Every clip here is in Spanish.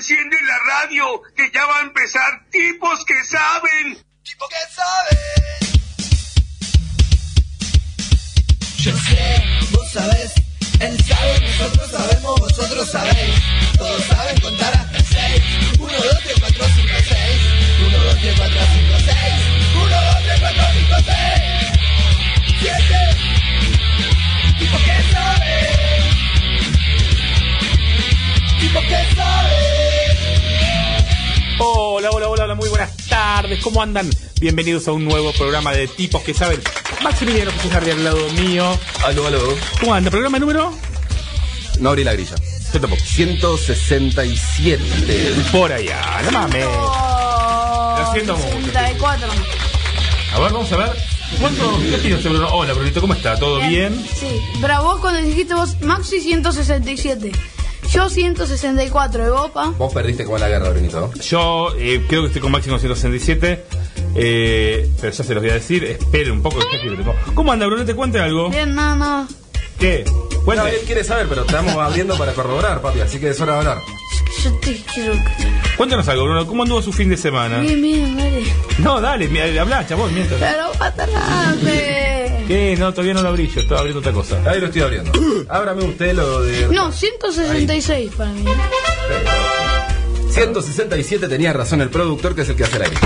enciende la radio, que ya va a empezar Tipos que Saben. Tipos que saben. Yo sé, vos sabés, él sabe, nosotros sabemos, vosotros sabéis. Todos saben contar hasta 6. 1, 2, 3, 4, 5, 6. 1, 2, 3, 4, 5, 6. 1, 2, 3, 4, 5, 6. 7. Tipos que saben. Hola, hola, hola, muy buenas tardes, ¿cómo andan? Bienvenidos a un nuevo programa de Tipos que Saben. Maximiliano Jesús Ardi al lado mío. Aló, aló. ¿Cómo anda? ¿Programa número? No abrí la grilla. Yo tampoco. 167. Por allá, no mames. Lo siento mucho. 64. A ver, vamos a ver. ¿Qué tiene Bruno? Hola, Brunito, ¿cómo está? ¿Todo bien? Sí, pero vos cuando dijiste vos, Maxi 167. Yo 164 de Bopa. Vos perdiste como en la guerra, Benito. Yo creo que estoy con máximo 167, pero ya se los voy a decir. Espere un poco. ¿Cómo anda, Bruno? ¿Te cuente algo? Bien, nada, no, nada. ¿Qué? Bueno, él quiere saber, pero estamos abriendo para corroborar, papi, así que es hora de hablar. Yo te quiero. Cuéntanos algo, Bruno. ¿Cómo anduvo su fin de semana? Bien, bien, dale. No, dale, hablá, chabón, mientras. Pero patalate. ¿Qué? No, todavía no lo abrí, yo estaba abriendo otra cosa. Ahí lo estoy abriendo. Ábrame usted lo de... No, 166 ahí. Para mí. 167, tenía razón el productor, que es el que hace el aire.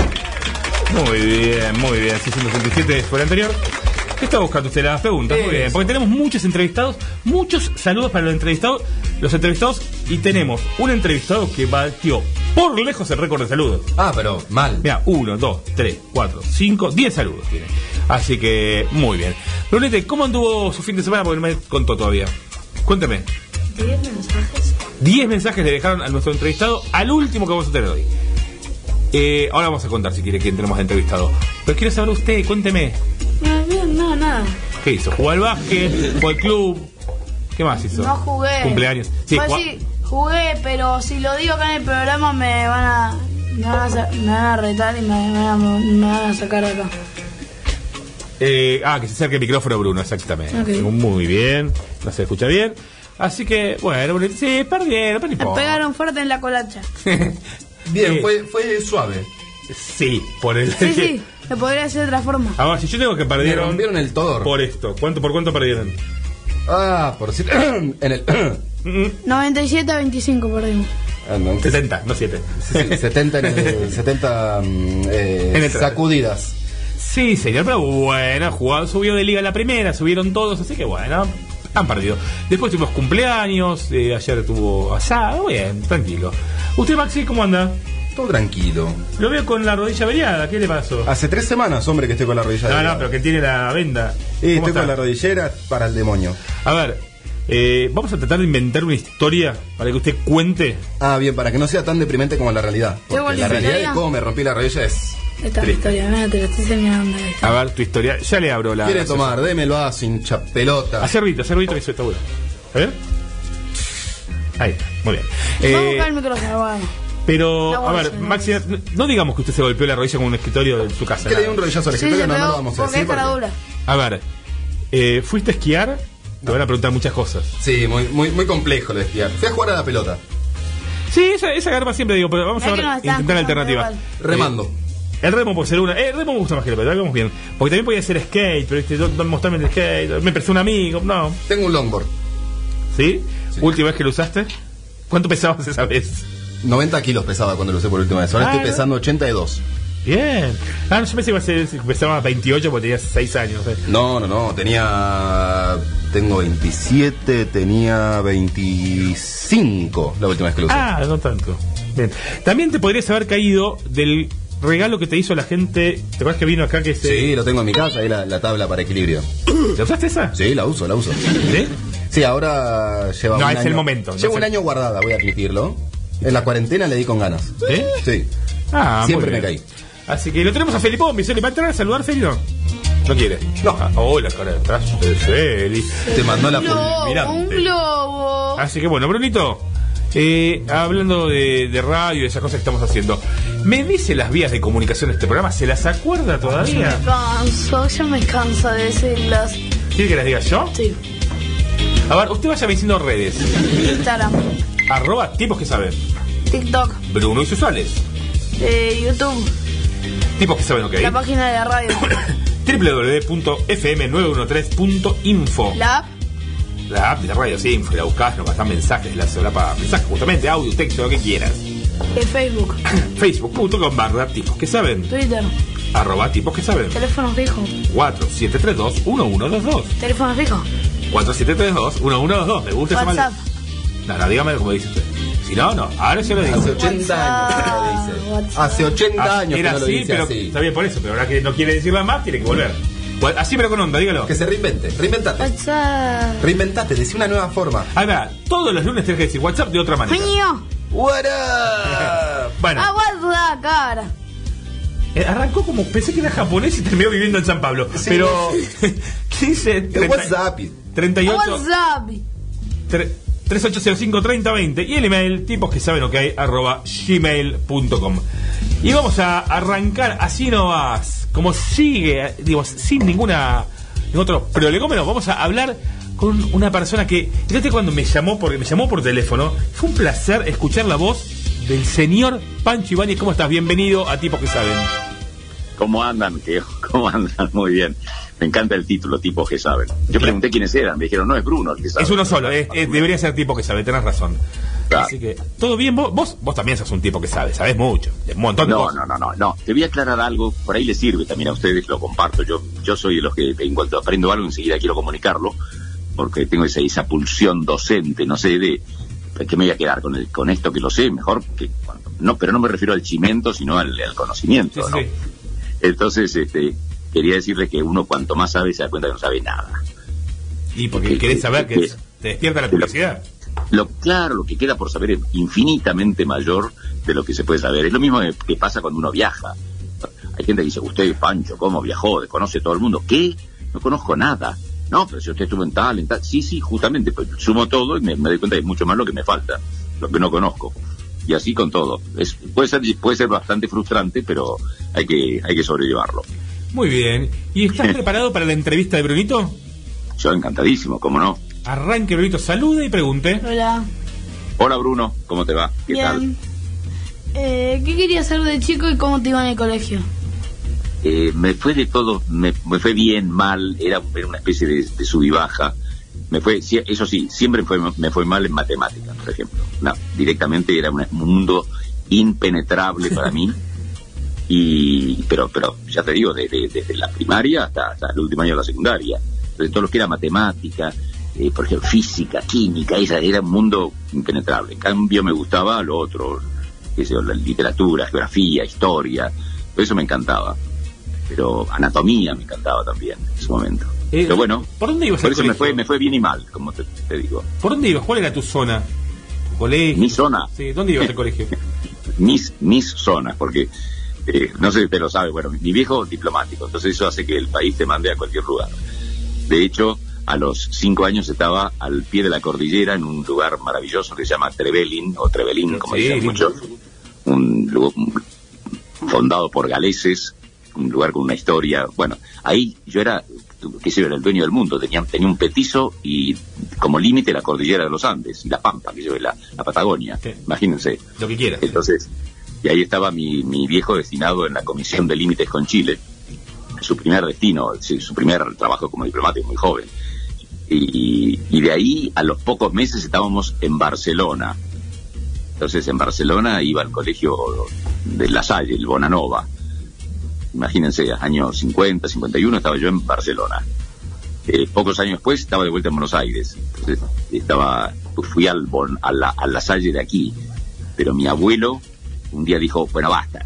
Muy bien, muy bien. 167 fue el anterior. ¿Qué está buscando usted? Las preguntas. Muy bien, porque tenemos muchos entrevistados. Muchos saludos para los entrevistados. Y tenemos un entrevistado que batió por lejos el récord de saludos. Ah, pero mal. Mira, 1, 2, 3, 4, 5, 10 saludos tiene. Así que, muy bien. Brunete, ¿cómo anduvo su fin de semana? Porque no me contó todavía. Cuénteme. 10 mensajes. 10 mensajes le dejaron a nuestro entrevistado, al último que vamos a tener hoy. Ahora vamos a contar, si quiere, quién tenemos de entrevistado. Pero quiero saber usted, cuénteme. No, nada. ¿Qué hizo? ¿Jugó al básquet? ¿Fue al club? ¿Qué más hizo? No jugué. ¿Cumpleaños? Sí, pues sí, jugué, pero si lo digo acá en el programa me van a retar y me van a sacar de acá. Que se acerque el micrófono, Bruno, exactamente. Okay. Muy bien, no se escucha bien. Así que, bueno, sí, perdieron, pero me pegaron fuerte en la colacha. Bien, fue suave. Sí, por el... Sí, lo podría decir de otra forma. Ahora, si yo tengo que perdieron... Me rompieron el todo. Por esto, ¿por cuánto perdieron? Por decir... en el... 97-25 perdimos. 70, no 7. 70 en sacudidas. Sí, señor, pero bueno, jugado, subió de liga la primera, subieron todos, así que bueno, han perdido. Después tuvimos cumpleaños, ayer tuvo asado, bien, tranquilo. ¿Usted, Maxi, cómo anda? Todo tranquilo. Lo veo con la rodilla averiada, ¿qué le pasó? Hace 3 semanas, hombre, que estoy con la rodilla averiada. No, pero que tiene la venda. Estoy con la rodillera para el demonio. A ver, vamos a tratar de inventar una historia para que usted cuente. Bien, para que no sea tan deprimente como la realidad. Porque la realidad de cómo me rompí la rodilla es... Esta es mi historia, mira, te la estoy enseñando. A ver, tu historia, ya le abro la... ¿Quiere tomar? Démelo, hincha pelota. A cervito que hizo esta bola. A ver. Ahí está, muy bien. Vamos a buscar el micrófono, vamos. Pero, a ver, Maxi, no digamos que usted se golpeó la rodilla con un escritorio de su casa. ¿Qué le dio un rodillazo al escritorio? No, no lo vamos a decir. A ver, ¿fuiste a esquiar? Te van a preguntar muchas cosas. Sí, muy, muy, muy complejo lo de esquiar. Fui a jugar a la pelota. Sí, esa garpa siempre digo, pero vamos a ver, intentar alternativas. Remando. El remo puede ser una. El remo me gusta más que la pelota, vamos bien. Porque también podía ser skate, pero este, no mostrarme el skate. Me prestó un amigo, no. Tengo un longboard. ¿Sí? Sí. ¿Última vez que lo usaste? ¿Cuánto pesabas esa vez? 90 kilos pesaba cuando lo usé por última vez. Ahora estoy pesando 82. Bien. No, yo pensé que pesaba 28 porque tenía 6 años. No. Tengo 27, tenía 25 la última vez que lo usé. No tanto. Bien. También te podrías haber caído del regalo que te hizo la gente. ¿Te acuerdas que vino acá que se... Sí, lo tengo en mi casa, ahí la tabla para equilibrio. ¿La usaste esa? Sí, la uso. ¿Sí? Sí, ahora lleva un año. No, es el momento. Llevo un año guardada, voy a admitirlo. En la cuarentena le di con ganas. ¿Eh? Sí. Siempre me caí. Así que lo tenemos a Felipón, Vicente. ¿Va a entrar a saludar, Felipón? No quiere. No. Hola, cara de atrás. Feli. Te mandó la fulminante. Un globo. Así que bueno, Brunito. Hablando de radio y esas cosas que estamos haciendo, ¿me dice las vías de comunicación de este programa? ¿Se las acuerda todavía? Yo me canso de decirlas. ¿Quiere que las diga yo? Sí. A ver, usted vaya diciendo redes. Instagram. @ Tipos que Saben. TikTok. Bruno y sus sales. De YouTube. Tipos que saben lo que hay. La página de la radio. www.fm913.info. La app. La app de la radio, sí, info. La buscás, nos pasás mensajes, la solapa mensajes, justamente audio, texto, lo que quieras. En Facebook. Facebook.com/ tipos que saben. Twitter. @ tipos que saben. Teléfono fijo. 4732-1122. Teléfono fijo. 4732-1122. Me gusta esa maldad. No, no, dígame como dice usted. Si no, no. Ahora yo lo digo. Hace 80 años que lo dice. Hace 80 años que no lo dice así. Está bien por eso, pero ahora que no quiere decirla más, tiene que volver. Así pero con onda, dígalo. Que se reinvente, reinventate. WhatsApp. Reinventate, decí una nueva forma. Ahí va, todos los lunes tenés que decir WhatsApp de otra manera. Mío. What up. Bueno. Aguanta, cara. Arrancó como, pensé que era japonés y terminó viviendo en San Pablo. Sí. Pero, ¿qué dice? 3805-3020 y el email tipos que saben lo que hay @gmail.com. Y vamos a arrancar así nomás, como sigue, digo, sin ningún otro prolegómeno. Vamos a hablar con una persona que, fíjate, cuando me llamó, porque me llamó por teléfono, fue un placer escuchar la voz del señor Pancho Ibáñez. ¿Cómo estás? Bienvenido a Tipos que Saben. ¿Cómo andan, tío? ¿Cómo andan? Muy bien. Me encanta el título, Tipos que Saben. Yo pregunté quiénes eran, me dijeron, no, es Bruno el que sabe. Es uno solo, debería ser Tipo que Sabe, tenés razón. Claro. Así que, ¿todo bien? Vos también sos un tipo que sabe, sabés mucho, un montón de cosas. No, te voy a aclarar algo, por ahí les sirve también a ustedes, lo comparto. Yo soy de los que, en cuanto aprendo algo, enseguida quiero comunicarlo, porque tengo esa pulsión docente, no sé de qué me voy a quedar con esto que lo sé, mejor que... Bueno, no, pero no me refiero al chimento, sino al conocimiento, sí, ¿no? Sí. Entonces, quería decirles que uno cuanto más sabe se da cuenta que no sabe nada. Y porque querés saber que te despierta la curiosidad. Claro, lo que queda por saber es infinitamente mayor de lo que se puede saber. Es lo mismo que pasa cuando uno viaja. Hay gente que dice, usted, Pancho, ¿cómo viajó? ¿Desconoce todo el mundo? ¿Qué? No conozco nada. No, pero si usted estuvo en tal... Sí, justamente, pues sumo todo y me doy cuenta que es mucho más lo que me falta, lo que no conozco. Y así con todo. Puede ser bastante frustrante, pero hay que sobrellevarlo. Muy bien. ¿Y estás preparado para la entrevista de Brunito? Yo encantadísimo, ¿cómo no? Arranque, Brunito, salude y pregunte. Hola. Hola, Bruno, ¿cómo te va? ¿Qué tal? ¿Qué querías hacer de chico y cómo te iba en el colegio? Me fue de todo, me fue bien, mal, era una especie de sub y baja. Eso sí, siempre me fue mal en matemáticas, por ejemplo. No, directamente era un mundo impenetrable para mí. Pero ya te digo, desde la primaria hasta el último año de la secundaria, de todo lo que era matemática, por ejemplo, física, química, esa era un mundo impenetrable. En cambio me gustaba lo otro, la literatura, geografía, historia, todo eso me encantaba. Pero anatomía me encantaba también en ese momento. Pero bueno, ¿por dónde ibas? Por eso me fue bien y mal, como te digo. ¿Por dónde ibas? ¿Cuál era tu zona? ¿Tu colegio? ¿Mi zona? Sí, ¿dónde ibas al colegio? Mis zonas, porque... no sé si usted lo sabe, bueno, mi viejo diplomático, entonces eso hace que el país te mande a cualquier lugar. De hecho, a los 5 años estaba al pie de la cordillera en un lugar maravilloso que se llama Trevelin, como dicen muchos, un lugar fundado por galeses, un lugar con una historia. Bueno, ahí yo era, qué sé yo, era el dueño del mundo, tenía un petizo y como límite la cordillera de los Andes, la Pampa, que yo, la Patagonia, sí. Imagínense. Lo que quieras. Entonces... Y ahí estaba mi viejo destinado en la Comisión de Límites con Chile, su primer destino, su primer trabajo como diplomático muy joven. Y de ahí, a los pocos meses, estábamos en Barcelona. Entonces, en Barcelona iba al colegio de La Salle, el Bonanova. Imagínense, años 50, 51, estaba yo en Barcelona. Pocos años después, estaba de vuelta en Buenos Aires. Entonces, fui a La Salle de aquí, pero mi abuelo... un día dijo, bueno, basta,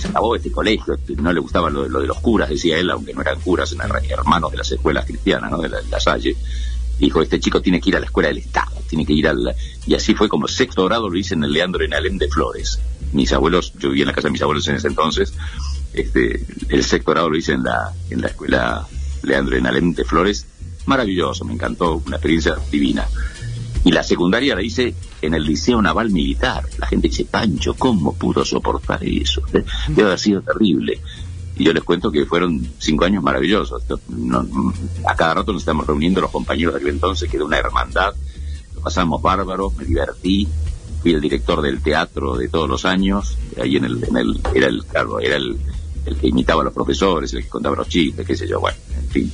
se acabó este colegio, no le gustaba lo de los curas, decía él, aunque no eran curas, eran hermanos de las escuelas cristianas, ¿no?, de la Salle. Dijo, este chico tiene que ir a la escuela del Estado, tiene que ir al... Y así fue como 6º grado lo hice en el Leandro Enalem de Flores. Mis abuelos, yo vivía en la casa de mis abuelos en ese entonces, el 6º grado lo hice en la escuela Leandro Enalem de Flores. Maravilloso, me encantó, una experiencia divina. Y la secundaria la hice en el Liceo Naval Militar. La gente dice, Pancho, ¿cómo pudo soportar eso? Debe haber sido terrible. Y yo les cuento que fueron 5 años maravillosos. A cada rato nos estamos reuniendo los compañeros de aquel entonces, que de una hermandad. Lo pasamos bárbaro, me divertí. fui el director del teatro de todos los años, ahí era el que imitaba a los profesores, el que contaba los chistes, qué sé yo, bueno, en fin.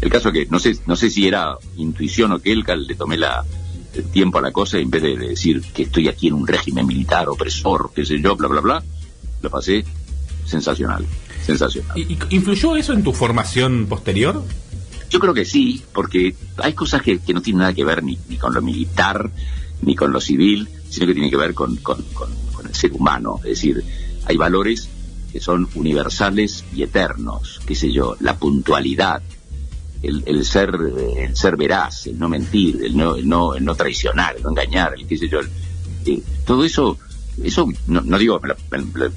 El caso que no sé si era intuición o qué, le tomé el tiempo a la cosa, y en vez de decir que estoy aquí en un régimen militar opresor, qué sé yo, bla, bla, bla, lo pasé sensacional, sensacional. ¿Influyó eso en tu formación posterior? Yo creo que sí, porque hay cosas que no tienen nada que ver ni con lo militar, ni con lo civil, sino que tienen que ver con el ser humano. Es decir, hay valores que son universales y eternos, qué sé yo, la puntualidad, el ser veraz, el no mentir, el no traicionar, el no engañar, el qué sé yo, todo eso no digo,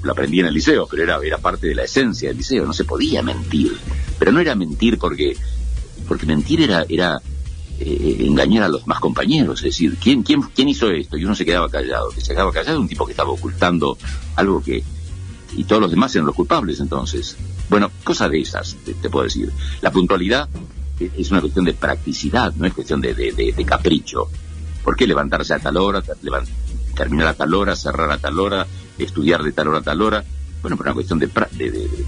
lo aprendí en el liceo, pero era parte de la esencia del liceo, no se podía mentir, pero no era mentir porque mentir era engañar a los más compañeros, es decir, ¿quién hizo esto? Y uno se quedaba callado, que se quedaba callado, un tipo que estaba ocultando algo que... y todos los demás eran los culpables, entonces. Bueno, cosas de esas, te puedo decir. La puntualidad es una cuestión de practicidad, no es cuestión de capricho. ¿Por qué levantarse a tal hora, terminar a tal hora, cerrar a tal hora, estudiar de tal hora a tal hora? Bueno, pero una cuestión de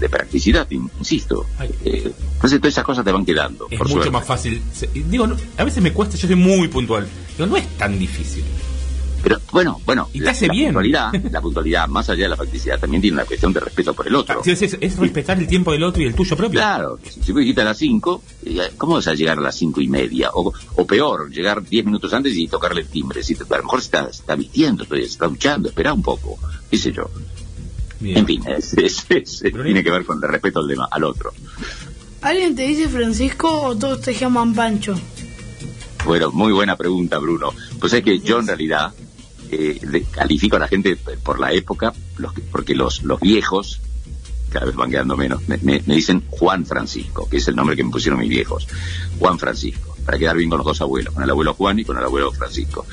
practicidad, insisto. Entonces todas esas cosas te van quedando. Es por mucho suerte. Más fácil. Digo, no, a veces me cuesta, yo soy muy puntual. Digo, no es tan difícil. Pero bueno, y te hace bien. La puntualidad, más allá de la practicidad, también tiene una cuestión de respeto por el otro. Es respetar el tiempo del otro y el tuyo propio. Claro, si voy a quitar a las 5, ¿cómo vas a llegar a las 5:30? O peor, llegar 10 minutos antes y tocarle el timbre. A lo mejor se está vistiendo, se está duchando, espera un poco, qué sé yo. Bien. En fin, tiene que ver con el respeto al otro. ¿Alguien te dice Francisco o todos te llaman Pancho? Bueno, muy buena pregunta, Bruno. Pues es que yo en realidad... califico a la gente por la época, porque los viejos cada vez van quedando menos. Me dicen Juan Francisco, que es el nombre que me pusieron mis viejos, Juan Francisco, para quedar bien con los dos abuelos, con el abuelo Juan y con el abuelo Francisco.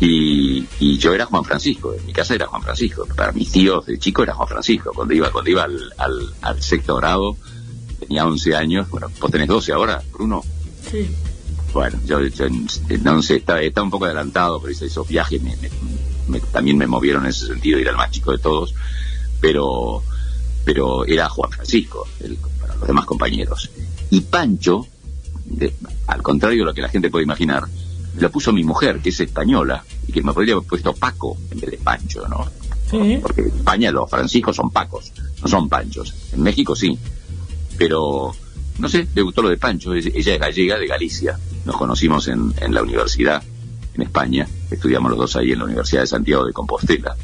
Y yo era Juan Francisco, en mi casa era Juan Francisco, para mis tíos de chico era Juan Francisco. Cuando iba al sexto grado tenía 11 años. Bueno, vos tenés 12 ahora, Bruno. Sí. Bueno, yo no sé, está un poco adelantado, pero esos viajes también me movieron en ese sentido, era el más chico de todos, pero era Juan Francisco, para los demás compañeros. Y Pancho, al contrario de lo que la gente puede imaginar, lo puso mi mujer, que es española, y que me podría haber puesto Paco en vez de Pancho, ¿no? Sí. Porque en España los franciscos son Pacos, no son Panchos. En México sí, pero... no sé, le gustó lo de Pancho. Ella es gallega, de Galicia. Nos conocimos en la universidad, en España. Estudiamos los dos ahí en la Universidad de Santiago de Compostela.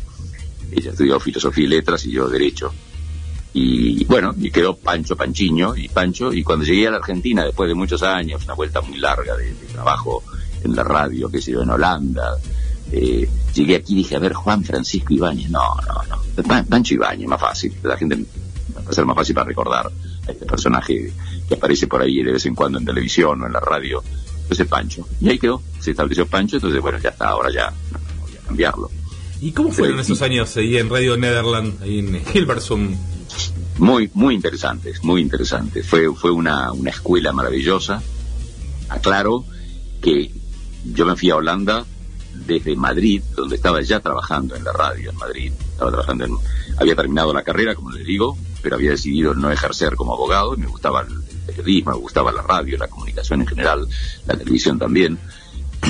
Ella estudió Filosofía y Letras y yo Derecho. Y bueno, y quedó Pancho, Panchiño y Pancho. Y cuando llegué a la Argentina, después de muchos años, una vuelta muy larga de trabajo en la radio, qué sé yo, en Holanda, llegué aquí y dije, a ver, Juan Francisco Ibáñez. No. Pancho Ibáñez, más fácil. La gente va a ser más fácil para recordar a este personaje que aparece por ahí de vez en cuando en televisión o en la radio. Entonces Pancho, y ahí quedó, se estableció Pancho. Entonces bueno, ya está, ahora ya no voy a cambiarlo. ¿Y cómo fueron esos años ahí en Radio Nederland, ahí en Hilversum? Muy interesantes. Fue una escuela maravillosa. Aclaro que yo me fui a Holanda desde Madrid, donde estaba ya trabajando en la radio en Madrid. Había terminado la carrera, como les digo, pero había decidido no ejercer como abogado. Me gustaba el periodismo, me gustaba la radio, la comunicación en general, la televisión también.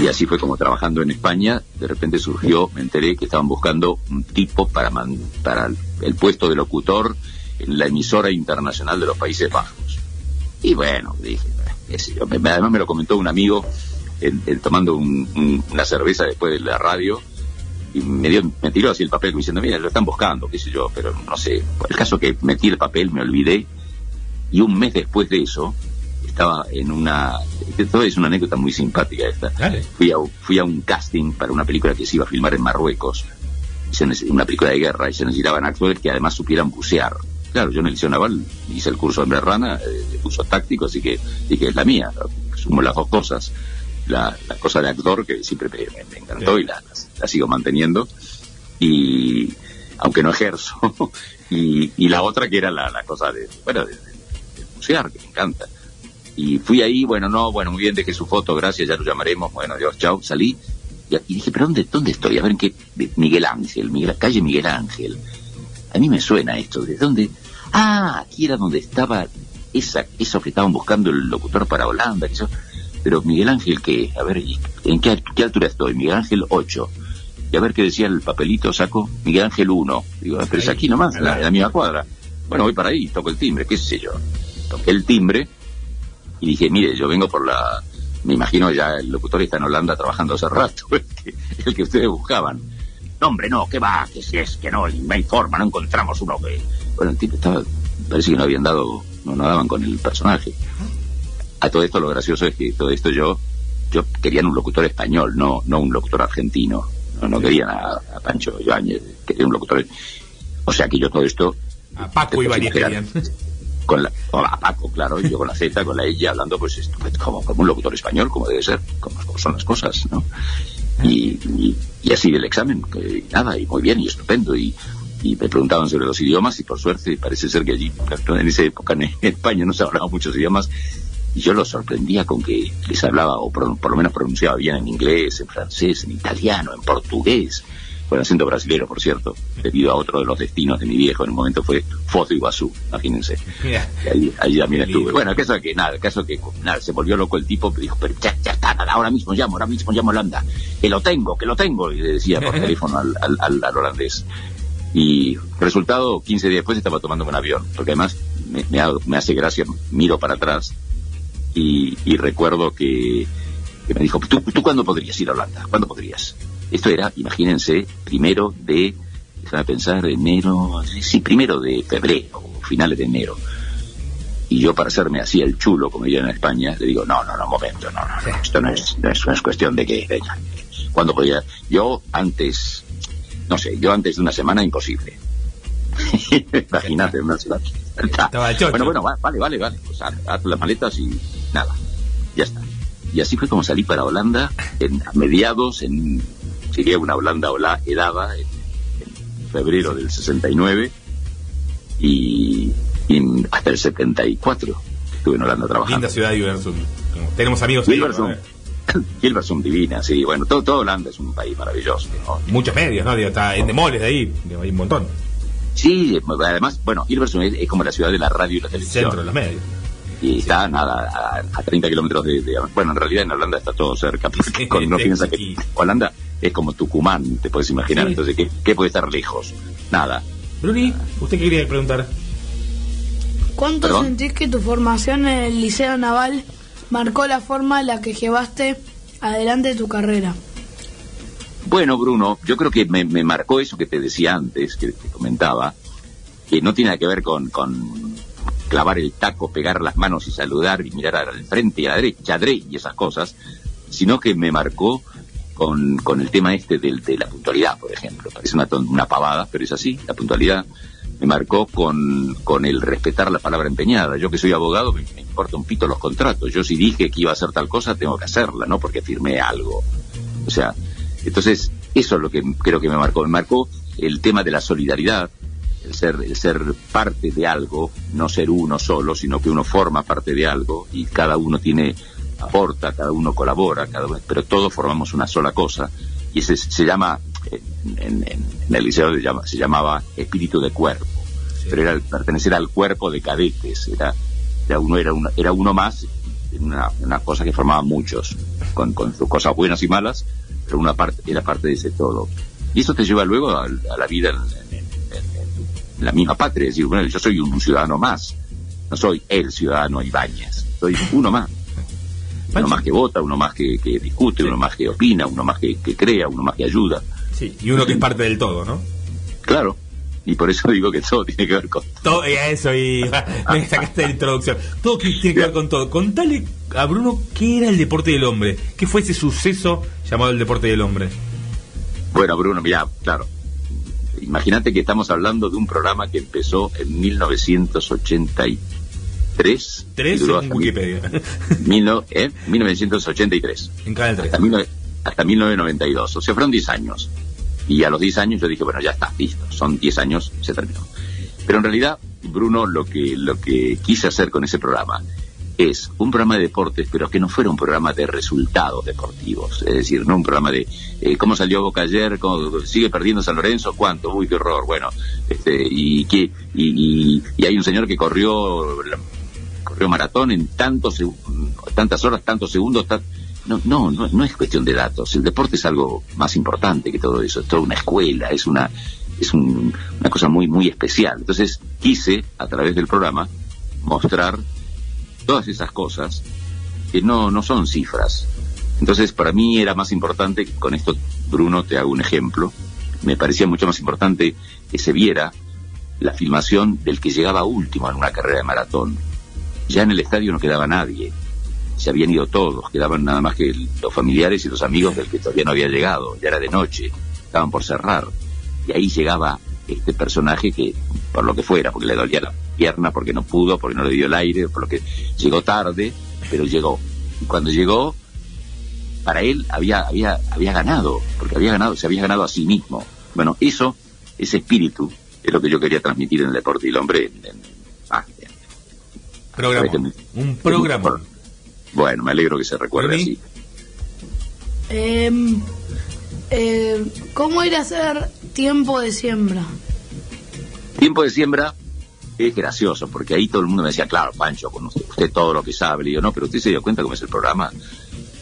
Y así fue como, trabajando en España, de repente surgió, me enteré que estaban buscando un tipo para el puesto de locutor en la emisora internacional de los Países Bajos. Y bueno, dije, además me lo comentó un amigo tomando una cerveza después de la radio. Y me tiró así el papel diciendo, mira, lo están buscando, qué sé yo, pero no sé. El caso que metí el papel, me olvidé, y un mes después de eso estaba en una... Esto es una anécdota muy simpática esta. Dale. Fui a un casting para una película que se iba a filmar en Marruecos, una película de guerra, y se necesitaban actores que además supieran bucear. Claro, yo en el liceo naval hice el curso de Hombre Rana, el curso táctico, así que dije, es la mía, sumo las dos cosas. La cosa de actor que siempre me encantó, sí. Y la sigo manteniendo, y aunque no ejerzo. y la otra que era la cosa de bucear, que me encanta. Y fui ahí, bueno, muy bien, dejé su foto, gracias, ya lo llamaremos, bueno, adiós, chao. Salí Y dije, pero ¿dónde estoy? A ver, ¿en qué? Miguel Ángel, la calle Miguel Ángel. A mí me suena esto. ¿De dónde? Ah, aquí era donde estaba esos que estaban buscando el locutor para Holanda. Que eso. Pero Miguel Ángel, ¿qué? A ver, ¿en qué altura estoy? Miguel Ángel 8. Y a ver qué decía el papelito, saco Miguel Ángel 1. Digo, pero es aquí nomás, en la misma cuadra. Bueno, voy para ahí, toco el timbre, qué sé yo. Toqué el timbre y dije, mire, yo vengo por la... Me imagino ya el locutor está en Holanda trabajando hace rato, el que ustedes buscaban. No, hombre, no, qué va, que si es que no, no hay forma, no encontramos uno que... Bueno, el tipo estaba... Parece que no habían dado... No daban con el personaje. A todo esto lo gracioso es que todo esto yo querían un locutor español, no un locutor argentino. No querían a Pancho Ibáñez, querían un locutor... O sea que yo todo esto... A Paco Ibáñez querían... a Paco, claro, yo con la Z, con la E, hablando pues como un locutor español, como debe ser, como son las cosas, ¿no? Y así del examen, nada, y muy bien, y estupendo, y me preguntaban sobre los idiomas, y por suerte parece ser que allí, en esa época en España no se hablaban muchos idiomas, y yo los sorprendía con que les hablaba, o por lo menos pronunciaba bien en inglés, en francés, en italiano, en portugués, con acento brasileño, por cierto, debido a otro de los destinos de mi viejo en el momento fue Foz de Iguazú, imagínense. Yeah. Ahí también estuve. Bueno, el caso es que nada, se volvió loco el tipo, dijo, pero ya está, nada, ahora mismo llamo a Holanda, que lo tengo, y le decía por teléfono al holandés. Y resultado, 15 días después estaba tomando un avión, porque además me hace gracia, miro para atrás y recuerdo que me dijo, ¿tú cuándo podrías ir a Holanda? ¿Cuándo podrías? Esto era, imagínense, primero de febrero, finales de enero. Y yo, para hacerme así el chulo, como dirían en España, le digo, no, un momento, no, esto no es cuestión de que, venga, ¿cuándo podría? Yo antes de una semana, imposible. Imagínate, una semana. Bueno, vale, pues haz las maletas y nada, ya está. Y así fue como salí para Holanda, a mediados, sería una Holanda helada, en febrero del 69, y hasta el 74 estuve en Holanda trabajando. Linda ciudad de Hilversum. Tenemos amigos en Hilversum, divina, sí. Bueno, todo Holanda es un país maravilloso, ¿no? Muchos medios, ¿no? Está en Demoles de ahí, hay un montón. Sí, además, bueno, Hilversum es como la ciudad de la radio y la televisión. El centro de los medios. Y está, nada, a 30 kilómetros de... Bueno, en realidad en Holanda está todo cerca. Sí, no piensa que Holanda es como Tucumán, te puedes imaginar. Sí. Entonces, ¿qué puede estar lejos? Nada. Bruni, ¿usted qué quería preguntar? ¿Cuánto sentís que tu formación en el Liceo Naval marcó la forma en la que llevaste adelante tu carrera? Bueno, Bruno, yo creo que me marcó eso que te decía antes, que te comentaba, que no tiene nada que ver con clavar el taco, pegar las manos y saludar y mirar al frente y a la derecha y esas cosas, sino que me marcó con el tema de la puntualidad, por ejemplo. Parece una pavada, pero es así, la puntualidad. Me marcó con el respetar la palabra empeñada. Yo que soy abogado, me importa un pito los contratos. Yo si dije que iba a hacer tal cosa, tengo que hacerla, no porque firmé algo. O sea, entonces eso es lo que creo que me marcó. Me marcó el tema de la solidaridad, el ser parte de algo, no ser uno solo, sino que uno forma parte de algo y cada uno aporta, cada uno colabora, pero todos formamos una sola cosa, y ese se llama, en el liceo se llamaba espíritu de cuerpo. Sí. Pero era el pertenecer al cuerpo de cadetes, era uno más, una cosa que formaban muchos, con sus cosas buenas y malas, pero una parte era parte de ese todo, y eso te lleva luego a la vida en la misma patria. Es decir, bueno, yo soy un ciudadano más, no soy el ciudadano Ibáñez, soy uno más. Uno más que vota, uno más que discute, sí. Uno más que opina, uno más que crea, uno más que ayuda. Sí, y uno que es parte del todo, ¿no? Claro, y por eso digo que todo tiene que ver con todo. Eso, y me sacaste de la introducción. Todo tiene que ver con todo. Contale a Bruno qué era el deporte del hombre, qué fue ese suceso llamado el deporte del hombre. Bueno, Bruno, mirá, claro. Imagínate que estamos hablando de un programa que empezó en 1983. ¿Tres? En Wikipedia. 1983. En Canal 3. Hasta 1992. O sea, fueron 10 años. Y a los 10 años yo dije, bueno, ya está, listo. Son 10 años, se terminó. Pero en realidad, Bruno, lo que quise hacer con ese programa es un programa de deportes, pero que no fuera un programa de resultados deportivos, es decir, no un programa de cómo salió Boca ayer, cómo sigue perdiendo San Lorenzo, cuánto, uy, qué horror, bueno, y hay un señor que corrió maratón en tantas horas, tantos segundos, no es cuestión de datos. El deporte es algo más importante que todo eso, es toda una escuela, es una cosa muy, muy especial. Entonces quise, a través del programa, mostrar todas esas cosas que no son cifras. Entonces, para mí era más importante, con esto, Bruno, te hago un ejemplo, me parecía mucho más importante que se viera la filmación del que llegaba último en una carrera de maratón. Ya en el estadio no quedaba nadie, se habían ido todos, quedaban nada más que los familiares y los amigos del que todavía no había llegado. Ya era de noche, estaban por cerrar, y ahí llegaba este personaje que, por lo que fuera, porque le dolía la pierna, porque no pudo, porque no le dio el aire, por lo que llegó tarde, pero llegó. Y cuando llegó, para él había ganado, porque se había ganado a sí mismo. Bueno, eso, ese espíritu, es lo que yo quería transmitir en el deporte. Y el hombre un programa. Bueno, me alegro que se recuerde así. ¿Cómo ir a hacer tiempo de siembra? Tiempo de siembra es gracioso, porque ahí todo el mundo me decía, claro, Pancho, con usted todo lo que sabe. Le digo, no, pero usted se dio cuenta cómo es el programa.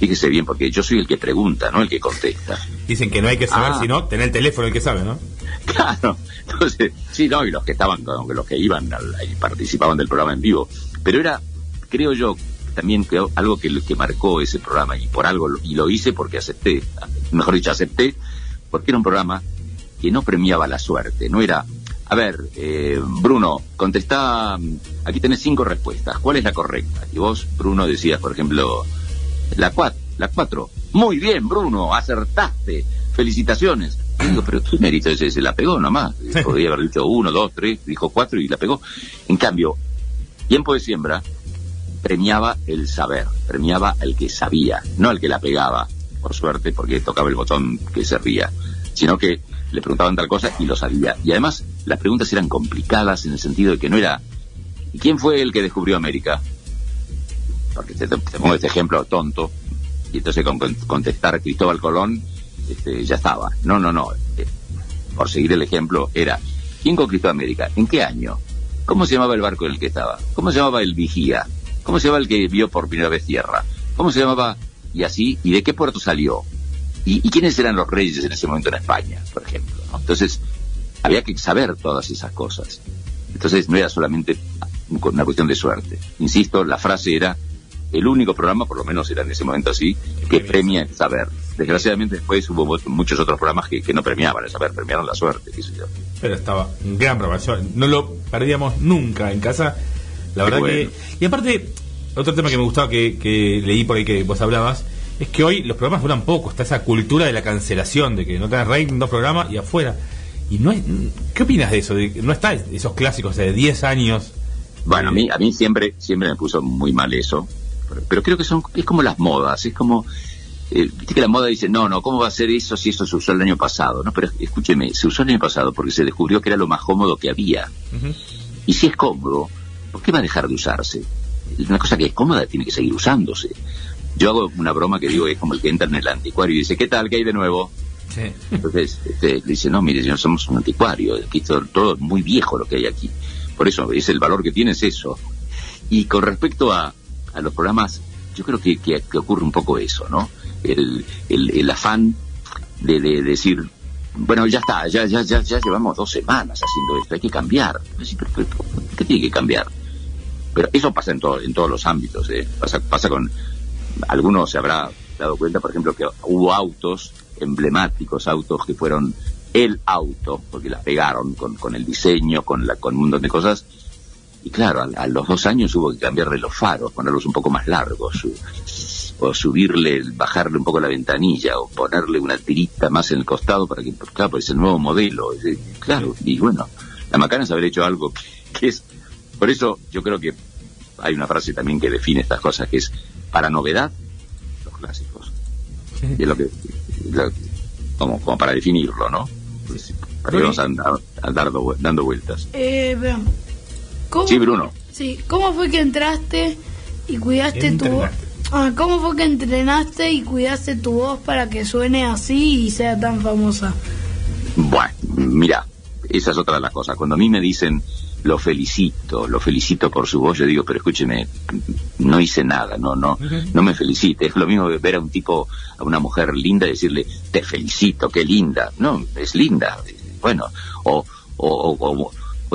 Fíjese bien, porque yo soy el que pregunta, no el que contesta. Dicen que no hay que saber, sino tener el teléfono el que sabe, ¿no? Claro. Entonces, sí, no, y los que estaban, los que iban y participaban del programa en vivo. Pero era, creo yo, también algo que marcó ese programa, y por algo lo hice, porque acepté, porque era un programa que no premiaba la suerte. No era, a ver, Bruno, contestá, aquí tenés 5 respuestas, ¿cuál es la correcta? Y vos, Bruno, decías, por ejemplo, la 4, muy bien, Bruno, acertaste, felicitaciones. Y digo, pero tu mérito ese se la pegó nomás, podría haber dicho 1, 2, 3, dijo 4 y la pegó. En cambio, tiempo de siembra premiaba el saber, premiaba al que sabía, no al que la pegaba, por suerte, porque tocaba el botón que se ría, sino que le preguntaban tal cosa y lo sabía. Y además, las preguntas eran complicadas, en el sentido de que no era, ¿y quién fue el que descubrió América? Porque te pongo este ejemplo tonto, y entonces con contestar Cristóbal Colón, ya estaba. No, por seguir el ejemplo, era, ¿quién conquistó América? ¿En qué año? ¿Cómo se llamaba el barco en el que estaba? ¿Cómo se llamaba el vigía? ¿Cómo se llamaba el que vio por primera vez tierra? ¿Cómo se llamaba? Y así, ¿y de qué puerto salió? ¿Y quiénes eran los reyes en ese momento en España, por ejemplo, ¿no? Entonces, había que saber todas esas cosas. Entonces, no era solamente una cuestión de suerte. Insisto, la frase era, el único programa, por lo menos era en ese momento así, que premia el saber. Desgraciadamente después hubo muchos otros programas que no premiaban el saber, premiaron la suerte, qué sé yo. Pero estaba un gran programa, no lo perdíamos nunca en casa. La verdad bueno. Que... Y aparte, otro tema que me gustaba que leí por ahí que vos hablabas, es que hoy los programas duran poco. Está esa cultura de la cancelación, de que no tenés rating, 2 programas y afuera. Y no es... ¿Qué opinas de eso? No está esos clásicos de 10 años. Bueno, a mí siempre me puso muy mal eso. Pero creo que es como las modas. Es como... viste que la moda dice, no, ¿cómo va a ser eso si eso se usó el año pasado? No, pero escúcheme, se usó el año pasado porque se descubrió que era lo más cómodo que había. Uh-huh. Y si es cómodo, ¿por qué va a dejar de usarse? Una cosa que es cómoda tiene que seguir usándose. Yo hago una broma que digo, es como el que entra en el anticuario y dice, ¿qué tal? ¿Qué hay de nuevo? Sí. Entonces le dice, no, mire, señor, somos un anticuario, aquí todo es muy viejo lo que hay aquí. Por eso, es el valor que tiene, es eso. Y con respecto a los programas, yo creo que ocurre un poco eso, ¿no? El afán de decir, bueno, ya está, ya llevamos 2 semanas haciendo esto, hay que cambiar. ¿Qué tiene que cambiar? Pero eso pasa en todos los ámbitos, ¿eh? Pasa con... Algunos se habrá dado cuenta, por ejemplo, que hubo autos emblemáticos, autos que fueron el auto, porque las pegaron con el diseño, con un montón de cosas. Y claro, a los 2 años hubo que cambiarle los faros, ponerlos un poco más largos, o subirle, bajarle un poco la ventanilla, o ponerle una tirita más en el costado para que, pues, claro, pues, el nuevo modelo. Claro, y bueno, la macana es haber hecho algo que es... Por eso yo creo que hay una frase también que define estas cosas, que es, para novedad, los clásicos. Y es lo que como para definirlo, ¿no? Pues, para que vamos a andar dando vueltas. Sí, Bruno. Sí, ¿cómo fue que entraste ¿Y cuidaste tu voz? ¿Cómo fue que entrenaste y cuidaste tu voz para que suene así y sea tan famosa? Bueno, mira, esa es otra de las cosas. Cuando a mí me dicen, lo felicito por su voz, yo digo, pero escúcheme, no hice nada, no me felicite. Es lo mismo que ver a un tipo, a una mujer linda y decirle, te felicito, qué linda. No, es linda. Bueno, o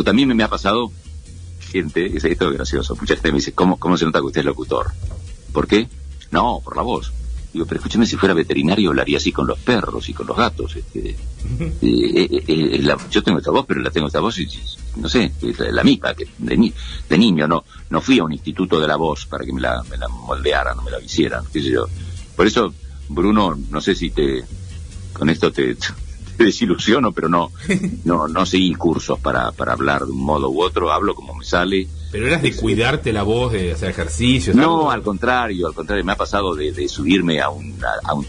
también me ha pasado gente, esto es gracioso, mucha gente me dice, ¿cómo se nota que usted es locutor? ¿Por qué? No, por la voz. Digo, pero escúcheme, si fuera veterinario hablaría así con los perros y con los gatos. Yo tengo esta voz, pero la tengo esta voz y no sé, la misma que de niño. No fui a un instituto de la voz para que me la moldearan, me la hicieran, qué sé yo. Por eso, Bruno, no sé si con esto te desilusiono, pero no seguí cursos para hablar de un modo u otro, hablo como me sale. ¿Pero eras de cuidarte la voz, de hacer ejercicios? No, al contrario, me ha pasado de subirme a un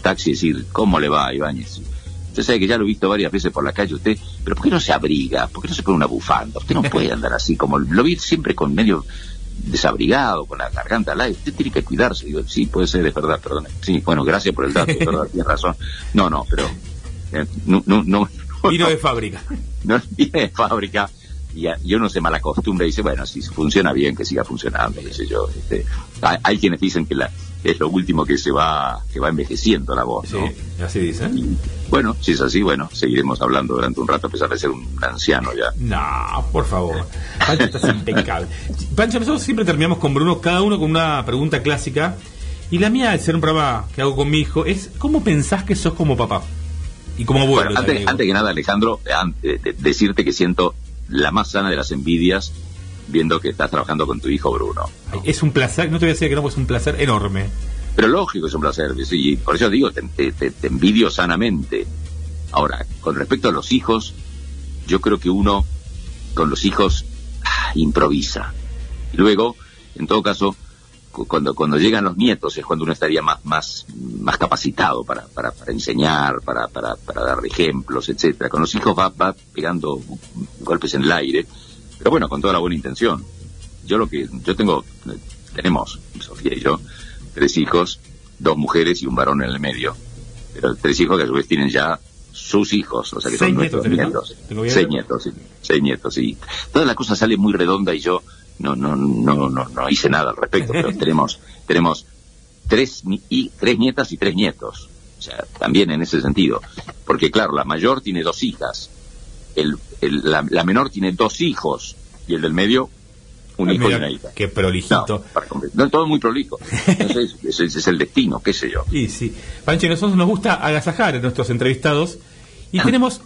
taxi y decir, ¿cómo le va, Ibáñez? Usted sabe que ya lo he visto varias veces por la calle usted, pero ¿por qué no se abriga? ¿Por qué no se pone una bufanda? Usted no puede andar así, como lo vi siempre con medio desabrigado, con la garganta al aire. Usted tiene que cuidarse. Digo, sí, puede ser, es verdad, perdón. Sí, bueno, gracias por el dato, es verdad, tiene razón. No, pero... vino de fábrica. No, vino de fábrica. Y uno se malacostumbra y dice, bueno, si funciona bien, que siga funcionando, qué sé yo. Hay quienes dicen que es lo último que va envejeciendo la voz, ¿no? Sí, así dicen. Y, bueno, si es así, seguiremos hablando durante un rato, a pesar de ser un anciano ya. No, por favor. Pancho, estás impecable. Pancho, nosotros siempre terminamos con Bruno, cada uno con una pregunta clásica. Y la mía, al ser un programa que hago con mi hijo, es ¿cómo pensás que sos como papá? Y como abuelo. Bueno, antes que nada, Alejandro, decirte que siento la más sana de las envidias viendo que estás trabajando con tu hijo Bruno. Es un placer, no te voy a decir que no, pues es un placer enorme. Pero lógico, es un placer, sí, y por eso digo, te envidio sanamente. Ahora, con respecto a los hijos, yo creo que uno con los hijos improvisa. Y luego, en todo caso, cuando llegan los nietos es cuando uno estaría más capacitado para enseñar, para dar ejemplos, etcétera. Con los hijos va pegando golpes en el aire, pero bueno, con toda la buena intención. Tenemos, Sofía y yo, 3 hijos, 2 mujeres y un varón en el medio. Pero 3 hijos que a su vez tienen ya sus hijos, o sea que son nuestros nietos. 6 nietos, sí. Toda la cosa sale muy redonda y yo no hice nada al respecto, pero tenemos 3 nietas y 3 nietos, o sea, también en ese sentido, porque claro, la mayor tiene 2 hijas, la menor tiene 2 hijos, y el del medio, un hijo y una hija. Qué prolijito. No, todo muy prolijo. Entonces, ese es el destino, qué sé yo. Sí. Pancho, a nosotros nos gusta agasajar a nuestros entrevistados, y tenemos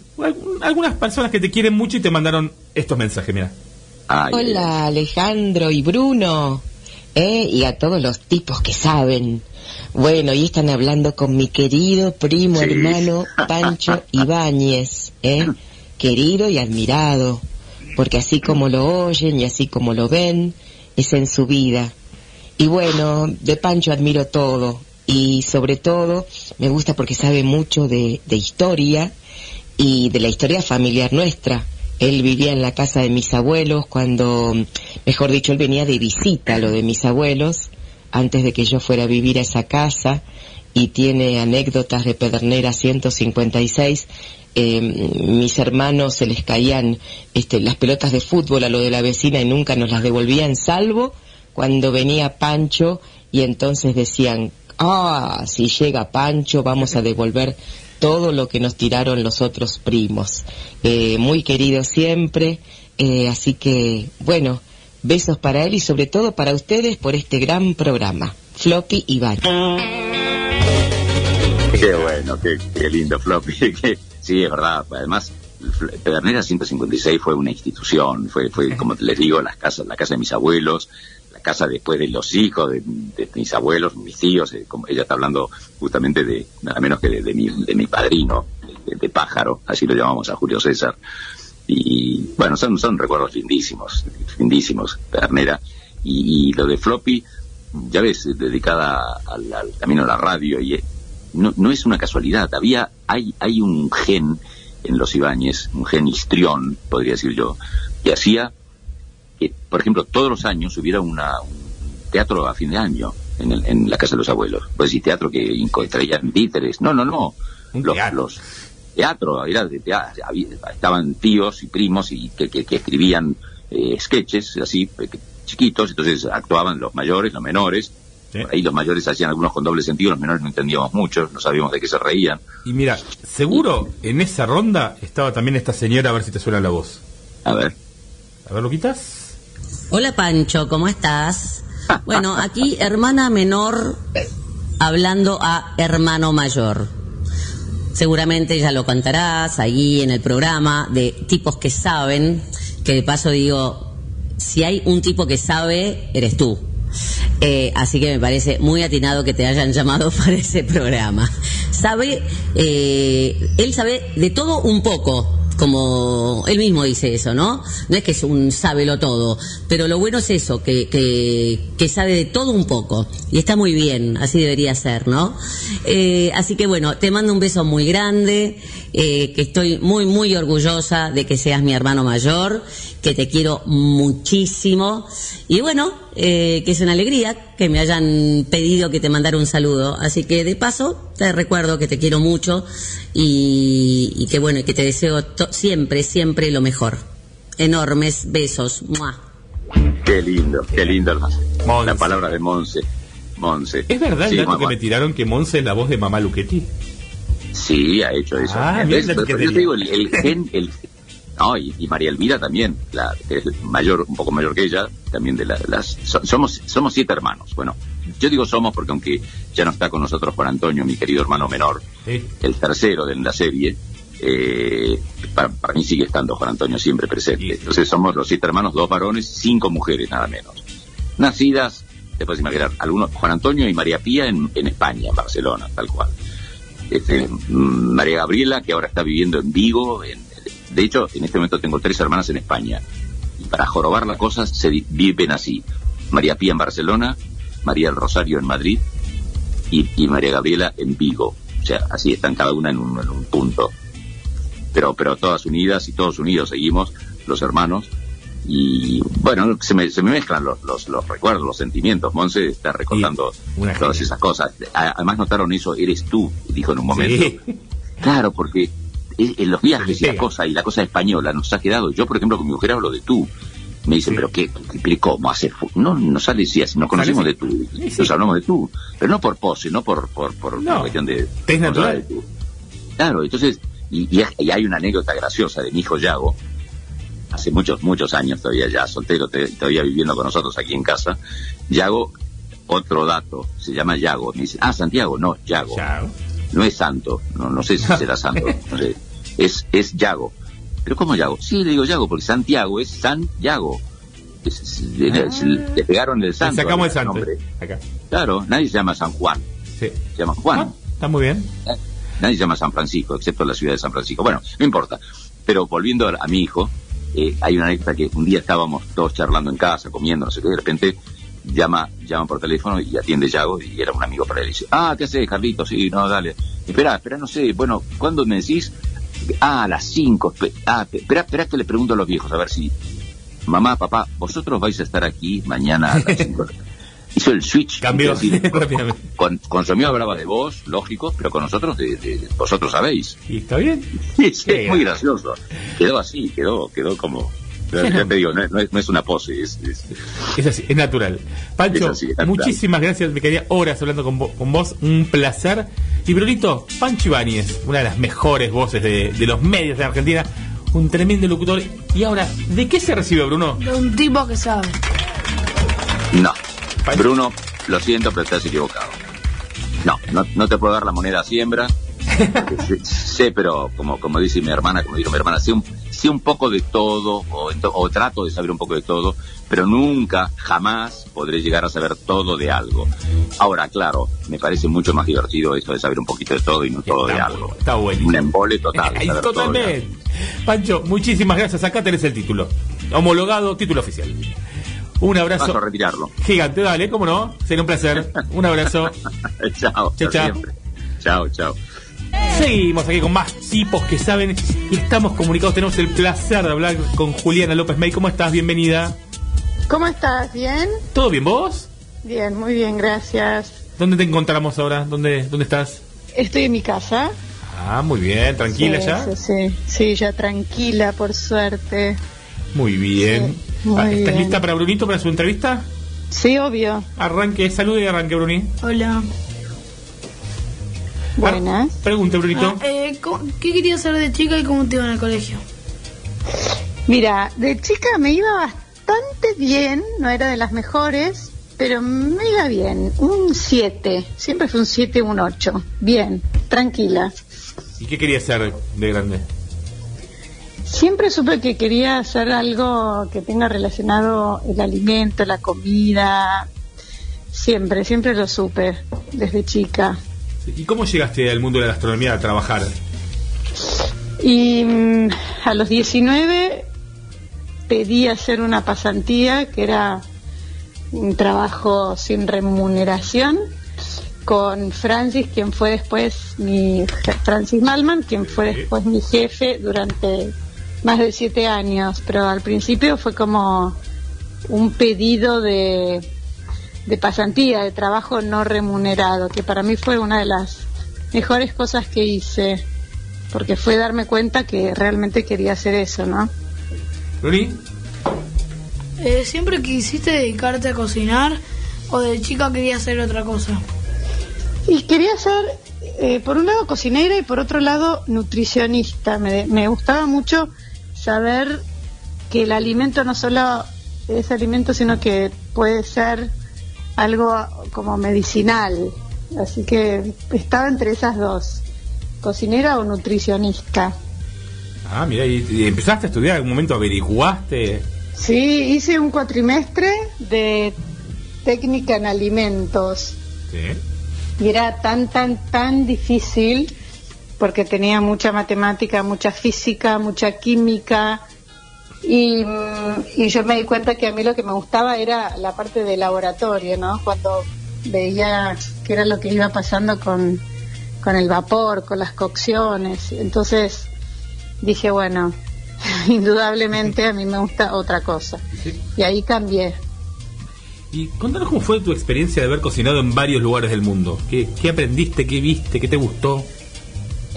algunas personas que te quieren mucho y te mandaron estos mensajes, mira. Hola Alejandro y Bruno, y a todos los tipos que saben. Bueno, y están hablando con mi querido primo hermano Pancho Ibáñez, querido y admirado, porque así como lo oyen y así como lo ven, es en su vida. Y bueno, de Pancho admiro todo, y sobre todo me gusta porque sabe mucho de historia y de la historia familiar nuestra. Él vivía en la casa de mis abuelos él venía de visita a lo de mis abuelos antes de que yo fuera a vivir a esa casa, y tiene anécdotas de Pedernera 156. Mis hermanos se les caían las pelotas de fútbol a lo de la vecina y nunca nos las devolvían, salvo cuando venía Pancho, y entonces decían, si llega Pancho vamos a devolver todo lo que nos tiraron los otros primos. Muy querido siempre, así que bueno, besos para él y sobre todo para ustedes por este gran programa. Floppy y Baño. Qué bueno, qué lindo Floppy. Sí, es verdad, además Pedernera 156 fue una institución, fue como les digo, la casa de mis abuelos, la casa después de los hijos de mis abuelos, mis tíos, como ella está hablando justamente de nada menos que de mi padrino, de Pájaro, así lo llamamos a Julio César. Y bueno, son recuerdos lindísimos, Pedernera. Y lo de Floppy, ya ves, dedicada al camino a la radio, y no es una casualidad, hay un gen en los Ibáñez, un gen histrión, podría decir yo, que hacía que, por ejemplo, todos los años hubiera un teatro a fin de año, en la casa de los abuelos. Pues y teatro que traían títeres. No. Los teatro, estaban tíos y primos y que escribían sketches así, chiquitos, entonces actuaban los mayores, los menores. ¿Sí? Por ahí los mayores hacían algunos con doble sentido, los menores no entendíamos mucho, no sabíamos de qué se reían. Y mira, seguro en esa ronda estaba también esta señora, a ver si te suena la voz. A ver, ¿lo quitas? Hola Pancho, ¿cómo estás? Bueno, aquí hermana menor hablando a hermano mayor. Seguramente ya lo contarás ahí en el programa de tipos que saben, que de paso digo, si hay un tipo que sabe, eres tú. Así que me parece muy atinado que te hayan llamado para ese programa. Él sabe de todo un poco, como él mismo dice eso, ¿no? No es que es un sábelo todo, pero lo bueno es eso, que sabe de todo un poco, y está muy bien, así debería ser, ¿no? Así que bueno, te mando un beso muy grande, que estoy muy, muy orgullosa de que seas mi hermano mayor, que te quiero muchísimo, y bueno, que es una alegría que me hayan pedido que te mandara un saludo, así que de paso te recuerdo que te quiero mucho y que bueno, que te deseo siempre lo mejor. Enormes besos. ¡Mua! Qué lindo. Monse. La palabra de Monse. ¿Es verdad el dato que me tiraron que Monse es la voz de Mamá Luchetti? Sí, ha hecho eso. Yo te digo, el gen... No, y María Elvira también, que es mayor, un poco mayor que ella, también de somos 7 hermanos. Bueno, yo digo somos porque aunque ya no está con nosotros Juan Antonio, mi querido hermano menor, ¿sí? El tercero de la serie, para mí sigue estando Juan Antonio siempre presente. Sí. Entonces somos los 7 hermanos, 2 varones, 5 mujeres nada menos. Nacidas, te puedes imaginar, algunos, Juan Antonio y María Pía en España, en Barcelona, tal cual. María Gabriela, que ahora está viviendo en Vigo, de hecho, en este momento tengo 3 hermanas en España. Y para jorobar las cosas se viven así. María Pía en Barcelona, María del Rosario en Madrid y María Gabriela en Vigo. O sea, así están cada una en un punto. Pero todas unidas y todos unidos seguimos, los hermanos. Y bueno, se me mezclan los recuerdos, los sentimientos. Monse está recordando todas esas cosas. Además notaron eso, eres tú, dijo en un momento. Sí. Claro, porque... en los viajes y la cosa española nos ha quedado. Yo, por ejemplo, con mi mujer hablo de tú. Me dicen, pero ¿qué cómo hacer? No nos sale si nos conocemos de tú. Nos hablamos de tú. Pero no por pose, no por cuestión de... Es natural. De tú. Claro, entonces... Y hay una anécdota graciosa de mi hijo Yago. Hace muchos años todavía, ya soltero, todavía viviendo con nosotros aquí en casa. Yago, otro dato, se llama Yago. Me dicen, Santiago, no, Yago. Chao. No es santo, no sé si será santo, no sé. Es Yago. ¿Pero cómo Yago? Sí, le digo Yago, porque Santiago es Santiago. Le pegaron el santo. Le sacamos el santo. Acá. Claro, nadie se llama San Juan. Sí. Se llama Juan. Está muy bien. Nadie se llama San Francisco, excepto la ciudad de San Francisco. Bueno, no importa. Pero volviendo a mi hijo, hay una anécdota que un día estábamos todos charlando en casa, comiendo, no sé qué, de repente... llama por teléfono y atiende Yago, y era un amigo para él, y dice, ¿qué haces, Carlito? Sí, no, dale, espera, no sé, bueno, ¿cuándo me decís? A las 5, espera que le pregunto a los viejos, a ver si, mamá, papá, vosotros vais a estar aquí mañana a las 5. Hizo el switch, cambió rápidamente. Con su amigo hablaba de vos, lógico, pero con nosotros, vosotros sabéis. ¿Y está bien? Sí, es muy gracioso, quedó así, quedó como... Ya te digo, no es una pose, es así, es natural. Pancho, muchísimas gracias, me quedaría horas hablando con vos, un placer. Y Brunito, Pancho Ibáñez, una de las mejores voces de los medios de Argentina, un tremendo locutor. Y ahora, ¿de qué se recibe, Bruno? De un tipo que sabe. No, Pancho. Bruno, lo siento, pero estás equivocado. No te puedo dar la moneda a siembra. Sé, pero como dice mi hermana, como dijo mi hermana, sé un poco de todo, o trato de saber un poco de todo, pero nunca, jamás podré llegar a saber todo de algo. Ahora, claro, me parece mucho más divertido esto de saber un poquito de todo y no todo de algo. Está bueno. Un embole total. Totalmente. Pancho, muchísimas gracias. Acá tenés el título. Homologado, título oficial. Un abrazo. Paso a retirarlo. Gigante, dale, cómo no. Será un placer. Un abrazo. Chao. Seguimos aquí con más tipos que saben y estamos comunicados. Tenemos el placer de hablar con Juliana López-May. ¿Cómo estás? Bienvenida. ¿Cómo estás? ¿Bien? ¿Todo bien vos? Bien, muy bien, gracias. ¿Dónde te encontramos ahora? ¿Dónde estás? Estoy en mi casa. Ah, muy bien, ¿tranquila sí, ya? Sí, ya tranquila, por suerte. Muy bien. Sí, muy ¿Estás lista para Brunito, para su entrevista? Sí, obvio. Arranque, salude y arranque, Bruni. Hola. Buenas. Pregunte, Brunito. ¿Qué querías ser de chica y cómo te iba en el colegio? Mira, de chica me iba bastante bien, no era de las mejores, pero me iba bien. Un 7, siempre fue un 7, un 8. Bien, tranquila. ¿Y qué querías ser de grande? Siempre supe que quería hacer algo que tenga relacionado el alimento, la comida. Siempre lo supe, desde chica. ¿Y cómo llegaste al mundo de la gastronomía a trabajar? Y a los 19 pedí hacer una pasantía, que era un trabajo sin remuneración, con Francis Mallmann, quien fue después mi jefe durante más de 7 años, pero al principio fue como un pedido de pasantía, de trabajo no remunerado, que para mí fue una de las mejores cosas que hice, porque fue darme cuenta que realmente quería hacer eso, ¿no? ¿Luli? ¿Siempre quisiste dedicarte a cocinar o de chica querías hacer otra cosa? Y quería ser, por un lado, cocinera y por otro lado, nutricionista. Me gustaba mucho saber que el alimento no solo es alimento, sino que puede ser algo como medicinal. Así que estaba entre esas dos, cocinera o nutricionista. Ah, mira, ¿y empezaste a estudiar? ¿En algún momento averiguaste? Sí, hice un cuatrimestre de técnica en alimentos. Sí. Y era tan difícil porque tenía mucha matemática, mucha física, mucha química y yo me di cuenta que a mí lo que me gustaba era la parte de laboratorio, ¿no? Cuando veía qué era lo que iba pasando con el vapor, con las cocciones. Entonces dije, bueno, indudablemente a mí me gusta otra cosa. ¿Sí? Y ahí cambié. Y contanos cómo fue tu experiencia de haber cocinado en varios lugares del mundo. ¿Qué aprendiste? ¿Qué viste? ¿Qué te gustó?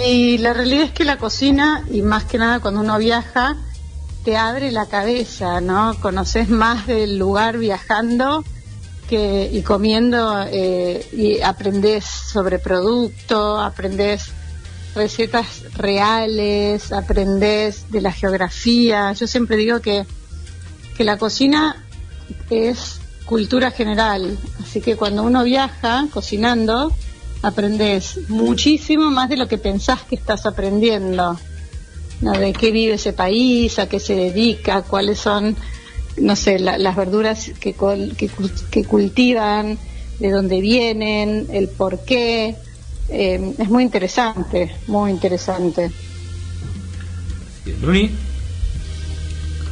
Y la realidad es que la cocina, y más que nada cuando uno viaja, te abre la cabeza, ¿no? Conoces más del lugar viajando y comiendo, y aprendés sobre producto, aprendés recetas reales, aprendés de la geografía. Yo siempre digo que la cocina es cultura general, así que cuando uno viaja cocinando aprendes muchísimo más de lo que pensás que estás aprendiendo, ¿no? De qué vive ese país, a qué se dedica, cuáles son, no sé, las verduras que cultivan, de dónde vienen, el por qué. Es muy interesante, muy interesante. Bruni,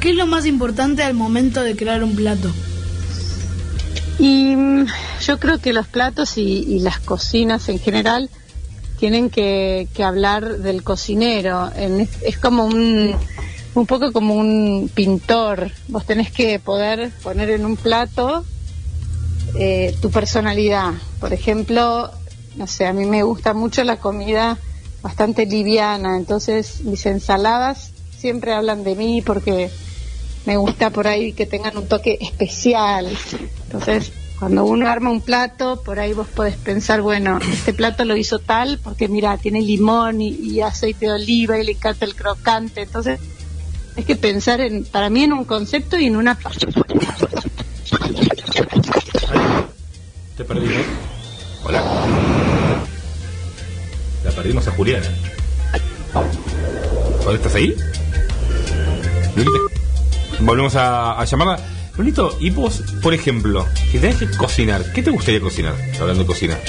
¿qué es lo más importante al momento de crear un plato? Y yo creo que los platos y las cocinas en general tienen que hablar del cocinero. Es como un poco como un pintor. Vos tenés que poder poner en un plato tu personalidad. Por ejemplo, no sé, a mí me gusta mucho la comida bastante liviana. Entonces mis ensaladas siempre hablan de mí porque me gusta por ahí que tengan un toque especial. Entonces, cuando uno arma un plato, por ahí vos podés pensar, bueno, este plato lo hizo tal porque, mira, tiene limón y aceite de oliva y le encanta el crocante. Entonces, es que pensar, para mí, en un concepto y en una... Te perdí, ¿eh? Hola. La perdimos a Juliana. ¿Ahora estás ahí? Volvemos a llamarla. Bonito, y vos, por ejemplo, si tenés que cocinar, ¿qué te gustaría cocinar? Hablando de cocina,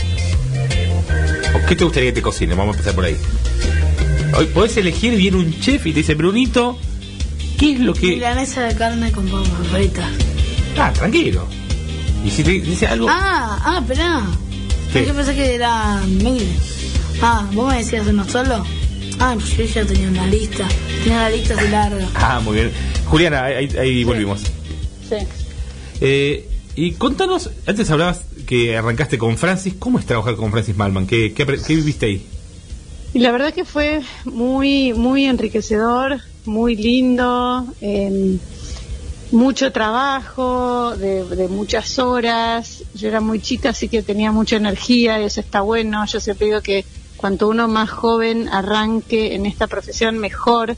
¿o qué te gustaría que te cocine? Vamos a empezar por ahí. Hoy podés elegir, viene un chef y te dice, Brunito, ¿qué es lo que...? Milanesa de carne con papas fritas. Ah, tranquilo. Y si te dice algo... Ah, esperá. Sí. Yo pensé que era mil. Ah, vos me decías uno solo. Ah, pues yo ya tenía una lista. Tenía una lista así larga. Ah, muy bien. Juliana, ahí volvimos. Sí. Y contanos, antes hablabas que arrancaste con Francis, ¿cómo es trabajar con Francis Mallmann? ¿Qué viviste ahí? Y la verdad que fue muy, muy enriquecedor, muy lindo, mucho trabajo, de muchas horas. Yo era muy chica, así que tenía mucha energía y eso está bueno. Yo siempre digo que cuanto uno más joven arranque en esta profesión, mejor,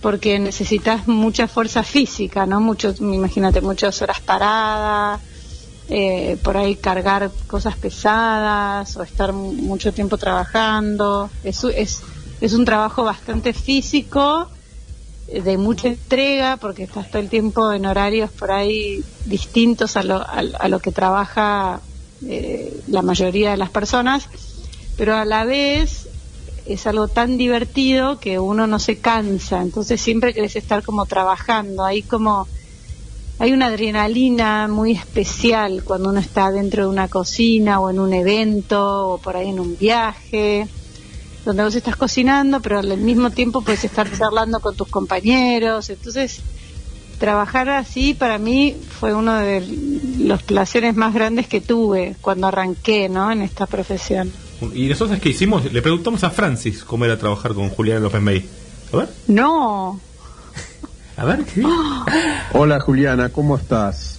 porque necesitas mucha fuerza física, ¿no? Imagínate, muchas horas paradas, por ahí cargar cosas pesadas o estar mucho tiempo trabajando. Es un trabajo bastante físico, de mucha entrega, porque estás todo el tiempo en horarios por ahí distintos a lo que trabaja la mayoría de las personas, pero a la vez es algo tan divertido que uno no se cansa, entonces siempre querés estar como trabajando, hay una adrenalina muy especial cuando uno está dentro de una cocina o en un evento o por ahí en un viaje, donde vos estás cocinando, pero al mismo tiempo puedes estar charlando con tus compañeros. Entonces, trabajar así para mí fue uno de los placeres más grandes que tuve cuando arranqué, ¿no?, en esta profesión. Y nosotros que hicimos, le preguntamos a Francis cómo era trabajar con Juliana López-May. A ver. No. A ver, ¿qué? Hola Juliana, ¿cómo estás?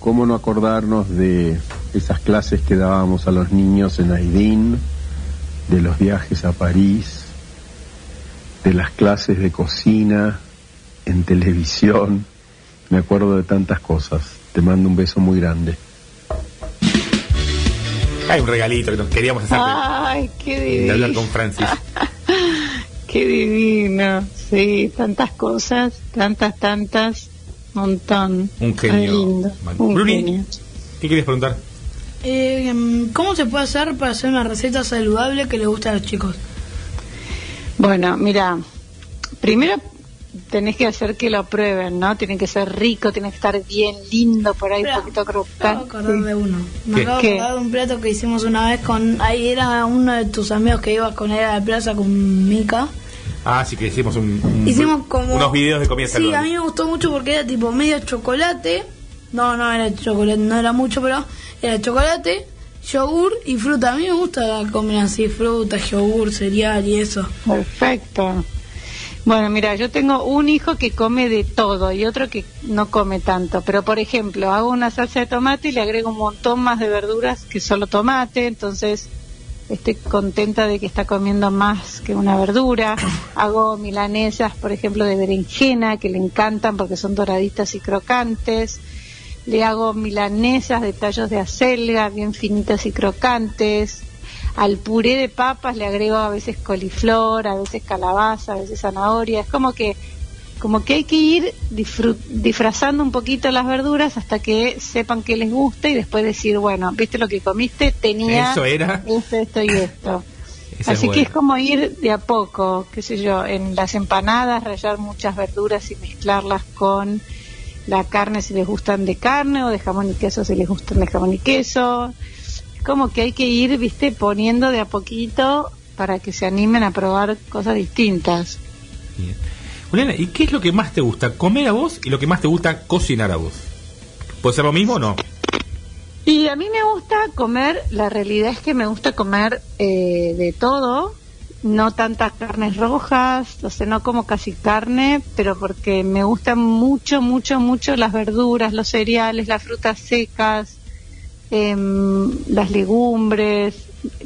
¿Cómo no acordarnos de esas clases que dábamos a los niños en Aydin, de los viajes a París, de las clases de cocina, en televisión? Me acuerdo de tantas cosas. Te mando un beso muy grande. Hay un regalito que nos queríamos hacer. Ay, qué divino. De hablar con Francis. Qué divino. Sí, tantas cosas, tantas. Montón. Un genio. Lindo. Un Bruni, genio. ¿Qué querías preguntar? ¿Cómo se puede hacer para hacer una receta saludable que le guste a los chicos? Bueno, mira, primero tenés que hacer que lo prueben, ¿no? Tiene que ser rico, tiene que estar bien lindo, por ahí un poquito crocante. Me acabo de acordar de uno. Me acabo de acordar de un plato que hicimos una vez con... Ahí era uno de tus amigos que ibas con él a la plaza con Mica. Ah, sí, que hicimos hicimos como unos videos de comida saludable. Sí, a mí me gustó mucho porque era tipo medio chocolate. No era chocolate, no era mucho, pero era chocolate, yogur y fruta. A mí me gusta comer así, fruta, yogur, cereal y eso. Perfecto. Bueno, mira, yo tengo un hijo que come de todo y otro que no come tanto. Pero, por ejemplo, hago una salsa de tomate y le agrego un montón más de verduras que solo tomate. Entonces, estoy contenta de que está comiendo más que una verdura. Hago milanesas, por ejemplo, de berenjena, que le encantan porque son doraditas y crocantes. Le hago milanesas de tallos de acelga, bien finitas y crocantes. Al puré de papas le agrego a veces coliflor, a veces calabaza, a veces zanahoria. Es como que hay que ir disfrazando un poquito las verduras hasta que sepan que les gusta y después decir, bueno, ¿viste lo que comiste? Tenía eso era esto y esto. Así que es como ir de a poco, qué sé yo, en las empanadas, rallar muchas verduras y mezclarlas con... la carne si les gustan de carne, o de jamón y queso si les gustan de jamón y queso. Es como que hay que ir, viste, poniendo de a poquito para que se animen a probar cosas distintas. Bien. Juliana, ¿y qué es lo que más te gusta comer a vos y lo que más te gusta cocinar a vos? ¿Puede ser lo mismo o no? Y a mí me gusta comer, la realidad es que me gusta comer de todo. No tantas carnes rojas, o sea, no como casi carne, pero porque me gustan mucho, mucho, mucho las verduras, los cereales, las frutas secas, las legumbres.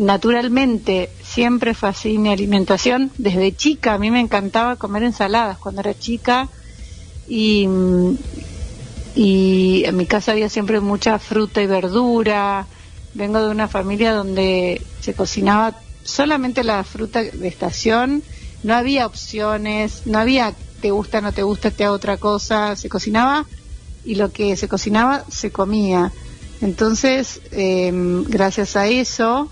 Naturalmente, siempre fue así mi alimentación. Desde chica, a mí me encantaba comer ensaladas cuando era chica y en mi casa había siempre mucha fruta y verdura. Vengo de una familia donde se cocinaba solamente la fruta de estación, no había opciones, no había te gusta, no te gusta, te hago otra cosa, se cocinaba y lo que se cocinaba se comía. Entonces, gracias a eso,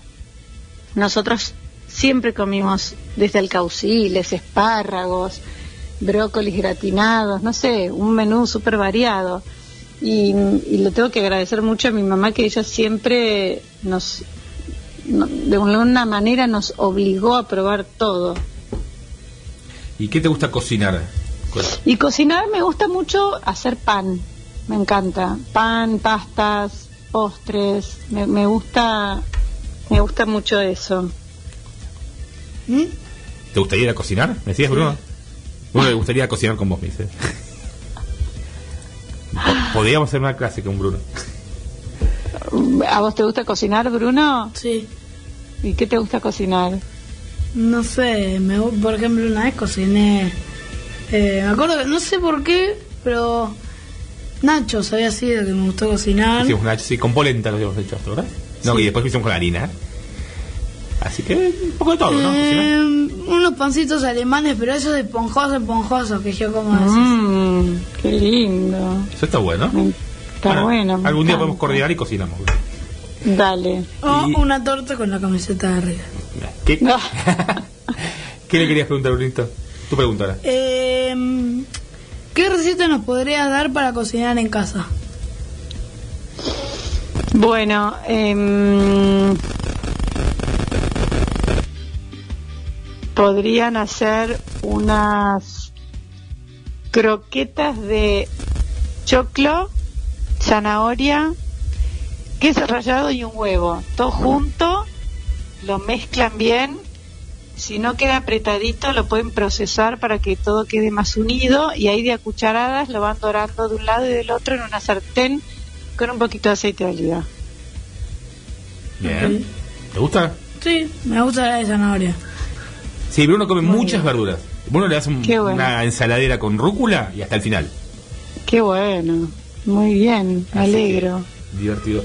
nosotros siempre comimos desde alcauciles, espárragos, brócolis gratinados, no sé, un menú súper variado. Y le tengo que agradecer mucho a mi mamá que ella siempre nos... de una manera nos obligó a probar todo. ¿Y qué te gusta cocinar? Y cocinar me gusta mucho hacer pan. Me encanta. Pan, pastas, postres. Me gusta mucho eso. ¿Te gustaría ir a cocinar? ¿Me decías, Bruno? Bruno, le gustaría cocinar con vos, me dice. Podríamos hacer una clase con Bruno. ¿A vos te gusta cocinar, Bruno? Sí. ¿Y qué te gusta cocinar? No sé, por ejemplo, una vez cociné... me acuerdo que no sé por qué, pero... nachos había sido que me gustó cocinar. Hicimos nachos, sí, con polenta los habíamos hecho, ¿verdad? No, sí. Y después lo hicimos con harina. Así que un poco de todo, ¿no? Unos pancitos alemanes, pero esos de esponjosos, que yo como decís. Qué lindo. Eso está bueno. Está bueno. Algún día podemos coordinar y cocinamos. Dale. O una torta con la camiseta de arriba. ¿Qué? No. ¿Qué le querías preguntar, Brunito? Tú pregúntala. ¿Qué receta nos podrías dar para cocinar en casa? Bueno, podrían hacer unas croquetas de choclo, zanahoria, queso rallado y un huevo. Todo junto, lo mezclan bien. Si no queda apretadito, lo pueden procesar para que todo quede más unido, y ahí de a cucharadas lo van dorando de un lado y del otro en una sartén con un poquito de aceite de oliva. Bien. ¿Te gusta? Sí, me gusta la de zanahoria. Sí, Bruno come muchas verduras. Bruno le hace una ensaladera con rúcula y hasta el final. Qué bueno. Muy bien, me alegro. Divertido.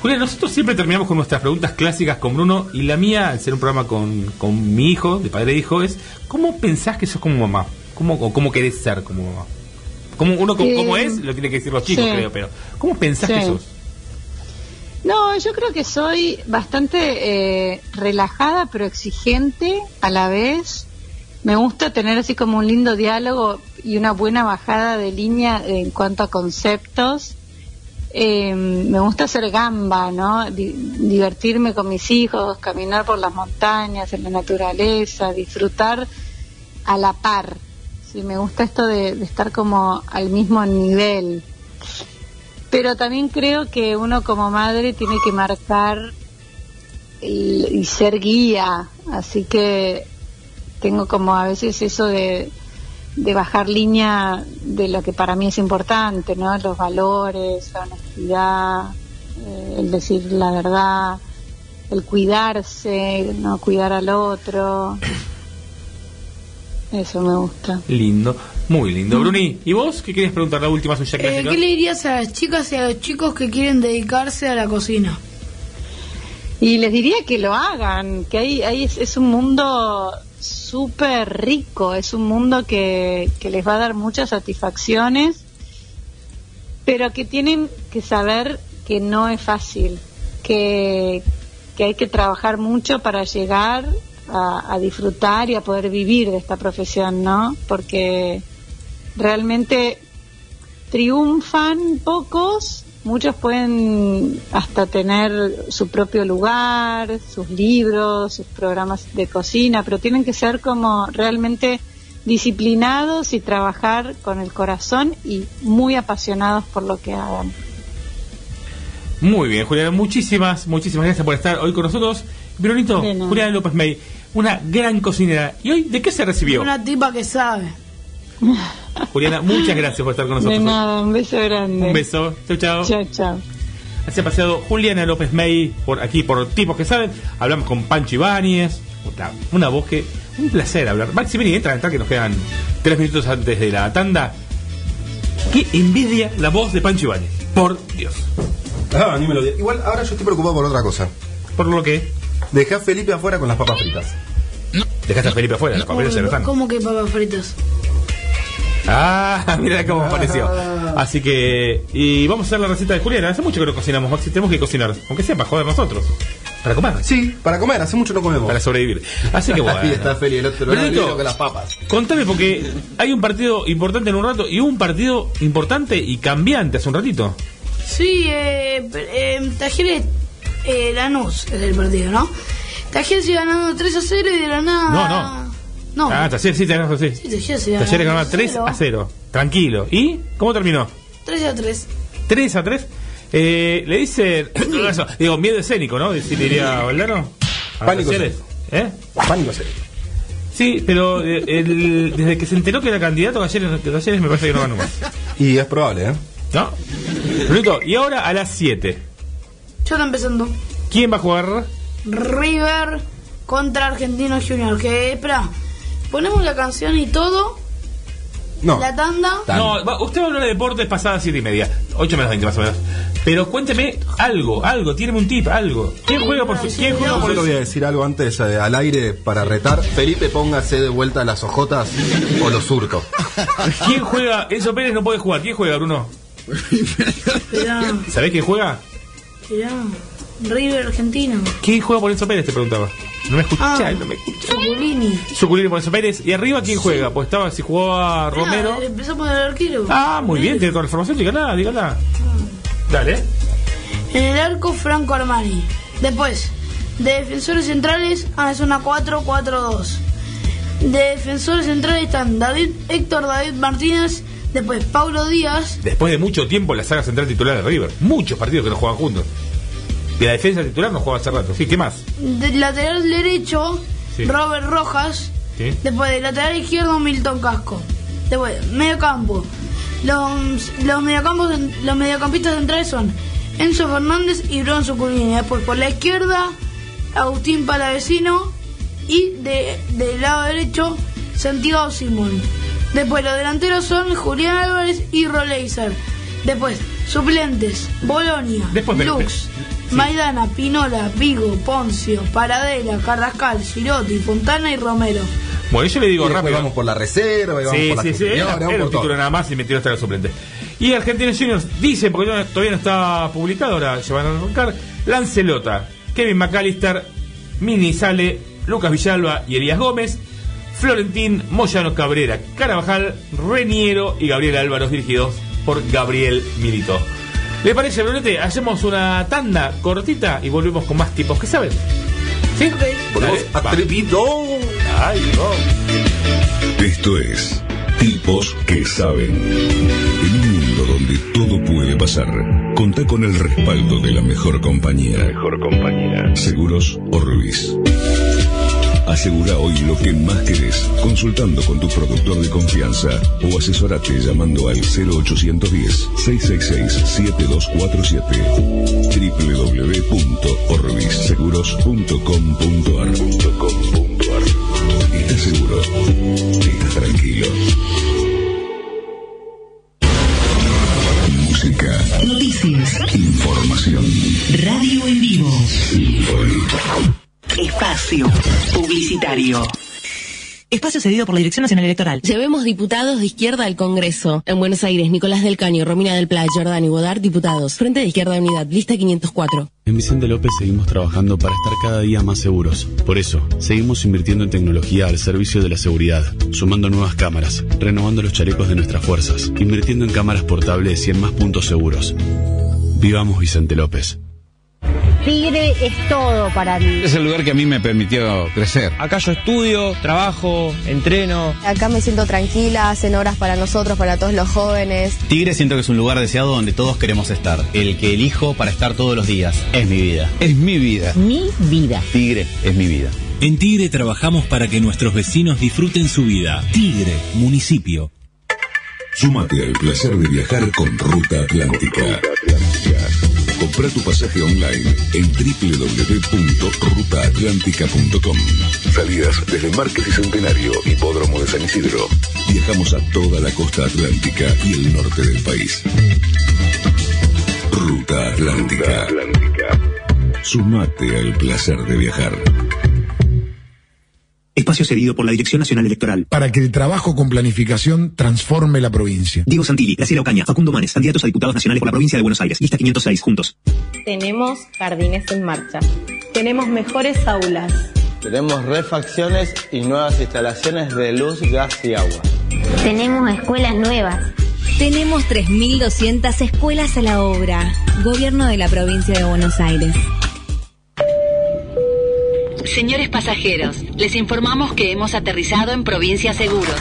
Julián, nosotros siempre terminamos con nuestras preguntas clásicas con Bruno, y la mía, al ser un programa con mi hijo, de padre e hijo, es ¿cómo pensás que sos como mamá? ¿Cómo querés ser como mamá? ¿Cómo es? Lo tienen que decir los chicos, creo, pero ¿cómo pensás que sos? No, yo creo que soy bastante relajada, pero exigente a la vez. Me gusta tener así como un lindo diálogo y una buena bajada de línea en cuanto a conceptos. Me gusta hacer gamba, ¿no? Divertirme con mis hijos, caminar por las montañas, en la naturaleza, disfrutar a la par. Sí, me gusta esto de estar como al mismo nivel. Pero también creo que uno como madre tiene que marcar y ser guía. Así que tengo como a veces eso de bajar línea de lo que para mí es importante, ¿no? Los valores, la honestidad, el decir la verdad, el cuidarse, no cuidar al otro. Eso me gusta. Lindo, muy lindo. Bruni, ¿y vos qué querés preguntar? La última suya clásica. ¿Qué le dirías a las chicas y a los chicos que quieren dedicarse a la cocina? Y les diría que lo hagan, que ahí es un mundo súper rico, es un mundo que les va a dar muchas satisfacciones, pero que tienen que saber que no es fácil, que hay que trabajar mucho para llegar a disfrutar y a poder vivir de esta profesión, ¿no? Porque realmente triunfan pocos, muchos pueden hasta tener su propio lugar, sus libros, sus programas de cocina, pero tienen que ser como realmente disciplinados y trabajar con el corazón y muy apasionados por lo que hagan. Muy bien, Juliana, muchísimas gracias por estar hoy con nosotros. Brunito, Juliana López-May, una gran cocinera. ¿Y hoy de qué se recibió? Una tipa que sabe. Juliana, muchas gracias por estar con nosotros. De nada, un beso grande. Un beso, chau, chau. Chau, chau. Así ha pasado Juliana López-May por aquí, por Tipos que Saben. Hablamos con Pancho Ibáñez. Una voz que... un placer hablar. Maxi, vení, entra, que nos quedan 3 minutos antes de la tanda. Qué envidia la voz de Pancho Ibáñez. Por Dios. Ah, ni me lo digas. Igual ahora yo estoy preocupado por otra cosa. ¿Por lo que? Dejá a Felipe afuera con las papas fritas. No. Dejaste a Felipe afuera, las papas fritas se lo están. ¿Cómo que papas fritas? Ah, mira cómo apareció. Así que... y vamos a hacer la receta de Juliana. Hace mucho que no cocinamos, Maxi. Tenemos que cocinar, aunque sea para joder nosotros. Para comer. Sí, para comer. Hace mucho no comemos. Para sobrevivir. Así que bueno. Ahí está Feli, el otro lado con las papas. Contame, porque hay un partido importante en un rato y un partido importante y cambiante hace un ratito. Sí, Talleres Lanús es el partido, ¿no? Talleres iba ganando 3-0 y de la nada... No. Ah, Talleres ganó 3-0. Tranquilo. ¿Y cómo terminó? 3-3. 3-3. Le dice. Digo, miedo escénico, ¿no? Si diría Valdano. Pánico escénico. ¿Eh? Pánico escénico. Sí, pero desde que se enteró que era candidato Gallardo me parece que no ganó más. Y es probable, ¿eh? ¿No? Bruto, y ahora a las 7. Yo estoy empezando. ¿Quién va a jugar? River contra Argentinos Juniors. Que, espera, ponemos la canción y todo. No. La tanda. No, usted va a hablar de deportes pasadas 7:30. 8:20 más o menos. Pero cuénteme algo, tíreme un tip, algo. ¿Quién juega por Yo le voy a decir algo antes al aire para retar. Felipe, póngase de vuelta a las ojotas o los surcos. ¿Quién juega? Enzo Pérez no puede jugar. ¿Quién juega, Bruno? ¿Sabés quién juega? River Argentino. ¿Quién juega por Enzo Pérez? Te preguntaba. No me escuchás, no me escuchás. Suculini por Enzo Pérez. ¿Y arriba quién juega? Pues estaba, si jugaba Romero. Empezó por el arquero. Ah, muy bien, tiene toda la información, dígala. Dale. En el arco, Franco Armani. Después, de defensores centrales, es una 4-4-2. De defensores centrales están Héctor David Martínez. Después, Paulo Díaz. Después de mucho tiempo, la saga central titular de River. Muchos partidos que no juegan juntos. De la defensa titular no jugaba hace rato. Sí, ¿qué más? Del lateral derecho, sí, Robert Rojas. ¿Sí? Después, del lateral izquierdo, Milton Casco. Después, medio campo. Los mediocampistas centrales son Enzo Fernández y Bron Zuculini. Después por la izquierda, Agustín Palavecino. Y del lado derecho, Santiago Simón. Después los delanteros son Julián Álvarez y Roleiser. Después, suplentes, Bolonia, Lux, sí, Maidana, Pinola, Vigo, Poncio, Paradela, Carrascal, Girotti, Fontana y Romero. Bueno, yo le digo rápido. Vamos por la reserva, y vamos por la superior, vamos por título nada más y me tiró hasta los suplentes. Y Argentinos Juniors dicen, porque todavía no está publicado, ahora se van a arrancar, Lancelota, Kevin McAllister, Mini Sale, Lucas Villalba y Elías Gómez, Florentín, Moyano Cabrera, Carabajal, Reniero y Gabriel Álvaros, dirigidos por Gabriel Milito. ¿Le parece, Brunete? Hacemos una tanda cortita y volvemos con más tipos que saben. ¿Sí? Volvemos atrevido. Ay, no. Esto es Tipos que Saben. En un mundo donde todo puede pasar, contá con el respaldo de la mejor compañía. Seguros Orbis. Asegura hoy lo que más querés, consultando con tu productor de confianza o asesorate llamando al 0810-666-7247 www.orbisseguros.com.ar. Estás seguro, estás tranquilo. Música, noticias, información, radio en vivo, Sinfónica. Espacio publicitario. Espacio cedido por la Dirección Nacional Electoral. Llevemos diputados de izquierda al Congreso. En Buenos Aires, Nicolás del Caño, Romina del Pla, Jordán y Bodar, diputados. Frente de Izquierda Unidad, lista 504. En Vicente López seguimos trabajando para estar cada día más seguros. Por eso, seguimos invirtiendo en tecnología al servicio de la seguridad, sumando nuevas cámaras, renovando los chalecos de nuestras fuerzas, invirtiendo en cámaras portables y en más puntos seguros. Vivamos Vicente López. Tigre es todo para mí. Es el lugar que a mí me permitió crecer. Acá yo estudio, trabajo, entreno. Acá me siento tranquila, hacen horas para nosotros, para todos los jóvenes. Tigre siento que es un lugar deseado donde todos queremos estar. El que elijo para estar todos los días. Es mi vida. Es mi vida. Mi vida. Tigre es mi vida. En Tigre trabajamos para que nuestros vecinos disfruten su vida. Tigre, municipio. Súmate al placer de viajar con Ruta Atlántica. Compra tu pasaje online en www.rutaatlántica.com. Salidas desde Márquez y Centenario, Hipódromo de San Isidro. Viajamos a toda la costa atlántica y el norte del país. Ruta Atlántica. Sumate al placer de viajar. Espacio cedido por la Dirección Nacional Electoral. Para que el trabajo con planificación transforme la provincia. Diego Santilli, Graciela Ocaña, Facundo Manes, candidatos a diputados nacionales por la provincia de Buenos Aires. Lista 506, juntos. Tenemos jardines en marcha. Tenemos mejores aulas. Tenemos refacciones y nuevas instalaciones de luz, gas y agua. Tenemos escuelas nuevas. Tenemos 3.200 escuelas a la obra. Gobierno de la provincia de Buenos Aires. Señores pasajeros, les informamos que hemos aterrizado en Provincia Seguros.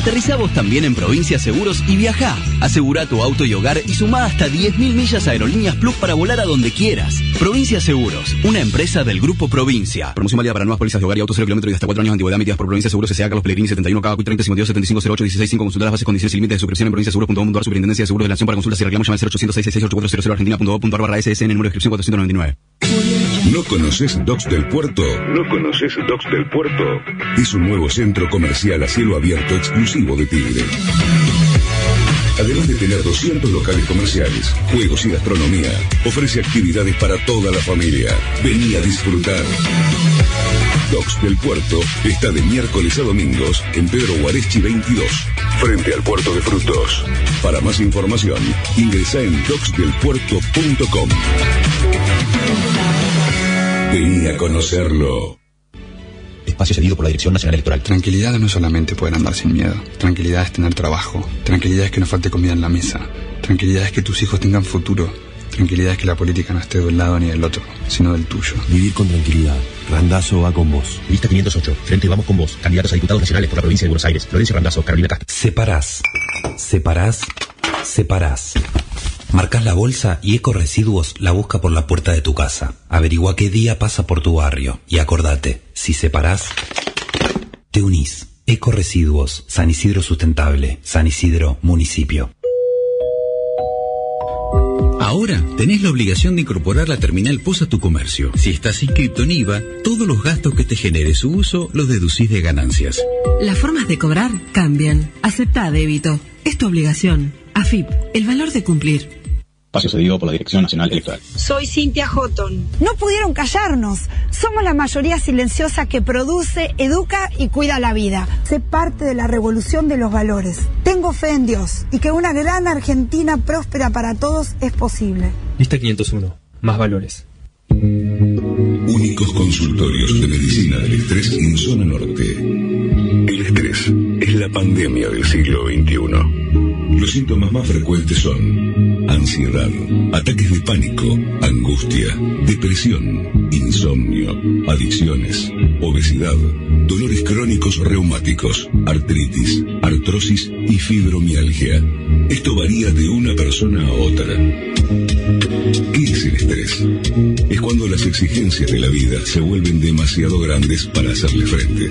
Aterrizá vos también en Provincia Seguros y viajá. Asegurá tu auto y hogar y sumá hasta 10.000 millas a Aerolíneas Plus para volar a donde quieras. Provincia Seguros, una empresa del Grupo Provincia. Promoción válida para nuevas pólizas de hogar y auto 0 kilómetros y hasta 4 años de antigüedad emitidas por Provincia Seguros S.A. Carlos Pellegrini 71 Cavacuy 30 52 75 08 16 5. Consulta las bases, condiciones y límites de suscripción en provinciaseguros.com.ar. Superintendencia de Seguros de la Nación. Para consultas y reclamos llama al 0800 666 8400 argentina.gov.ar /SSN, número de inscripción 499. ¿No conoces Docks del Puerto? ¿No conoces Docks del Puerto? Es un nuevo centro comercial a cielo abierto exclusivo de Tigre. Además de tener 200 locales comerciales, juegos y gastronomía, ofrece actividades para toda la familia. Vení a disfrutar. Docks del Puerto está de miércoles a domingos en Pedro Guareschi 22, frente al Puerto de Frutos. Para más información, ingresá en docksdelpuerto.com. Vení a conocerlo. Espacio cedido por la Dirección Nacional Electoral. Tranquilidad no es solamente poder andar sin miedo. Tranquilidad es tener trabajo. Tranquilidad es que no falte comida en la mesa. Tranquilidad es que tus hijos tengan futuro. Tranquilidad es que la política no esté de un lado ni del otro, sino del tuyo. Vivir con tranquilidad. Randazo va con vos. Lista 508. Frente Vamos con Vos. Candidatos a diputados nacionales por la provincia de Buenos Aires. Florencio Randazo, Carolina Castro. Separás. Separás. Separás. Marcás la bolsa y Ecoresiduos la busca por la puerta de tu casa. Averigua qué día pasa por tu barrio. Y acordate, si separás, te unís. Ecoresiduos, San Isidro Sustentable, San Isidro Municipio. Ahora tenés la obligación de incorporar la terminal POS a tu comercio. Si estás inscripto en IVA, todos los gastos que te genere su uso los deducís de ganancias. Las formas de cobrar cambian. Aceptá débito. Es tu obligación. AFIP, el valor de cumplir. Espacio cedido por la Dirección Nacional Electoral. Soy Cintia Houghton. No pudieron callarnos. Somos la mayoría silenciosa que produce, educa y cuida la vida. Sé parte de la revolución de los valores. Tengo fe en Dios y que una gran Argentina próspera para todos es posible. Lista 501. Más valores. Únicos consultorios de medicina del estrés en zona norte. El estrés es la pandemia del siglo XXI. Los síntomas más frecuentes son ansiedad, ataques de pánico, angustia, depresión, insomnio, adicciones, obesidad, dolores crónicos reumáticos, artritis, artrosis y fibromialgia. Esto varía de una persona a otra. ¿Qué es el estrés? Es cuando las exigencias de la vida se vuelven demasiado grandes para hacerle frente.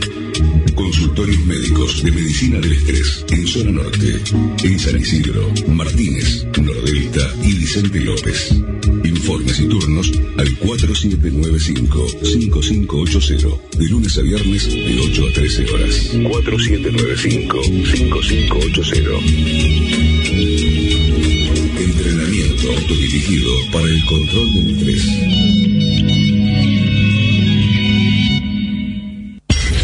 Consultorios médicos de medicina del estrés en zona norte, en San Isidro, Martínez, Nordelta y Vicente López. Informes y turnos al 4795-5580, de lunes a viernes de 8 a 13 horas. 4795-5580. Entrenamiento autodirigido para el control del estrés.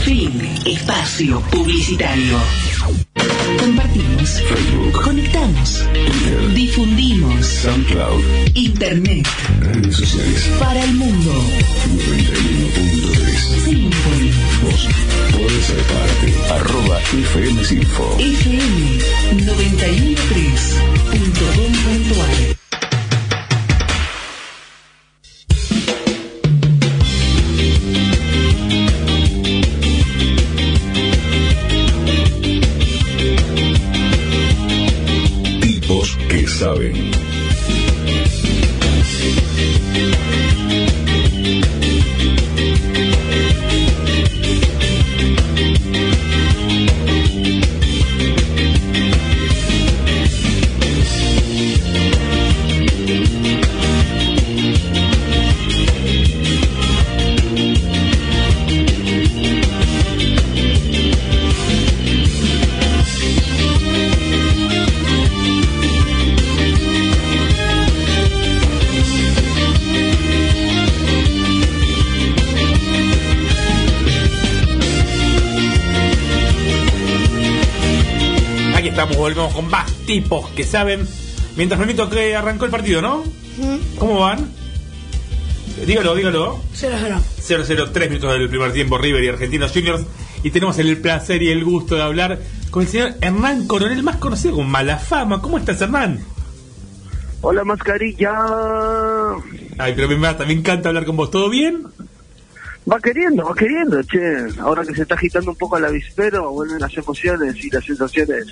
Fin. Espacio publicitario. Compartimos. Facebook. Conectamos. Twitter. Difundimos. SoundCloud. Internet. Redes sociales. Para el mundo. 91.3. Symphony. Vos podés ser parte. @FMSinfo. FM 91.3.com.ar. Saben. Volvemos con más tipos que saben. Mientras Benito, que arrancó el partido, ¿no? Uh-huh. ¿Cómo van? Dígalo. 0-0. 0-0, 3 minutos del primer tiempo, River y Argentinos Juniors. Y tenemos el placer y el gusto de hablar con el señor Hernán Coronel, más conocido como Mala Fama. ¿Cómo estás, Hernán? Hola, mascarilla. Ay, pero me encanta hablar con vos. ¿Todo bien? Va queriendo, che. Ahora que se está agitando un poco el avispero, vuelven las emociones y las sensaciones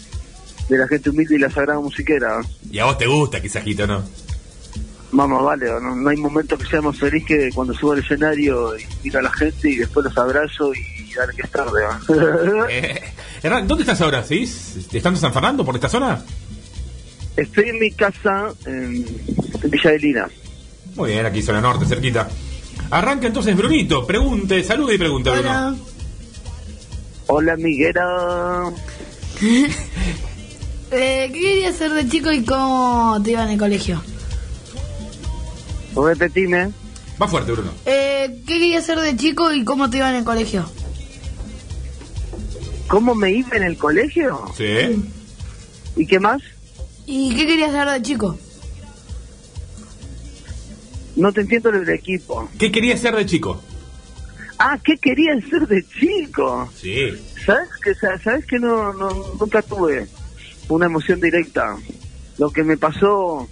de la gente humilde y la sagrada musiquera. ¿Y a vos te gusta que se agite o no? Mamá, vale, no hay momento que sea más feliz que cuando subo al escenario y miro a la gente y después los abrazo y dale que es tarde, ¿no? Hernán, ¿dónde estás ahora? ¿Seguís estando en San Fernando, por esta zona? Estoy en mi casa, en Villa de Lina. Muy bien, aquí zona norte, cerquita. Arranca entonces Brunito, pregunte, salude y pregunta. Hola. Bruno. Hola, amiguera. ¿Qué querías ser de chico y cómo te iba en el colegio? Repetime. Va fuerte, Bruno. ¿Qué querías ser de chico y cómo te iba en el colegio? ¿Cómo me iba en el colegio? Sí. ¿Y qué más? ¿Y qué querías ser de chico? No te entiendo el equipo. ¿Qué querías ser de chico? Ah, ¿qué querías ser de chico? Sí. ¿Sabes que nunca tuve una emoción directa? Lo que me pasó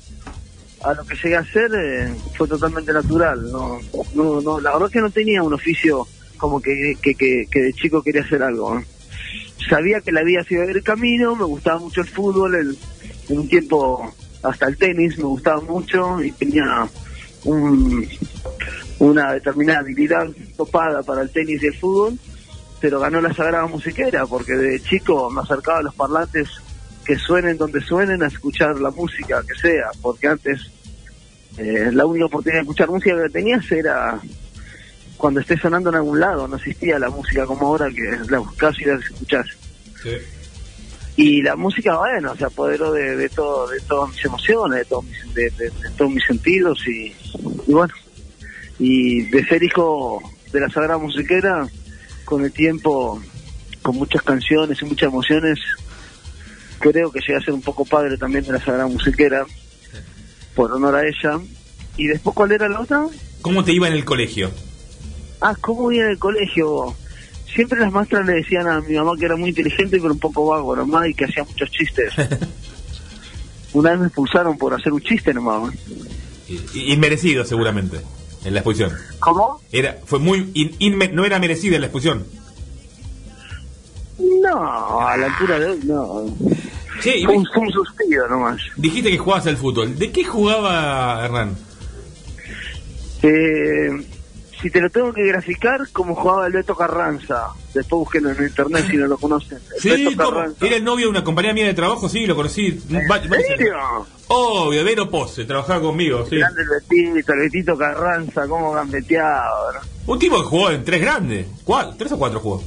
a lo que llegué a hacer fue totalmente natural. No, la verdad es que no tenía un oficio como que de chico quería hacer algo, ¿eh? Sabía que la vida se iba a ver el camino, me gustaba mucho el fútbol, en un tiempo hasta el tenis me gustaba mucho y tenía una determinada habilidad topada para el tenis y el fútbol, pero ganó la sagrada musiquera porque de chico me acercaba a los parlantes que suenen donde suenen a escuchar la música que sea, porque antes la única oportunidad de escuchar música que tenías era cuando esté sonando en algún lado, no existía la música como ahora que la buscás y la escuchás. Sí. Y la música, bueno, se apoderó de todas mis emociones, de todos mis sentidos y bueno, y de ser hijo de la sagrada musiquera, con el tiempo, con muchas canciones y muchas emociones, creo que llegué a ser un poco padre también de la sagrada musiquera, por honor a ella. ¿Y después cuál era la otra? ¿Cómo te iba en el colegio? Ah, ¿cómo iba en el colegio? Siempre las maestras le decían a mi mamá que era muy inteligente pero un poco vago nomás y que hacía muchos chistes. Una vez me expulsaron por hacer un chiste nomás. Inmerecido seguramente, en la expulsión. ¿Cómo? Fue muy no era merecida la expulsión. No, a la altura de hoy no. Sí, fue un suspiro nomás. Dijiste que jugabas al fútbol. ¿De qué jugaba Hernán? Si te lo tengo que graficar, como jugaba el Beto Carranza. Después busquen en internet si no lo conocen. El sí, era el novio de una compañera mía de trabajo, sí, lo conocí. ¿En serio? Obvio, Vero Pose, trabajaba conmigo, sí. El Betito Carranza, cómo gambeteado, ¿no? Un tipo que jugó en tres grandes. ¿Tres o cuatro jugó?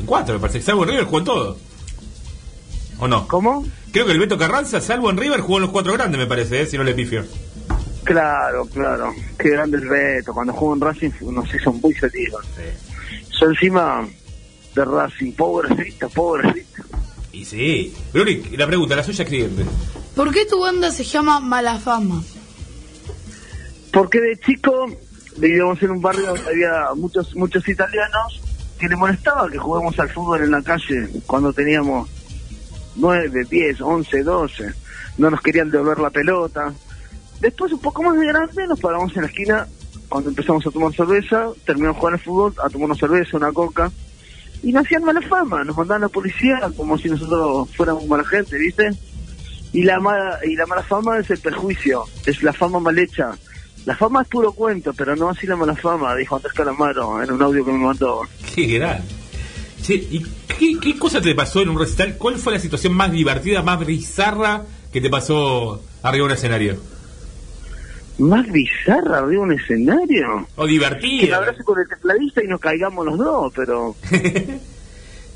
En cuatro, me parece. Salvo en River jugó en todo. ¿O no? ¿Cómo? Creo que el Beto Carranza, salvo en River, jugó en los cuatro grandes, me parece, si no le pifio. Claro, qué grande el Beto. Cuando jugó en Racing nos hizo muy feliz. Sí. Yo encima de Racing, pobrecito. Y sí. Bruni, la pregunta, la suya es siguiente. ¿Por qué tu banda se llama Mala Fama? Porque de chico vivíamos en un barrio donde había muchos italianos que le molestaba que juguemos al fútbol en la calle cuando teníamos 9, 10, 11, 12. No nos querían devolver la pelota. Después, un poco más de grande, nos paramos en la esquina cuando empezamos a tomar cerveza, terminamos jugando al fútbol, a tomar una cerveza, una coca, y nos hacían mala fama, nos mandaban a la policía como si nosotros fuéramos mala gente, ¿viste? Y la mala fama es el perjuicio, es la fama mal hecha. La fama es puro cuento, pero no así la mala fama, dijo Andrés Calamaro en un audio que me mandó. ¡Qué gran! Sí, ¿y qué cosa te pasó en un recital? ¿Cuál fue la situación más divertida, más bizarra que te pasó arriba de un escenario? Más bizarra arriba un escenario. O divertida. Que la abrazo con el tecladista y nos caigamos los dos, pero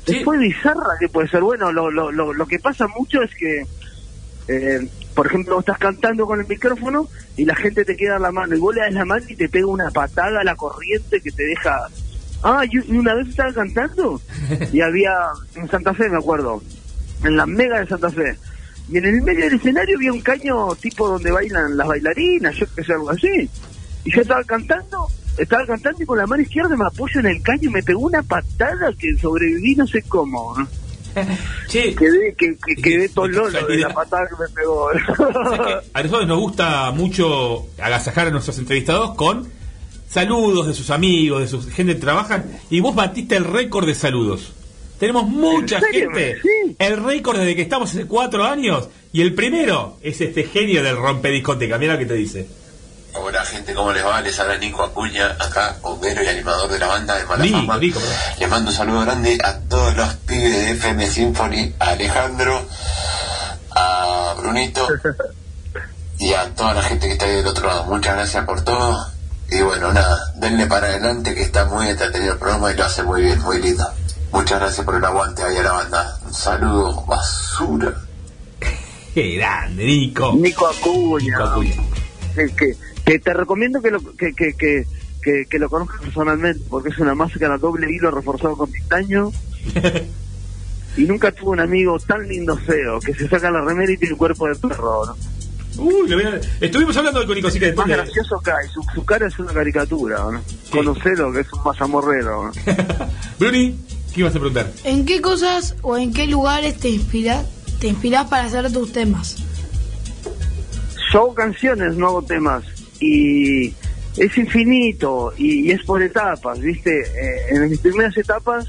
después bizarra que puede ser. Bueno, lo que pasa mucho es que, por ejemplo, estás cantando con el micrófono y la gente te queda en la mano y vos le das la mano y te pega una patada a la corriente que te deja. Ah, yo una vez estaba cantando y había en Santa Fe, me acuerdo, en la mega de Santa Fe. Y en el medio del escenario había un caño tipo donde bailan las bailarinas, yo qué sé, algo así. Y yo estaba cantando y con la mano izquierda me apoyo en el caño y me pegó una patada que sobreviví no sé cómo. Sí. Quedé todo lolo de la patada que me pegó. O sea, que a nosotros nos gusta mucho agasajar a nuestros entrevistados con saludos de sus amigos, de su gente que trabajan, y vos batiste el récord de saludos. Tenemos mucha gente, ¿sí? El récord desde que estamos hace 4 años, y el primero es este genio del rompediscoteca. Mira lo que te dice. Hola gente, ¿cómo les va? Les habla Nico Acuña, acá bombero y animador de la banda de Mala Fama. Les mando un saludo grande a todos los pibes de FM Symphony, a Alejandro, a Brunito y a toda la gente que está ahí del otro lado. Muchas gracias por todo. Y bueno, nada, denle para adelante que está muy entretenido el programa y lo hace muy bien, muy lindo. Muchas gracias por el aguante ahí a la banda. Un saludo, basura. Qué grande, Nico. Nico Acuña. Nico Acuña. Que te recomiendo que lo conozcas personalmente, porque es una máscara doble hilo reforzado con titanio. Y nunca tuve un amigo tan lindo feo, que se saca la remera y tiene el cuerpo de perro, ¿no? Uy, estuvimos hablando con Nico, así que... Es más gracioso que hay, su cara es una caricatura, ¿no? Sí. Conocelo, que es un mazamorrero, ¿no? Bruni, ¿qué ibas a preguntar? ¿En qué cosas o en qué lugares te inspirás para hacer tus temas? Yo hago canciones, no hago temas. Y es infinito, y es por etapas, ¿viste? En mis primeras etapas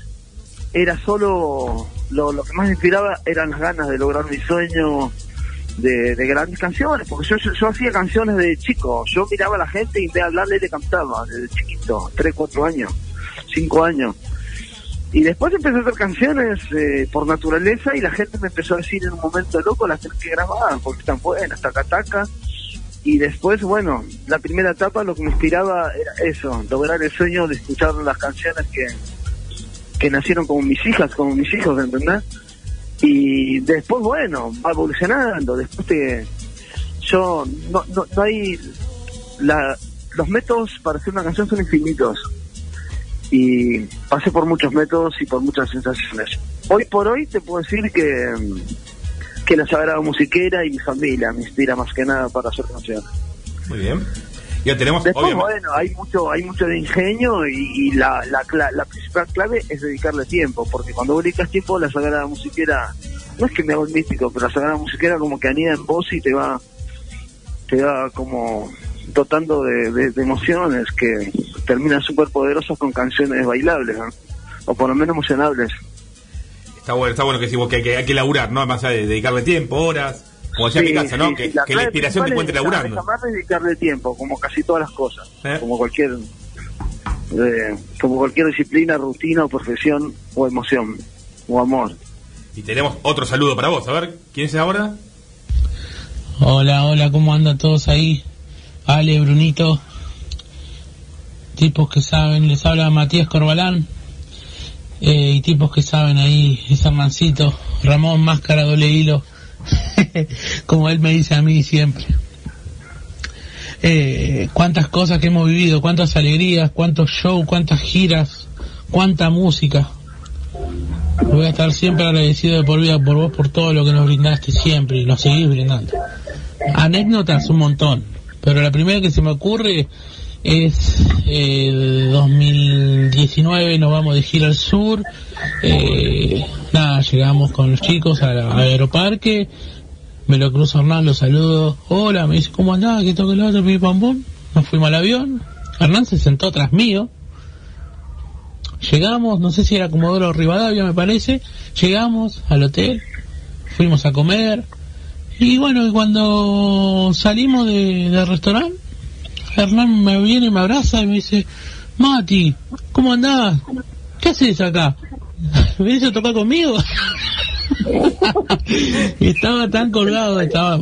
era solo... Lo que más me inspiraba eran las ganas de lograr mi sueño... De grandes canciones, porque yo hacía canciones de chico, yo miraba a la gente y de hablarle le cantaba, desde chiquito, 3, 4 años, 5 años. Y después empecé a hacer canciones por naturaleza y la gente me empezó a decir en un momento loco las que grababan, porque están buenas, taca. Y después, bueno, la primera etapa lo que me inspiraba era eso, lograr el sueño de escuchar las canciones que nacieron como mis hijas, como mis hijos, ¿entendés? Y después, bueno, va evolucionando. Después no hay... Los métodos para hacer una canción son infinitos. Y pasé por muchos métodos y por muchas sensaciones. Hoy por hoy te puedo decir que la Sagrada Musiquera y mi familia me inspira más que nada para hacer canciones. Muy bien. Ya tenemos... Después, obviamente, bueno, hay mucho de ingenio y la principal clave es dedicarle tiempo, porque cuando vos dedicas tiempo, la Sagrada Musiquera, no es que me hago el místico, pero la Sagrada Musiquera como que anida en vos y te va como dotando de emociones que terminan súper poderosas con canciones bailables, ¿no? O por lo menos emocionables. Está bueno que sí, que hay que laburar, ¿no? Además de dedicarle tiempo, horas... Como decía mi casa, ¿no? Sí, que la inspiración te encuentre laburando. Jamás dedicarle tiempo, como casi todas las cosas. Como cualquier disciplina, rutina, o profesión, o emoción, o amor. Y tenemos otro saludo para vos. A ver, ¿quién es ahora? Hola, ¿cómo andan todos ahí? Ale, Brunito. Tipos que saben, les habla Matías Corbalán. Y tipos que saben ahí, es Hermancito, Ramón, máscara, doble hilo. Como él me dice a mí siempre, cuántas cosas que hemos vivido, cuántas alegrías, cuántos shows, cuántas giras, cuánta música. Voy a estar siempre agradecido de por vida por vos, por todo lo que nos brindaste siempre y nos seguís brindando. Anécdotas un montón, pero la primera que se me ocurre es 2019, nos vamos de gira al sur, llegamos con los chicos al aeroparque, me lo cruzo a Hernán, lo saludo, hola, me dice, ¿cómo andás? ¿Qué toque el otro? Pim, pam, pum. Nos fuimos al avión, Hernán se sentó tras mío, llegamos, no sé si era Comodoro Rivadavia me parece, llegamos al hotel, fuimos a comer, y bueno, y cuando salimos del restaurante, Hernán me viene y me abraza y me dice, Mati, ¿cómo andás? ¿Qué haces acá? ¿Me vienes a tocar conmigo? Y estaba tan colgado,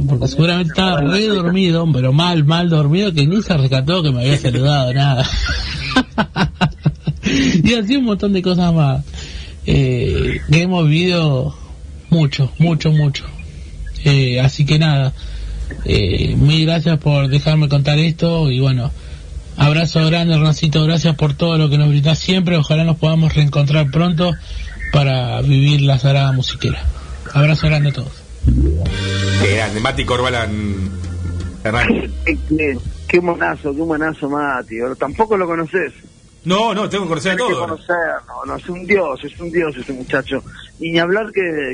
porque seguramente estaba re dormido, pero mal dormido, que ni se rescató que me había saludado, nada. Y así un montón de cosas más, que hemos vivido mucho. Así que nada. Mil gracias por dejarme contar esto y bueno, abrazo grande, Hernancito, gracias por todo lo que nos brindás siempre, ojalá nos podamos reencontrar pronto para vivir la Sagrada Musiquera. Abrazo grande a todos. Qué grande, Mati Corbalán. Hernán. Qué monazo, Mati, tampoco lo conoces. No, tengo que conocer a todos. No, es un dios ese muchacho. Y ni hablar que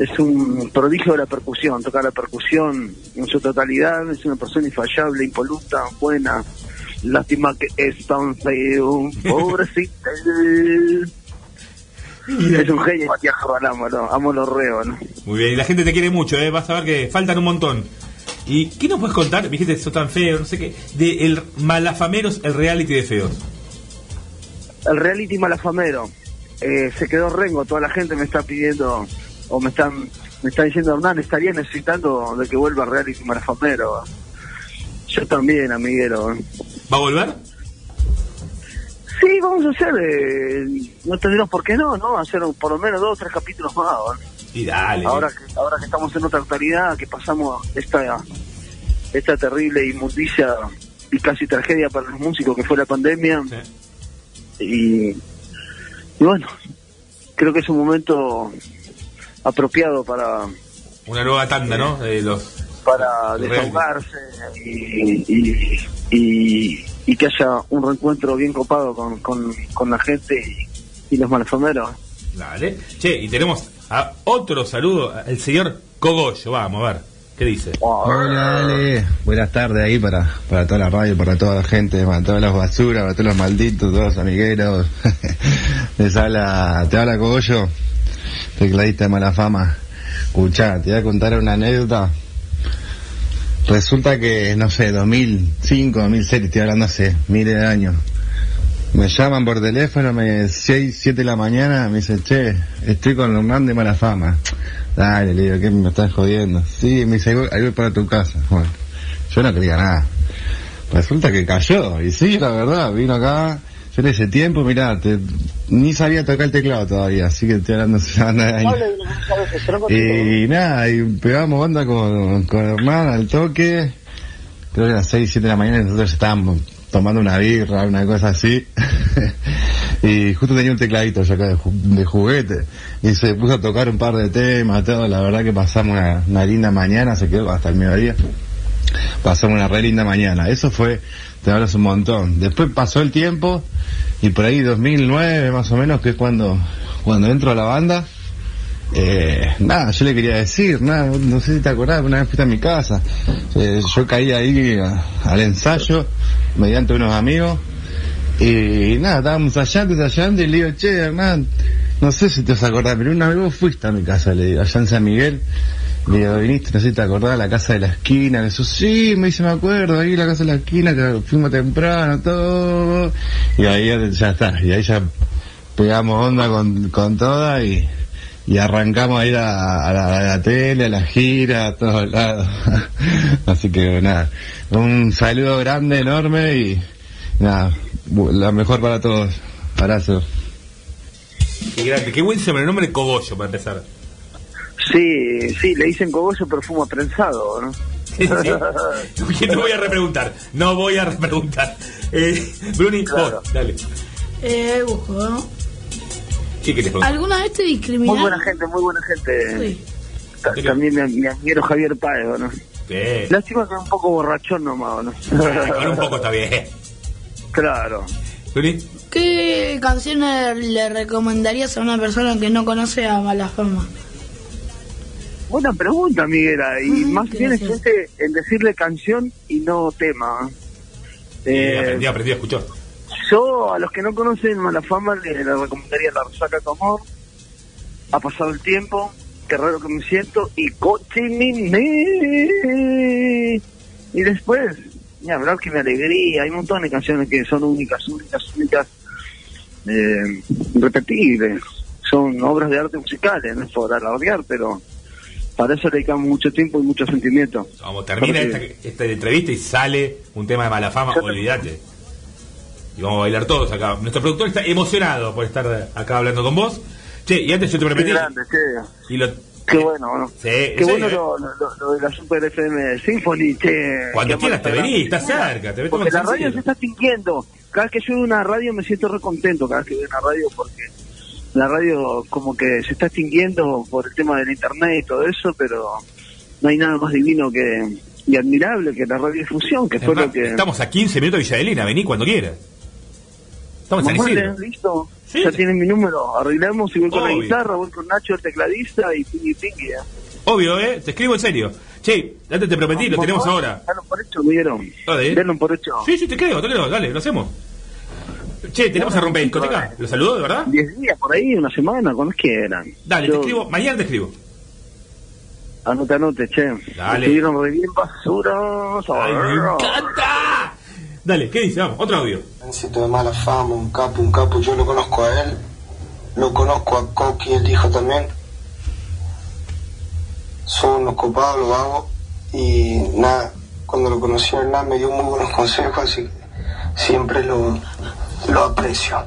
es un prodigio de la percusión, tocar la percusión en su totalidad, es una persona infalible, impoluta, buena, Lástima que es tan feo, pobrecito. Es un genio, Matías Corbalán, ¿no? Amo los reos, ¿no? Muy bien, y la gente te quiere mucho, ¿eh? Vas a ver que faltan un montón. ¿Y qué nos puedes contar? Dijiste que sos tan feo, no sé qué. De el Malafameros, el reality de feos. El reality Malafamero. Se quedó rengo, toda la gente me está pidiendo, o me están diciendo, Hernán, estaría necesitando de que vuelva el reality Malafamero. Yo también, amiguero. ¿Va a volver? Sí, vamos a hacer, no tendremos por qué no, hacer por lo menos 2 o 3 capítulos más, ¿no? Y dale. Ahora que estamos en otra actualidad, que pasamos esta terrible inmundicia y casi tragedia para los músicos que fue la pandemia, sí. Y bueno, creo que es un momento apropiado para una nueva tanda, ¿no? Para desahogarse y que haya un reencuentro bien copado con la gente y los malafameros. Dale. Che, y tenemos a otro saludo, el señor Cogollo. Vamos a ver, ¿qué dice? Hola, Ale. Buenas tardes ahí para toda la radio, para toda la gente, para todas las basuras, para todos los malditos, todos los amigueros. Te habla Cogollo, tecladista de Mala Fama. Escuchá, te voy a contar una anécdota. Resulta que, no sé, 2005, 2006, estoy hablando hace miles de años. Me llaman por teléfono, 6, 7 de la mañana, me dicen, che, estoy con Hernán de Mala Fama. Dale, le digo, ¿qué me estás jodiendo? Sí, me dice, ahí voy para tu casa. Bueno, yo no creía nada. Resulta que cayó, y sí, la verdad, vino acá, yo le hice tiempo, mirá, ni sabía tocar el teclado todavía, así que estoy hablando hace banda de años. Y nada, y pegamos banda con Hernán al toque, creo que a las 6, 7 de la mañana nosotros estábamos tomando una birra, una cosa así. Y justo tenía un tecladito yo acá de juguete y se puso a tocar un par de temas, todo. La verdad que pasamos una linda mañana, se quedó hasta el mediodía, pasamos una re linda mañana. Eso fue, te hablas un montón. Después pasó el tiempo y por ahí 2009 más o menos, que es cuando entro a la banda. Nada, yo le quería decir, nada, no sé si te acordás, una vez fuiste a mi casa, yo caí ahí al ensayo mediante unos amigos y nada, estábamos ensayando y le digo, che, Hernán, no sé si te vas a acordar, pero una vez vos fuiste a mi casa, le digo, allá en San Miguel, le digo, viniste, no sé si te acordás, la casa de la esquina, eso sí, me dice, me acuerdo, ahí la casa de la esquina, que fuimos temprano, todo, y ahí ya está, y ahí ya pegamos onda con toda y arrancamos a ir a la tele, a la gira, a todos lados. Así que nada, un saludo grande, enorme y nada, la mejor para todos. Abrazo. Qué grande, qué buen sobrenombre, Cogollo, para empezar. Sí, le dicen Cogollo, pero fumo prensado, ¿no? ¿Sí? No voy a repreguntar. Bruni, claro. Dale. Busco. ¿Alguna vez te discriminaron? Muy buena gente. Sí. También mi amigo Javier Páez, ¿no? Sí. Lástima que es un poco borrachón nomás, ¿no? Con un poco está bien. Claro. ¿Qué canciones le recomendarías a una persona que no conoce a Mala Fama? Buena pregunta, amiguera. Y más bien es gente en decirle canción y no tema. Aprendí a escuchar. Yo, a los que no conocen Mala Fama, les recomendaría La Resaca con Amor, Ha Pasado el Tiempo, Qué Raro que Me Siento, y Cochiminé. Y después, ni hablar que Mi Alegría. Hay un montón de canciones que son únicas, irrepetibles. Son obras de arte musicales, no es por alardear, pero para eso le dedicamos mucho tiempo y mucho sentimiento. Vamos, termina esta entrevista y sale un tema de Mala Fama, olvídate. Y vamos a bailar todos acá. Nuestro productor está emocionado por estar acá hablando con vos. Che, y antes yo te prometí. Qué bueno, ¿no? Sí, qué bueno, lo de la Super FM Symphony, che. Cuando quieras te venís, está cerca. Porque la radio se está extinguiendo. Cada vez que yo veo una radio me siento re contento, cada vez que veo una radio, porque la radio como que se está extinguiendo por el tema del internet y todo eso, pero no hay nada más divino y admirable que la radiodifusión, que fue lo que... Estamos a 15 minutos de Villa de Lina, vení cuando quieras. Listo, ¿sí? Ya tienen mi número, arreglamos y voy con la guitarra, voy con Nacho el tecladista y pingui. Obvio, te escribo en serio. Che, antes te prometí, no, lo tenemos ahora. Dale por hecho, ¿vieron? Dale por hecho. Sí, te creo, dale, lo hacemos. Che, tenemos a Rompe Discoteca. ¿Lo saludó, de verdad? 10 días, por ahí, una semana, cuando quieran. Dale, te escribo, mañana te escribo. Anote, che. Dale. Estuvieron re bien basuros. ¡Ay, me encanta! Dale, ¿qué dice? Vamos, otro audio. Pancito de mala fama, un capo, yo lo conozco a él. Lo conozco a Coqui, el hijo también. Son unos copados, lo hago. Y nada, cuando lo conocí a Hernán me dio muy buenos consejos, así que siempre lo aprecio.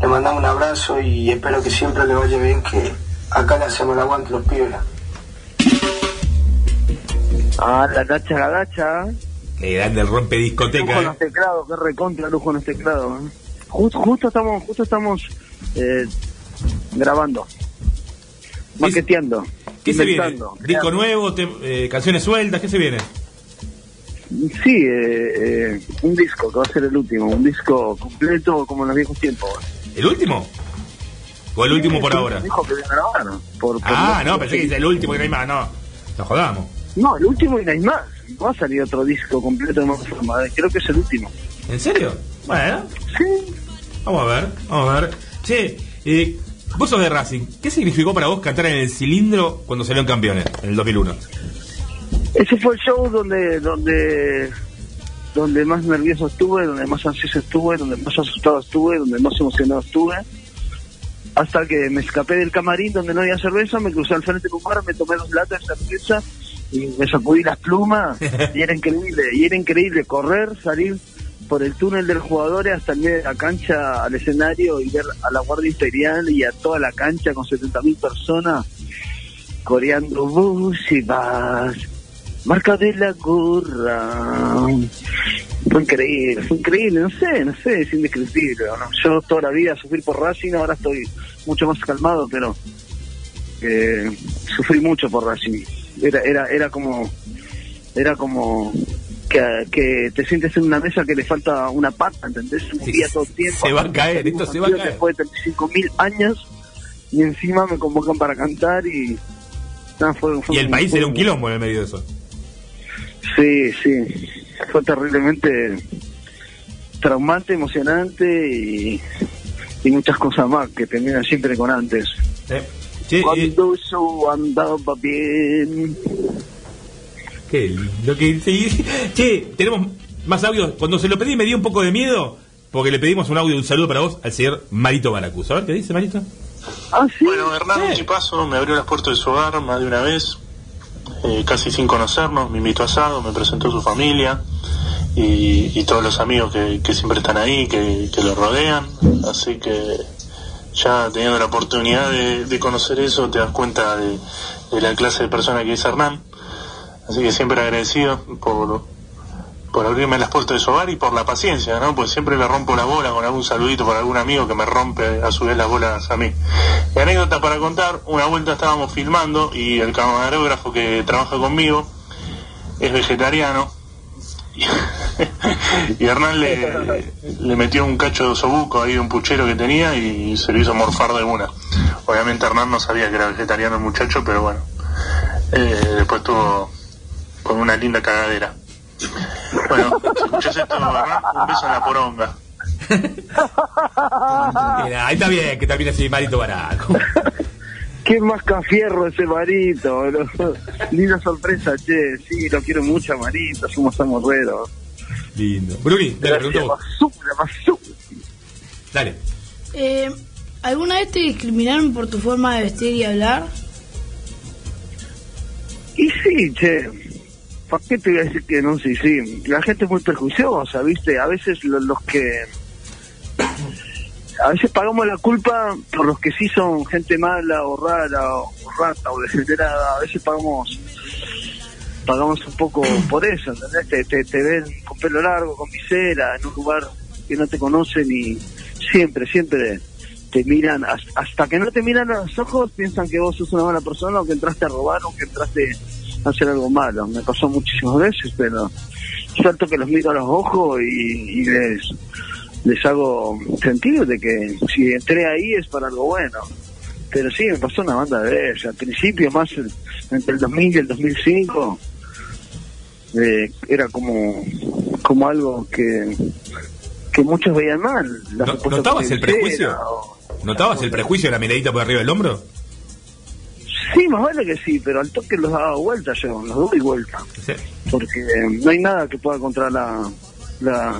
Le mandamos un abrazo y espero que siempre le vaya bien, que acá le hacemos el aguante los pibes. Ah, la gacha. Qué grande el rompe discoteca. Lujo en los teclados, qué recontra lujo en los teclados. Justo estamos grabando, maqueteando. ¿Qué se viene? Disco nuevo, canciones sueltas, ¿qué se viene? Sí, un disco que va a ser el último, un disco completo como en los viejos tiempos. ¿El último? ¿O el último por ahora? El disco que grabaron. No, pensé que es el último y no hay más, no. Nos jodamos. No, el último y no hay más. No va a salir otro disco completo de Mala Fama. Creo que es el último. ¿En serio? Bueno. Sí. Vamos a ver. Che, vos sos de Racing. ¿Qué significó para vos cantar en el cilindro cuando salieron campeones en el 2001? Ese fue el show donde más nervioso estuve, donde más ansioso estuve, donde más asustado estuve, donde más emocionado estuve. Hasta que me escapé del camarín donde no había cerveza, me crucé al frente con bar, me tomé 2 latas de cerveza y me sacudí las plumas. y era increíble correr, salir por el túnel de los jugadores hasta el medio de la cancha al escenario y ver a la Guardia Imperial y a toda la cancha con 70.000 personas coreando bus y vas, marca de la gorra. Fue increíble, no sé, es indescriptible, ¿no? Yo toda la vida sufrí por Racing, ahora estoy mucho más calmado, pero sufrí mucho por Racing. Era como que te sientes en una mesa que le falta una pata, ¿entendés? Un día todo el tiempo. Se va a caer, esto se va a caer. Después de 35.000 años y encima me convocan para cantar y... Nah, fue y el país era un quilombo en el medio de eso. Sí. Fue terriblemente traumante, emocionante y muchas cosas más que terminan siempre con antes. Cuando yo andaba bien. Qué lo que sí. Che, tenemos más audios. Cuando se lo pedí me dio un poco de miedo porque le pedimos un audio, un saludo para vos al señor Marito Baracu. A ver qué dice Marito. Ah, ¿sí? Bueno, Hernán, un tipazo, me abrió las puertas de su hogar más de una vez, casi sin conocernos, me invitó a asado, me presentó su familia y todos los amigos que siempre están ahí, que lo rodean, así que ya teniendo la oportunidad de conocer eso, te das cuenta de la clase de persona que es Hernán. Así que siempre agradecido por abrirme las puertas de su hogar y por la paciencia, ¿no? Pues siempre le rompo la bola con algún saludito para algún amigo que me rompe a su vez las bolas a mí. Y anécdota para contar, una vuelta estábamos filmando y el camarógrafo que trabaja conmigo es vegetariano y Hernán le metió un cacho de osobuco ahí de un puchero que tenía y se lo hizo morfar de una. Obviamente Hernán no sabía que era vegetariano el muchacho, pero bueno, después tuvo con una linda cagadera. Bueno, si escuchás esto, ¿verdad? Un beso en la poronga. Mira, ahí está bien, que también así, Marito Baracu. Qué más cafierro ese Marito, bro. Linda sorpresa, che. Sí, lo quiero mucho a Marito, somos amorreros. Lindo. Bruni, dale, pregunto. Basura. Dale. ¿Alguna vez te discriminaron por tu forma de vestir y hablar? Y sí, che. ¿Para qué te voy a decir que no? Sí. La gente es muy prejuiciosa, ¿viste? A veces los que... A veces pagamos la culpa por los que sí son gente mala o rara o rata o degenerada. A veces pagamos un poco por eso, ¿entendés? Te ven con pelo largo, con visera, en un lugar que no te conocen y siempre te miran. Hasta que no te miran a los ojos piensan que vos sos una mala persona o que entraste a robar o que entraste... hacer algo malo, me pasó muchísimas veces, pero cierto que los miro a los ojos y les hago sentir de que si entré ahí es para algo bueno. Pero sí, me pasó una banda de veces. Al principio, más entre el 2000 y el 2005, era como algo que muchos veían mal. ¿Notabas el prejuicio? ¿Notabas el prejuicio de la miradita por arriba del hombro? Sí, más vale que sí, pero al toque los daba vuelta yo, los doy vuelta. ¿Sí? Porque no hay nada que pueda contra la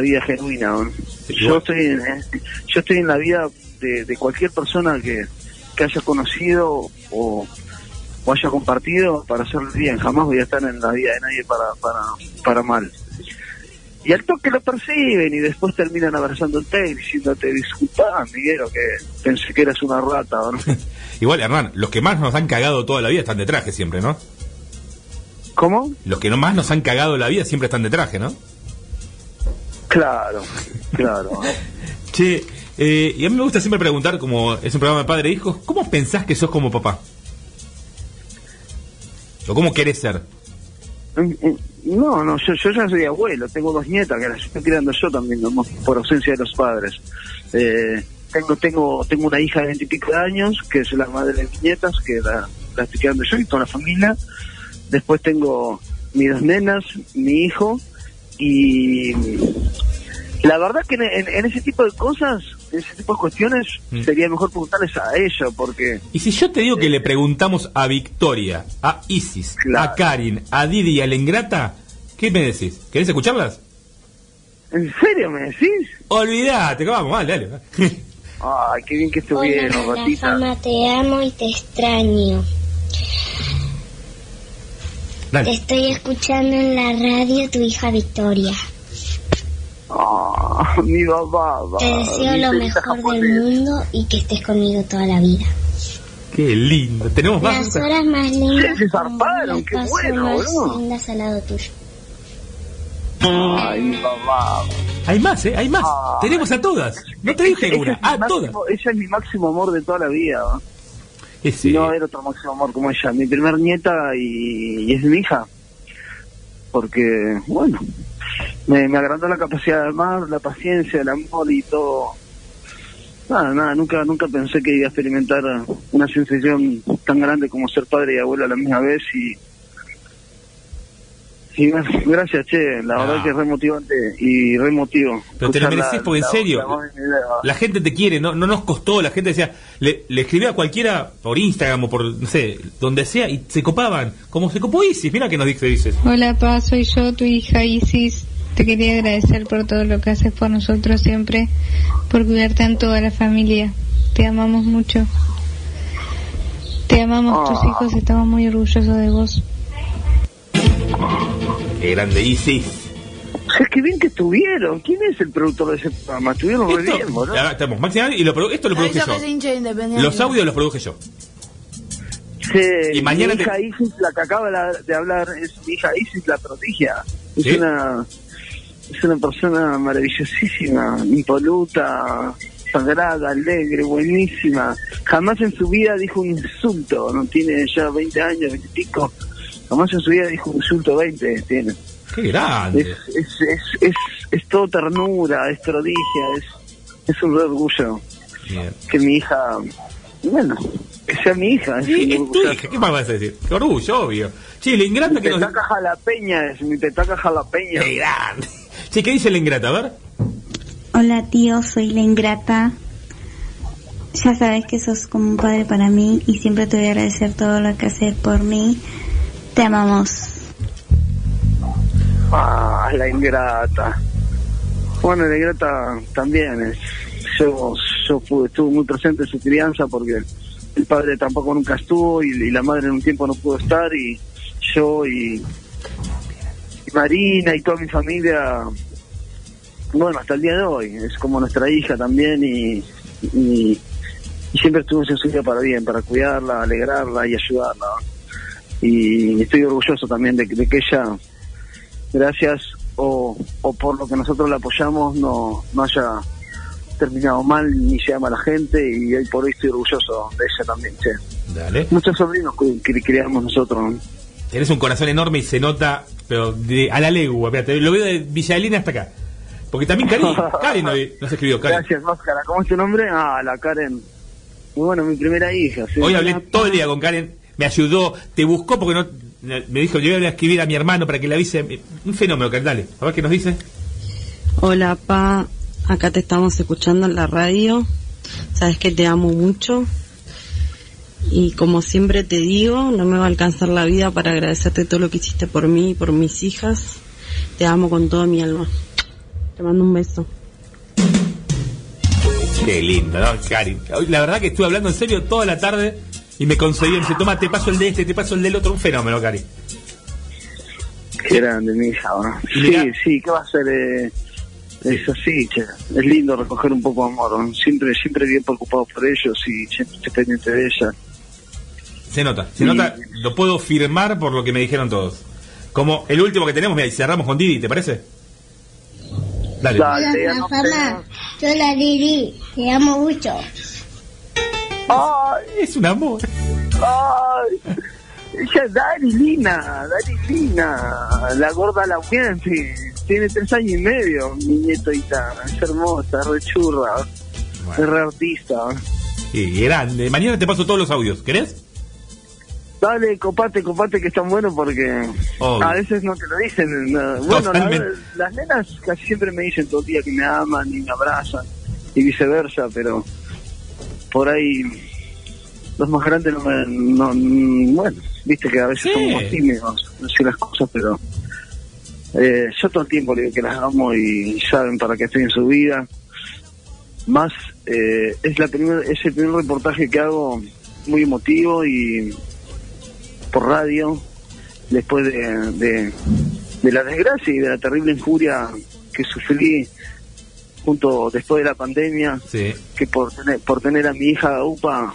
vida genuina, ¿no? Sí, yo estoy en la vida de cualquier persona que haya conocido o haya compartido para hacer bien. Jamás voy a estar en la vida de nadie para mal. Y al toque lo perciben y después terminan abrazándote y diciéndote: disculpá, Miguelo, que pensé que eras una rata, ¿no? Igual, Hernán, los que más nos han cagado toda la vida están de traje siempre, ¿no? ¿Cómo? Los que más nos han cagado la vida siempre están de traje, ¿no? Claro, claro. Che, y a mí me gusta siempre preguntar, como es un programa de padre e hijos, ¿cómo pensás que sos como papá? ¿O cómo querés ser? No, yo ya soy abuelo, tengo dos nietas que las estoy criando yo también, ¿no? Por ausencia de los padres. Tengo una hija de 20 y pico de años, que es la madre de mis nietas, que la estoy criando yo y toda la familia. Después tengo mis dos nenas, mi hijo, y la verdad que en ese tipo de cosas, en ese tipo de cuestiones, sería mejor preguntarles a ella, porque... Y si yo te digo que le preguntamos a Victoria, a Isis, claro, a Karin, a Didi y a la Ingrata, ¿qué me decís? ¿Querés escucharlas? ¿En serio me decís? Olvídate, vamos, dale. Ay, qué bien que estuvieron, Batita. Hola, Mala Fama, te amo y te extraño. Dale. Te estoy escuchando en la radio, tu hija Victoria. Oh, mi papá. Te deseo lo mejor del mundo y que estés conmigo toda la vida. Qué lindo. Tenemos más. Las horas más lindas. Se zarparon, qué bueno, boludo. Lindas al lado tuyo. Ay, mi papá. Hay más, ¿eh? Hay más. Ay. Tenemos a todas. No te dije una, a todas. Ella es mi máximo amor de toda la vida, ¿no? Ese... No era otro máximo amor como ella. Mi primer nieta y es mi hija. Porque, bueno, me agrandó la capacidad de amar, la paciencia, el amor y todo. Nada, nunca pensé que iba a experimentar una sensación tan grande como ser padre y abuelo a la misma vez. Y gracias, che, la verdad que es re motivante y re emotivo. Pero te lo mereces, porque en serio, la gente te quiere, no nos costó, la gente decía, le escribía a cualquiera por Instagram o por, no sé, donde sea, y se copaban, como se copó Isis, mira que nos dice Isis. Hola, Pa, soy yo, tu hija Isis, te quería agradecer por todo lo que haces por nosotros siempre, por cuidar tanto a la familia, te amamos mucho, te amamos, tus hijos, estamos muy orgullosos de vos. Qué grande Isis. O sea, qué bien que estuvieron. ¿Quién es el productor de ese programa? Estuvieron muy bien, ¿no? Estamos máximo y esto lo produje yo. Los audios los produje yo. Sí, y mañana mi hija Isis, la que acaba de hablar, es mi hija Isis, la prodigia. Es ¿sí? una persona maravillosísima, impoluta, sagrada, alegre, buenísima. Jamás en su vida dijo un insulto. No tiene ya 20 años, 20 y pico. Nomás en su vida dijo un insulto 20, tiene. ¡Qué grande! Es todo ternura, es prodigia, es un re orgullo. Bien. Que mi hija, bueno, que sea mi hija. Sí, es tu hija, ¿qué más vas a decir? ¡Qué orgullo, obvio! Che, la Ingrata que nos... Mi petaca jalapeña es, mi petaca jalapeña. ¡Qué grande! Che, ¿qué dice la Ingrata? A ver. Hola, tío, soy la Ingrata. Ya sabes que sos como un padre para mí y siempre te voy a agradecer todo lo que haces por mí. Te amamos. Ah, la Ingrata. Bueno, la Ingrata también es. Yo estuve muy presente en su crianza porque el padre tampoco nunca estuvo y la madre en un tiempo no pudo estar y yo y Marina y toda mi familia, bueno, hasta el día de hoy, es como nuestra hija también y siempre estuvo en su vida para bien, para cuidarla, alegrarla y ayudarla. Y estoy orgulloso también de que ella, gracias o por lo que nosotros la apoyamos, no haya terminado mal ni se ama a la gente, y hoy por hoy estoy orgulloso de ella también, che. Dale. Muchos sobrinos que criamos nosotros. Tienes un corazón enorme y se nota, pero a la legua. Espérate, lo veo de Villalina hasta acá. Porque también Karin nos escribió, Karin. Gracias, Máscara. ¿Cómo es tu nombre? La Karen. Y bueno, mi primera hija. Hoy hablé todo el día con Karen, me ayudó, te buscó porque no, me dijo, yo voy a escribir a mi hermano para que le avise. Un fenómeno, Karen, dale, a ver qué nos dice. Hola, pa, acá te estamos escuchando en la radio. Sabes que te amo mucho. Y como siempre te digo, no me va a alcanzar la vida para agradecerte todo lo que hiciste por mí y por mis hijas. Te amo con toda mi alma. Te mando un beso. Qué lindo, ¿no, Karin? La verdad que estuve hablando en serio toda la tarde y me conseguí. Dice, toma, te paso el de este, te paso el del otro. Un fenómeno, Karin. Qué grande, mi hija, ¿no? Sí, sí, ¿qué va a ser? Es así, che. Es lindo recoger un poco de amor, ¿no? Siempre bien preocupado por ellos y siempre pendiente de ellas. Se nota, lo puedo firmar por lo que me dijeron todos. Como el último que tenemos, mira, y cerramos con Didi, ¿te parece? Dale. Hola, Mala Fama, yo la Didi, te amo mucho. Ay, es un amor. Ay, ella es Darilina, la gorda la audiencia. Tiene 3 años y medio, mi nietita. Es hermosa, re churra, bueno. Re artista. Y grande. Mañana te paso todos los audios, ¿querés? Dale, copate, que están buenos porque a veces no te lo dicen. No. Bueno, las nenas casi siempre me dicen todo el día que me aman y me abrazan y viceversa, pero por ahí los más grandes no, bueno, viste que a veces somos tímidos, no sé las cosas, pero yo todo el tiempo le digo que las amo y saben para qué estoy en su vida. Más, es el primer reportaje que hago muy emotivo y por radio, después de la desgracia y de la terrible injuria que sufrí junto después de la pandemia, que por tener a mi hija UPA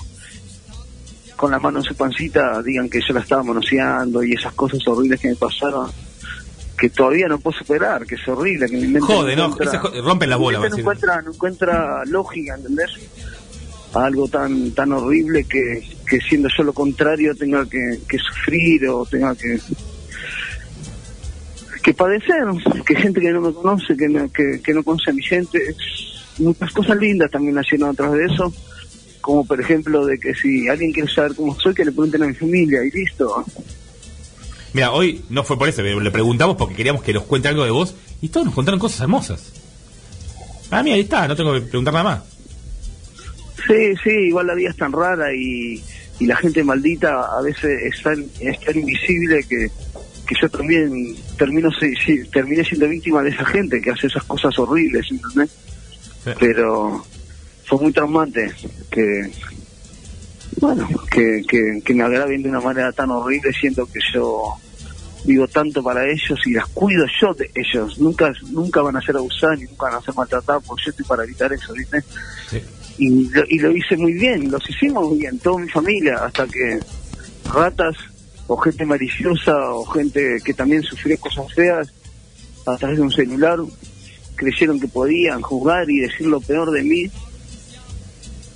con la mano en su pancita, digan que yo la estaba manoseando y esas cosas horribles que me pasaron, que todavía no puedo superar, que es horrible, que mi mente rompen la bola, no encuentra lógica, ¿entendés? Algo tan horrible que siendo yo lo contrario tenga que sufrir o tenga que padecer, que gente que no me conoce, que no conoce a mi gente. Muchas cosas lindas también nacieron atrás de eso, como por ejemplo de que si alguien quiere saber cómo soy, que le pregunten a mi familia y listo. Mira, hoy no fue por eso, le preguntamos porque queríamos que nos cuente algo de vos y todos nos contaron cosas hermosas. Ah, mira, ahí está, no tengo que preguntar nada más. Sí, igual la vida es tan rara y la gente maldita a veces es tan invisible que yo también terminé siendo víctima de esa gente que hace esas cosas horribles, ¿entendés? Sí. Pero fue muy traumante que me agraven de una manera tan horrible, siendo que yo vivo tanto para ellos y las cuido yo de ellos. Nunca van a ser abusados ni nunca van a ser maltratados, porque yo estoy para evitar eso, ¿viste? Sí. Y lo hice muy bien, los hicimos muy bien, toda mi familia, hasta que ratas o gente maliciosa o gente que también sufrió cosas feas a través de un celular creyeron que podían jugar y decir lo peor de mí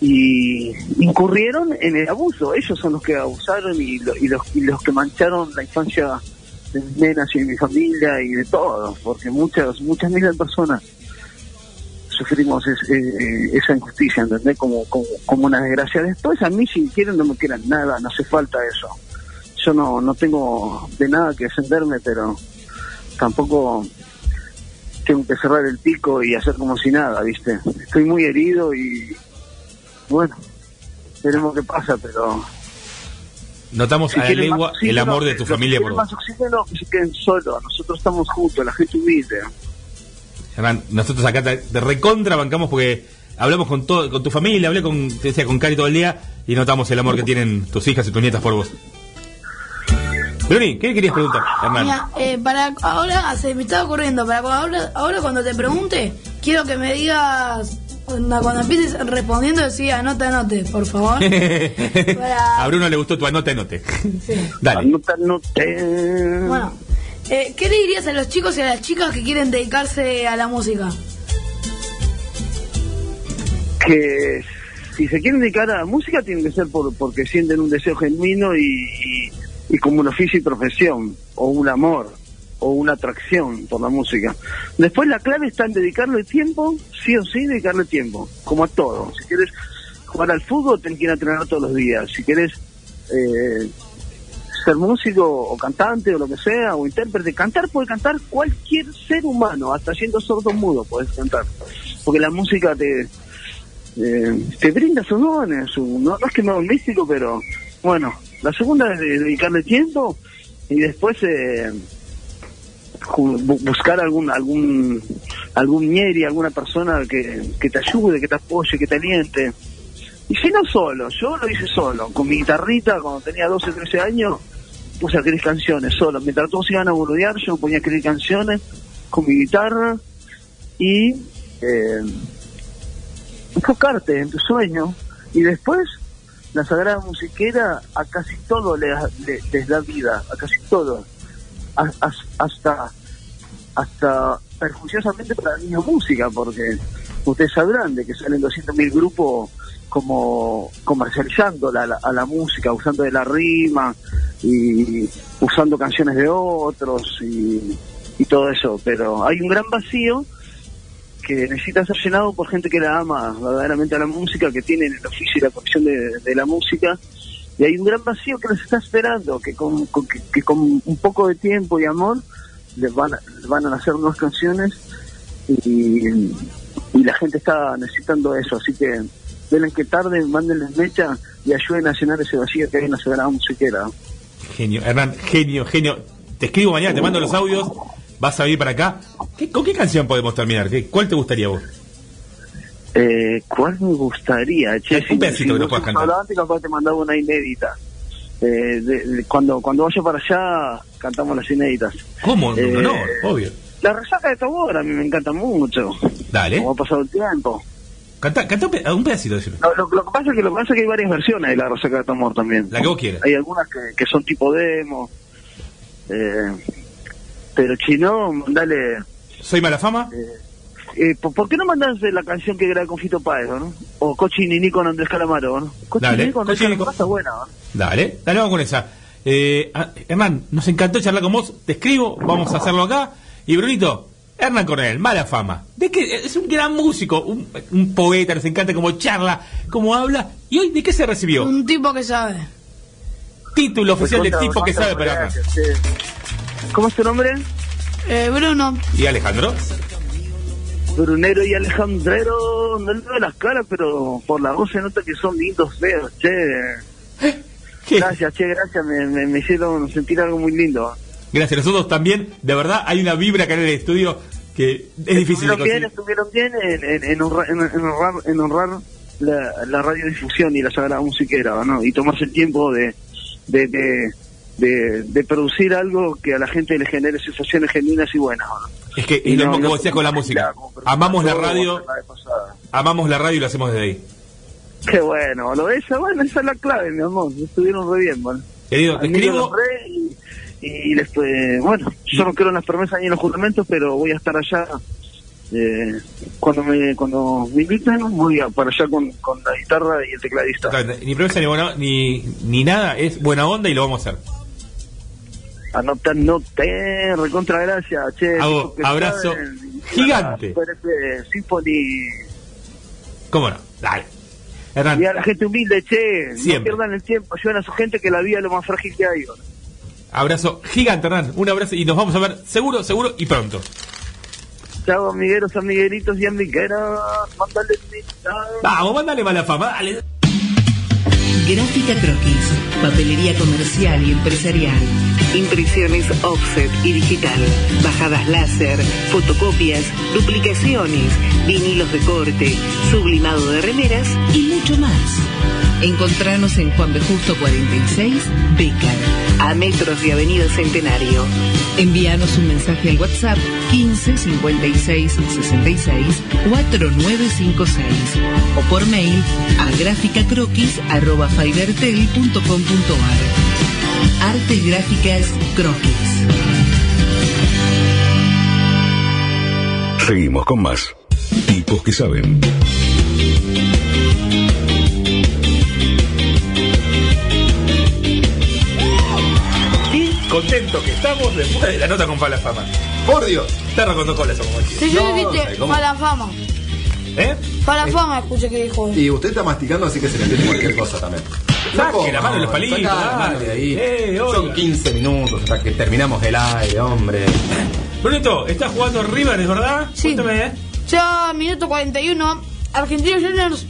y incurrieron en el abuso. Ellos son los que abusaron y los que mancharon la infancia de mis nenas y de mi familia y de todos, porque muchas miles de personas sufrimos esa injusticia, ¿entendés? Como una desgracia. Después a mí, si quieren, no me quieran nada, no hace falta eso. Yo no tengo de nada que defenderme, pero tampoco tengo que cerrar el pico y hacer como si nada, ¿viste? Estoy muy herido y bueno, veremos qué pasa, pero notamos si a la lengua oxígeno, el amor de tu familia. Por más oxígeno, que se queden solos. Nosotros estamos juntos, la gente humilde. Hernán, nosotros acá te recontra bancamos porque hablamos con tu familia, hablé con Cari todo el día y notamos el amor que tienen tus hijas y tus nietas por vos. Bruni, ¿qué querías preguntar, Hernán? Mira, para ahora me estaba corriendo, para ahora cuando te pregunte, quiero que me digas, cuando empieces respondiendo, decía anota, por favor. A Bruno le gustó tu anota. Sí. Dale. Anota. Bueno. ¿Qué le dirías a los chicos y a las chicas que quieren dedicarse a la música? Que si se quieren dedicar a la música tienen que ser porque sienten un deseo genuino y como un oficio y profesión, o un amor, o una atracción por la música. Después la clave está en dedicarle tiempo, sí o sí dedicarle tiempo, como a todo. Si quieres jugar al fútbol tenés que ir a entrenar todos los días. Si querés ser músico o cantante o lo que sea, o intérprete, cantar puede cantar cualquier ser humano, hasta siendo sordo mudo podés cantar, porque la música te brinda sus dones. No es que no es místico, pero bueno, la segunda es dedicarle tiempo y después buscar algún ñeri, alguna persona que te ayude, que te apoye, que te aliente. Y si no solo, yo lo hice solo, con mi guitarrita cuando tenía 12, 13 años, puse a escribir canciones solo. Mientras todos iban a boludear, yo ponía a escribir canciones con mi guitarra y enfocarte en tu sueño. Y después, la Sagrada Musiquera a casi todo les da vida, a casi todo. Hasta perjuiciosamente para niños música, porque ustedes sabrán de que salen 200.000 grupos como comercializando a la música, usando de la rima y usando canciones de otros y todo eso, pero hay un gran vacío que necesita ser llenado por gente que la ama verdaderamente a la música, que tiene el oficio y la conexión de la música. Y hay un gran vacío que les está esperando, que con un poco de tiempo y amor les van a nacer nuevas canciones y la gente está necesitando eso. Así que denle que tarden, mándenles mecha y ayuden a llenar ese vacío que hay en la Sagrada Musiquera. Genio, Hernán, genio. Te escribo mañana, te mando los audios, vas a venir para acá. ¿Con qué canción podemos terminar? ¿Cuál te gustaría vos? ¿Cuál me gustaría? Che, un pedacito que nos puedas cantar. Antes capaz te mandaba una inédita. Cuando vaya para allá, cantamos las inéditas. ¿Cómo? No, obvio. La resaca de Tobor a mí me encanta mucho. Dale. Como ha pasado el tiempo. Canta un pedacito, decirlo. Lo que pasa es que hay varias versiones de la resaca de Tobor también. La que vos quieras. Hay algunas que son tipo demo. Pero chino, dale. ¿Soy Mala Fama? ¿Por qué no mandás la canción que grabé con Fito Páez, no? O Cochinini con Andrés Calamaro, ¿no? Cochinini con Andrés Calamaro está buena, ¿no? Dale, vamos con esa. Hernán, nos encantó charlar con vos. Te escribo, vamos a hacerlo acá. Y Brunito, Hernán Coronel, Mala Fama. ¿De qué? Es un gran músico, un poeta, nos encanta cómo charla, cómo habla. ¿Y hoy de qué se recibió? Un tipo que sabe. Título oficial de tipo que sabe para acá. ¿Cómo es tu nombre? Bruno. ¿Y Alejandro? Brunero y Alejandrero, no les veo las caras, pero por la voz se nota que son lindos, feos, che. ¿Qué? Gracias, me hicieron sentir algo muy lindo. Gracias, nosotros también, de verdad, hay una vibra acá en el estudio que es difícil de conseguir. Estuvieron bien en honrar la radiodifusión y la Sagrada Musiquera, ¿no? Y tomarse el tiempo de producir algo que a la gente le genere sensaciones genuinas y buenas, ¿no? Es que es lo mismo que vos decías con la música. Amamos la radio, y lo hacemos desde ahí. Qué bueno, esa es la clave, mi amor. Estuvieron re bien, bueno. Querido, te escribo. Y después, yo no creo en las promesas ni en los juramentos, pero voy a estar allá. Cuando me invitan, voy para allá con la guitarra y el tecladista. Ni promesa ni nada, es buena onda y lo vamos a hacer. Anoté, recontra gracias, che. Abrazo gigante. ¿Cómo no? Dale. Hernán. Y a la gente humilde, che. Siempre. No pierdan el tiempo, ayuden a su gente, que la vida es lo más frágil que hay. ¿No? Abrazo gigante, Hernán. Un abrazo y nos vamos a ver seguro y pronto. Chao, amigueros, amigueritos y amigueras. Vamos, mándale Mala Fama, dale. Gráfica Croquis, papelería comercial y empresarial, impresiones offset y digital, bajadas láser, fotocopias, duplicaciones, vinilos de corte, sublimado de remeras y mucho más. Encontranos en Juan B. Justo 46, Becar, a metros de Avenida Centenario. Envíanos un mensaje al WhatsApp 15 56 66 4956 o por mail a graficacroquis@fivertel.com.ar. Arte y Gráficas Croquis. Seguimos con más tipos que saben. Contento que estamos después de la nota con Mala Fama. Por Dios, te recontó con eso como decía. Si yo le dije Mala Fama. ¿Eh? Para fama, escuché que dijo. Y usted está masticando, así que se le entiende cualquier cosa también. Saque la mano de los palitos. Dale, ahí. Son 15 minutos hasta que terminamos el aire, hombre. Brunito, estás jugando River, ¿es verdad? Sí. Cuéntame, ¿eh? Ya, minuto 41. Argentinos Juniors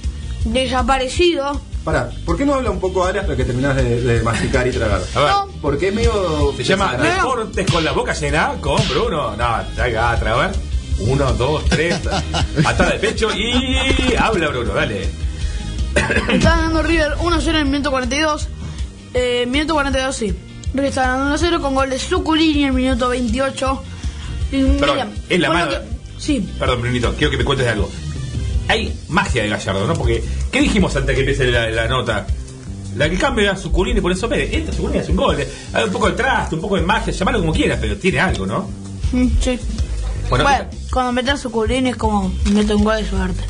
desaparecido. Pará, ¿por qué no habla un poco Arias para que terminas de masticar y tragar? A ver, no. Porque es medio... Se llama Deportes con la boca llena con Bruno. No, traiga, tragar. 1, 2, 3. Atada de pecho y... Habla, Bruno, dale. Está ganando River 1-0 en el minuto 42. Minuto 42, sí. River está ganando 1-0 con gol de Zuculini en el minuto 28. Perdón, es la mano... Sí. Perdón, Brunito, quiero que me cuentes de algo. Hay magia de Gallardo, ¿no? Porque, ¿qué dijimos antes que empiece la nota? La que cambia a Zuculini por eso Pérez. Entra Zuculini, hace un gol. Hay un poco de traste, un poco de magia, llamalo como quieras, pero tiene algo, ¿no? Sí. Bueno, cuando mete a Zuculini es como mete un gol de suerte.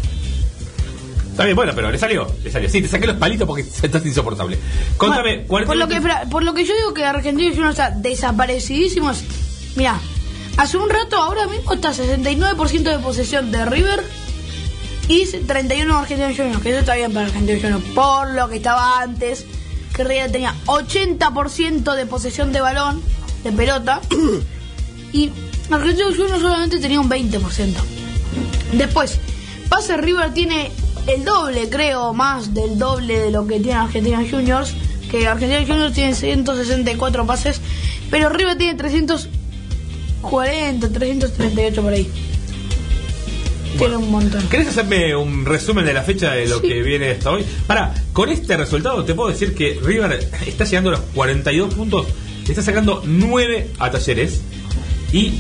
Está bien, bueno, pero le salió. Sí, te saqué los palitos porque estás insoportable. Contame, bueno, por lo que yo digo que Argentinos Juniors está desaparecidísimos. Mirá, hace un rato, ahora mismo está 69% de posesión de River y 31 Argentinos Juniors, que eso está bien para Argentinos Juniors, por lo que estaba antes, que River tenía 80% de posesión de balón, de pelota, y Argentinos Juniors solamente tenía un 20%. Después, pase River tiene el doble, creo, más del doble de lo que tiene Argentinos Juniors, que Argentinos Juniors tiene 164 pases, pero River tiene 340, 338 por ahí. Bueno, tiene un montón. ¿Querés hacerme un resumen de la fecha de lo que viene hasta hoy? Pará, con este resultado te puedo decir que River está llegando a los 42 puntos, está sacando 9 a Talleres y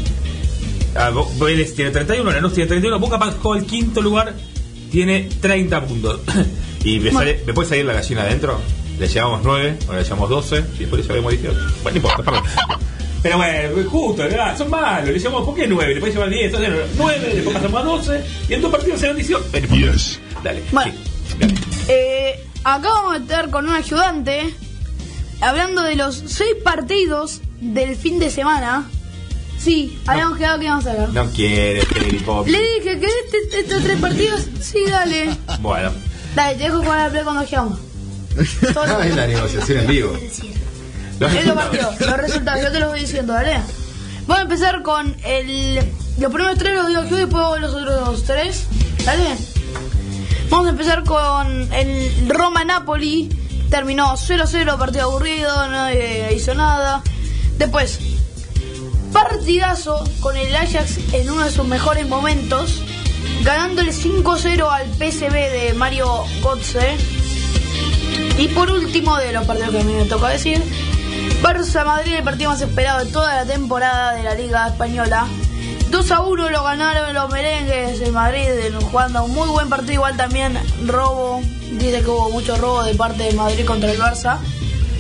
Vélez tiene 31, Lanús tiene 31, Boca pasó al quinto lugar, tiene 30 puntos. Y me, ¿me puede salir la gallina adentro? Le llevamos 9, ahora le llevamos 12 y después le llevamos 18. Bueno, no importa, perdón. Pero bueno, justo, ¿verdad? Son malos. Le llamamos, ¿por qué 9? Le podés llamar 10, entonces 9, después pasamos a 12, y en dos partidos serán 18. Yes. Dale. Bueno, sí, dale. Acá vamos a estar con un ayudante hablando de los 6 partidos del fin de semana. Sí, habíamos quedado que íbamos a hablar. No quiere, Pop. Le dije que estos 3 partidos, sí, dale. Bueno. Dale, te dejo jugar al play cuando llegamos. No, es la negociación en vivo. Los resultados, yo te los voy diciendo, ¿vale? Voy a empezar con los primeros 3 los digo yo y después los otros 3, ¿vale? Vamos a empezar con el Roma-Napoli. Terminó 0-0, partido aburrido, no hizo nada. Después, partidazo con el Ajax en uno de sus mejores momentos, ganándole 5-0 al PSV de Mario Götze. Y por último, de los partidos que a mí me toca decir, Barça-Madrid, el partido más esperado de toda la temporada de la Liga Española. 2-1 lo ganaron los merengues, el Madrid jugando un muy buen partido, igual también robo, dice que hubo mucho robo de parte de Madrid contra el Barça.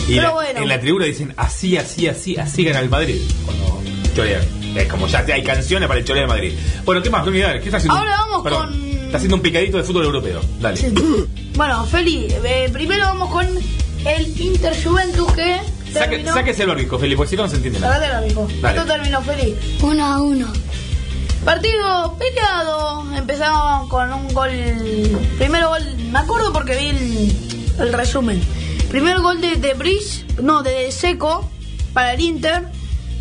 Y pero bueno, en la tribuna dicen así gana el Madrid. Cuando chorea, es como ya hay canciones para el choreo de Madrid. Bueno, ¿qué más? ¿Qué está haciendo? Ahora vamos con... Está haciendo un picadito de fútbol europeo. Dale. Sí. Bueno, Feli, primero vamos con el Inter Juventus que... Sáquese el barbijo, Feli, porque si no se entiende nada. Sácate el barbijo. Esto terminó, Feli. 1-1. Partido peleado. Empezamos con un gol. Primero gol, me acuerdo porque vi el resumen. Primer gol de Seco para el Inter.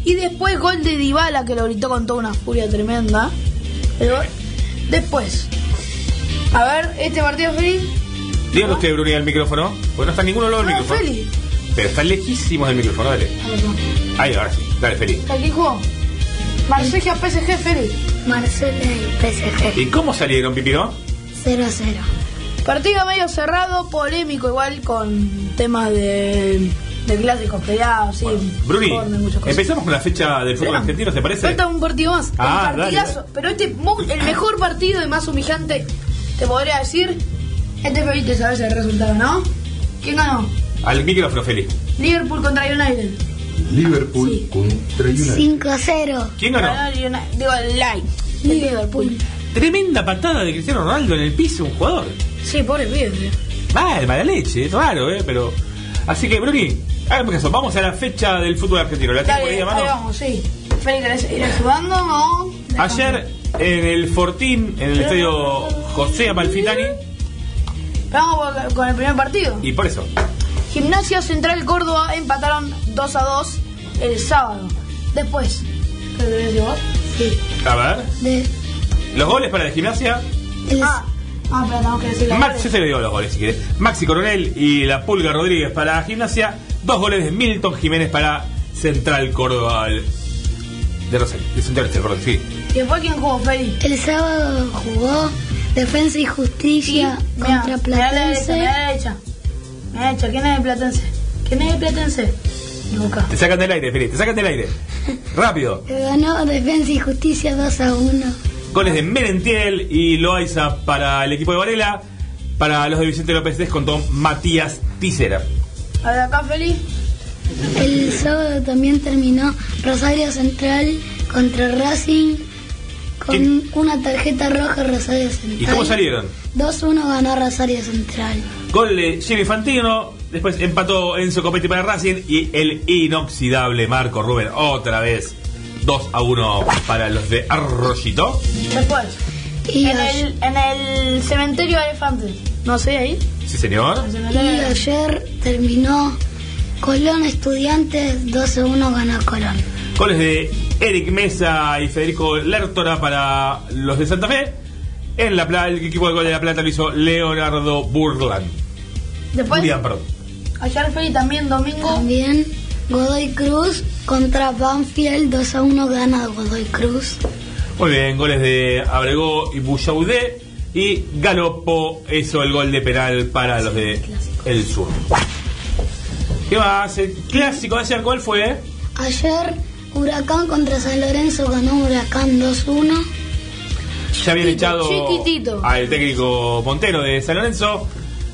Y después gol de Dybala, que lo gritó con toda una furia tremenda. Después, a ver, este partido, Feli. Dígalo usted, Bruni, al micrófono. Porque no está ninguno al lado del micrófono. Feli. Pero está lejísimos del micrófono, dale. Ahí, ahora sí. Dale, Feli. ¿Aquí jugó? Marsella PSG, Feli. Marsella PSG. ¿Y cómo salieron, Pipino? 0-0. Partido medio cerrado, polémico, igual con temas de clásicos peleados, sí. Bueno, Bruni, empezamos con la fecha del fútbol argentino, ¿te parece? Falta un partido más. Un partidazo. Dale. Pero el mejor partido y más humillante, te podría decir. Este Feli te sabes el resultado, ¿no? ¿Quién ganó? Al micrófono, Feli. Liverpool contra United. Liverpool contra United. 5-0. ¿Quién ganó? Liverpool. Tremenda patada de Cristiano Ronaldo en el piso, un jugador. Sí, pobre pibe. Vale, mala leche, es raro, pero... Así que, Bruni, háganme caso, vamos a la fecha del fútbol argentino. ¿La tengo por ahí a mano? Ahí vamos, sí. Feli, ¿querés ir ayudando o...? Ayer, en el Fortín, en el estadio José Amalfitani. Vamos con el primer partido. Y por eso. Gimnasia Central Córdoba empataron 2-2 el sábado. Después. ¿Qué tenés vos? Sí. A ver. Los goles para la Gimnasia. Pero tenemos que decir los goles. Yo te digo los goles si querés. Maxi Coronel y la Pulga Rodríguez para la Gimnasia. 2 goles de Milton Jiménez para Central Córdoba. De Rosario. De Central Córdoba, sí. ¿Y después quién jugó, Feli? El sábado jugó Defensa y Justicia contra Platense. Me ha hecho. ¿Quién es el Platense? Nunca. Te sacan del aire, Feli. Rápido. Ganó Defensa y Justicia 2-1. Goles de Merentiel y Loaiza para el equipo de Varela. Para los de Vicente López descontó Matías Tisera. A ver acá, Feli. El sábado también terminó Rosario Central contra Racing con una tarjeta roja Rosario Central. ¿Y cómo salieron? 2-1 ganó Rosario Central. Gol de Jimmy Fantino, después empató Enzo Copetti para Racing y el inoxidable Marco Rubén otra vez. 2-1 para los de Arroyito. Después, en el cementerio de Elefantes. ¿No sé ahí? Sí, señor. Y ayer terminó Colón Estudiantes, 12-1 ganó Colón. Goles de Eric Mesa y Federico Lertora para los de Santa Fe. En la plata, el equipo de Gol de la Plata lo hizo Leonardo Burland. Después, ayer Feli también, domingo. También Godoy Cruz contra Banfield, 2-1 gana Godoy Cruz. Muy bien, goles de Abregó y Buyaudé. Y Galopo hizo el gol de penal para los de El Sur. ¿Qué más? El clásico de ayer, ¿cuál fue? Ayer Huracán contra San Lorenzo, ganó Huracán 2-1. Ya habían echado al técnico Montero de San Lorenzo.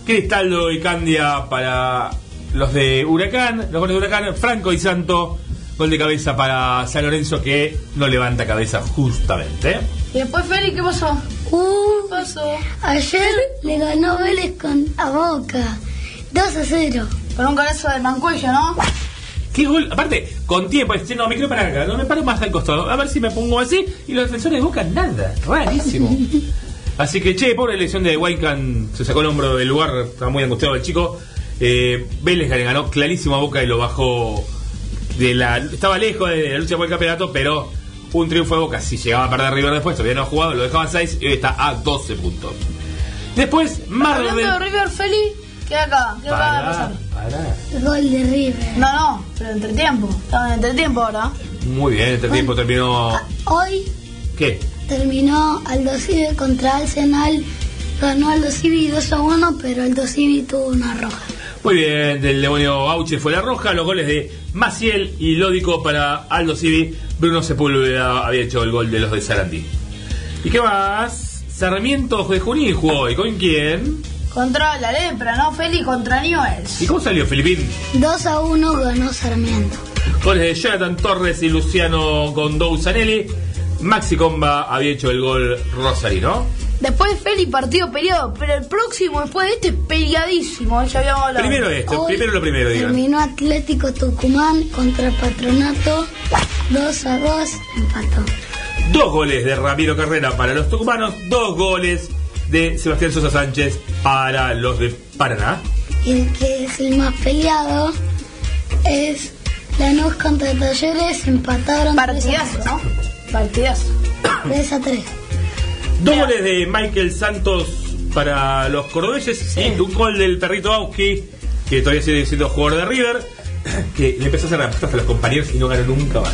Cristaldo y Candia para los de Huracán. Los goles de Huracán, Franco y Santo. Gol de cabeza para San Lorenzo, que no levanta cabeza justamente. Y después, Feli, ¿qué pasó? ¿Qué pasó? Ayer le ganó Vélez a Boca 2-0. Con un golazo de Mancuello, ¿no? Qué gol. Aparte, con tiempo, no, me quiero parar acá, no me paro más al costado. A ver si me pongo así. Y los defensores de Boca, nada. Rarísimo. Así que, che, pobre lesión de Huaycan. Se sacó el hombro del lugar, estaba muy angustiado el chico. Vélez le ganó clarísimo a Boca y lo bajó de la... Estaba lejos de la lucha por el campeonato, pero un triunfo de Boca. Si llegaba a perder River después, todavía no ha jugado, lo dejaban 6 y hoy está a 12 puntos. Después, Mar del... Hablando de River, Feli, ¿qué acaba de pasar? El gol de River. No, pero entretiempo. Estaba en entretiempo ahora. Muy bien, entretiempo terminó... Hoy... ¿Qué? Terminó Aldo Civi contra Arsenal. Ganó Aldo Civi 2-1, pero Aldo Civi tuvo una roja. Muy bien, del demonio Auche fue la roja. Los goles de Maciel y Lódico para Aldo Civi. Bruno Sepúlveda había hecho el gol de los de Sarandí. ¿Y qué más? Sarmiento de Junín jugó hoy. ¿Con quién? Contra la Lepra, ¿no, Feli? Contra Newell's. ¿Y cómo salió, Filipín? 2-1 ganó Sarmiento. Goles de Jonathan Torres y Luciano Gondouzanelli. Maxi Comba había hecho el gol rosarino. Después, Feli, partido peleado. Pero el próximo, después de este, peleadísimo. Ya habíamos hablado. Primero terminó Atlético Tucumán contra Patronato. 2-2, empató. 2 goles de Ramiro Carrera para los tucumanos. 2 goles de Sebastián Sosa Sánchez para los de Paraná. Y el que es el más peleado es Lanús contra Talleres. Empataron. Partidazo, ¿no? Partidazo. 3-3. 2 goles de Michael Santos para los cordobeses. Sí. Y un gol del perrito Auski, que todavía sigue siendo jugador de River, que le empezó a hacer apuestas a los compañeros y no ganó nunca más.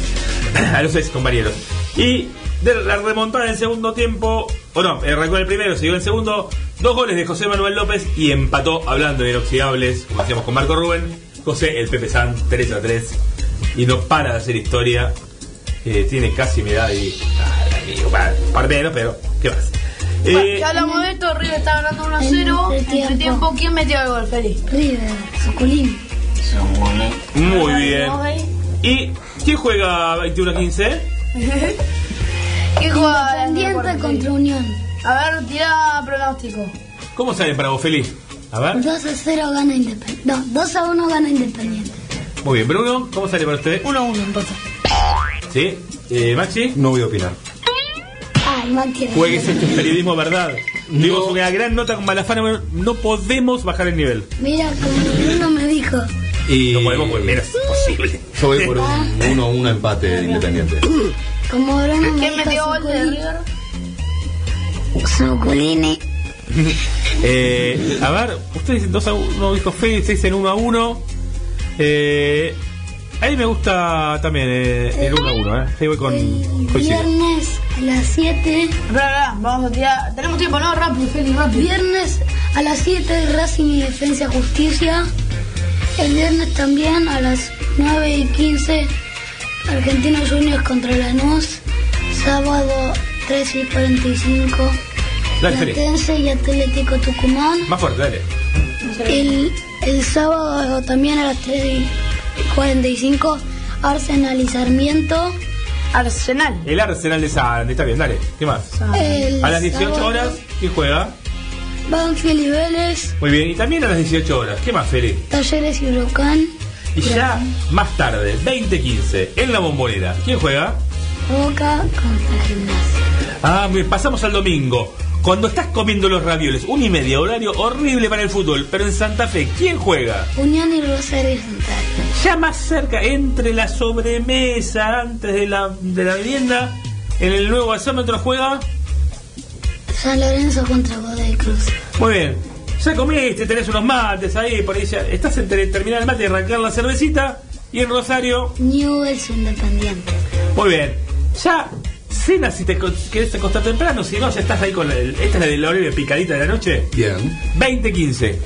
A los 6 compañeros. Y de la remontada del segundo tiempo, arrancó el primero, siguió el segundo. 2 goles de José Manuel López y empató, hablando de inoxidables, como hacíamos con Marco Rubén, José el Pepe Sanz, 3-3. Y no para de hacer historia. Tiene casi mi edad y... Menos, pero... ¿Qué más? Ya hablamos de esto. River está ganando 1-0. En tiempo, ¿quién metió el gol, Feli? River. Suculín. Muy bien. ¿Y quién juega 21-15? ¿Quién juega? Independiente contra Unión. A ver, tira pronóstico. ¿Cómo sale para vos, Feli? A ver. 2-0 gana Independiente. No, 2-1 gana Independiente. Muy bien, Bruno. ¿Cómo sale para ustedes? 1-1, empate. ¿Sí? Maxi. No voy a opinar. Juegues este periodismo, ¿verdad? Digo, una gran nota con Mala Fama. No podemos bajar el nivel. Mira, como uno me dijo. No podemos volver, es posible. Yo voy por un empate Independiente. Como Bruno me metió gol de River. Suculini. A ver, ustedes dicen 2-1, dijo Félix, dicen 1-1. A mí me gusta también el 1-1. Ahí voy con viernes a las 7. Vamos a tirar. Tenemos tiempo, ¿no? Rápido, Félix, rápido. Viernes a las 7, Racing y Defensa Justicia. El viernes también a las 9:15, Argentinos Juniors contra Lanús. Sábado 13:45, Platense y Atlético Tucumán. Más fuerte, dale. El sábado también a las 3:45, Arsenal y Sarmiento. Arsenal. El Arsenal de Sarandí, está bien, dale. ¿Qué más? A las 18 horas, ¿quién juega? Banfield y Vélez. Muy bien, y también a las 18 horas. ¿Qué más, Feli? Talleres y Huracán. Y ya más tarde, 20:15, en la Bombonera. ¿Quién juega? Boca contra Gimnasia. Ah, muy bien, pasamos al domingo. Cuando estás comiendo los ravioles, 1:30, horario horrible para el fútbol. Pero en Santa Fe, ¿quién juega? Unión y Rosario Central. Ya más cerca, entre la sobremesa, antes de la vivienda, en el nuevo gasómetro juega San Lorenzo contra Godoy Cruz. Muy bien, ya comiste, tenés unos mates ahí, por ahí ya estás entre terminar el mate y arrancar la cervecita. Y en Rosario, Newell's Independiente. Muy bien, ya cena si te querés acostar temprano, si no ya estás ahí con esta es la de la hora picadita de la noche. Bien, 20:15,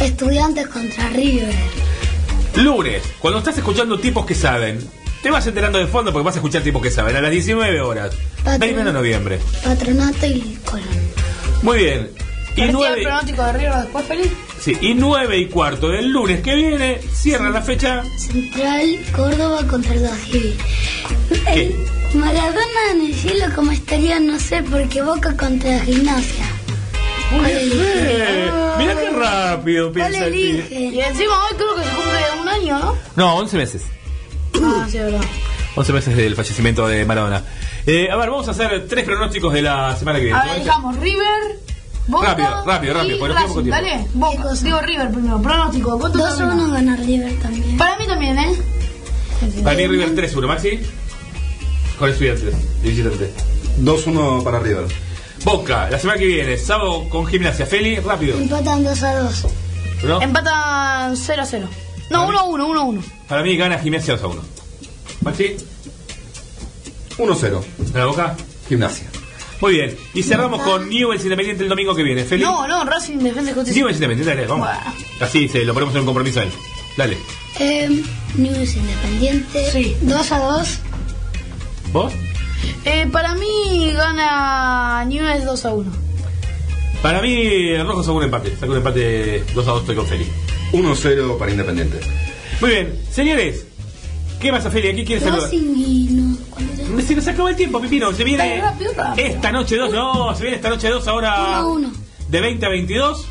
Estudiantes contra River. Lunes, cuando estás escuchando tipos que saben, te vas enterando de fondo porque vas a escuchar tipos que saben. A las 19 horas, 20 de noviembre, Patronato y Colón. Muy bien. ¿Y 9... el pronóstico de River después, Feliz? Sí, y 9:15 del lunes que viene, cierra la fecha. Central Córdoba contra el Guajiri. Maradona en el cielo, como estaría, no sé, porque Boca contra Gimnasia. Muy bien. Mirá qué rápido piensa el tío. Y encima hoy creo que se cumple un año, ¿no? No, 11 meses. Ah, sí, verdad. 11 meses del fallecimiento de Maradona. A ver, vamos a hacer 3 pronósticos de la semana que viene. A ver, dejamos River, Boca, rápido. Por Racing, tiempo. Dale, Boca, digo River primero. Pronóstico, 2-1 gana River también. Para mí también, ¿eh? Para mí River 3-1, Maxi. Con Estudiantes, visitante. 2-1 para River. Boca, la semana que viene, sábado con Gimnasia. Feli, rápido. Empatan 2-2. ¿No? Empatan 0-0. No, 1-1. Para mí gana Gimnasia 2-1. Maxi, 1-0. ¿La Boca? Gimnasia. Muy bien. Y cerramos con Newell's Independiente el domingo que viene. Feliz. No, Racing Defensa y Justicia. Newell's Independiente, dale, vamos. Así lo ponemos en un compromiso a él. Dale. Newell's Independiente. Sí. 2-2. ¿Vos? Para mí gana Newell's 2-1. Para mí Rojo sacó un empate. Sacó un empate 2-2, estoy con Feli. 1-0 para Independiente. Muy bien, señores. ¿Qué pasa, Feli? ¿Aquí quién saludar? Se nos acaba el tiempo, Pipino. Se viene rápido. Esta noche 2. No, se viene esta noche 2 ahora. 1-1. De 20-22.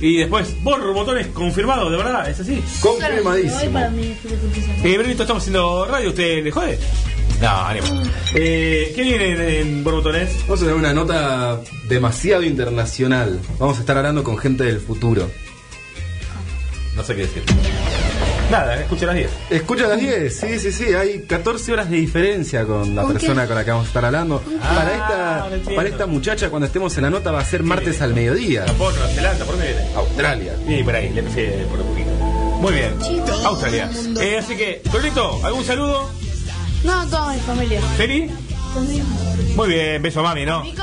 Y después, Borbotones confirmado, ¿de verdad? ¿Es así? Confirmadísimo. Brevito, estamos haciendo radio. ¿Usted le jode? No, ánimo. ¿Qué viene en Borbotones? Vamos a tener una nota demasiado internacional. Vamos a estar hablando con gente del futuro. No sé qué decir. Nada, escucha a las 10. Escucha a las 10, sí. Hay 14 horas de diferencia con la persona con la que vamos a estar hablando. Para esta muchacha, cuando estemos en la nota, va a ser martes al mediodía. Japón, Nueva Zelanda, ¿por dónde viene? Australia. Sí, por ahí, le empecé por un poquito. Muy bien, Australia. Así que, Torito, ¿algún saludo? No, toda mi familia. ¿Feli? Muy bien, beso a mami, ¿no? ¿Nico?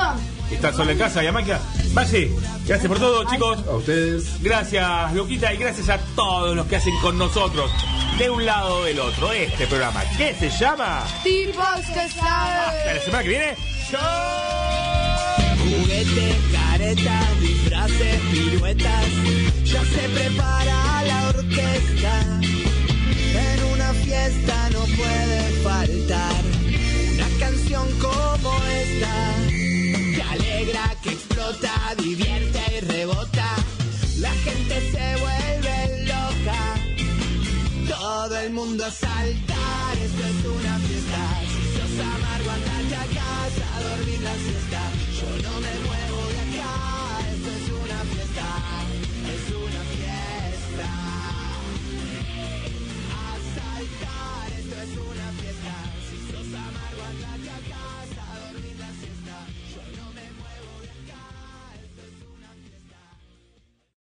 Está solo en casa, y a Maquia. Maxi, gracias por todo, chicos. A ustedes. Gracias, Luquita, y gracias a todos los que hacen con nosotros, de un lado o del otro, este programa que se llama Tipos que Saben. Hasta la semana que viene. ¡Chau! Juguetes, caretas, disfraces, piruetas. Ya se prepara la orquesta. En una fiesta no puede faltar una canción como esta. Que alegra, que explota, divierte y rebota. La gente se vuelve loca. Todo el mundo a saltar. Esto es una fiesta. Si sos amargo, andate a casa a dormir la siesta.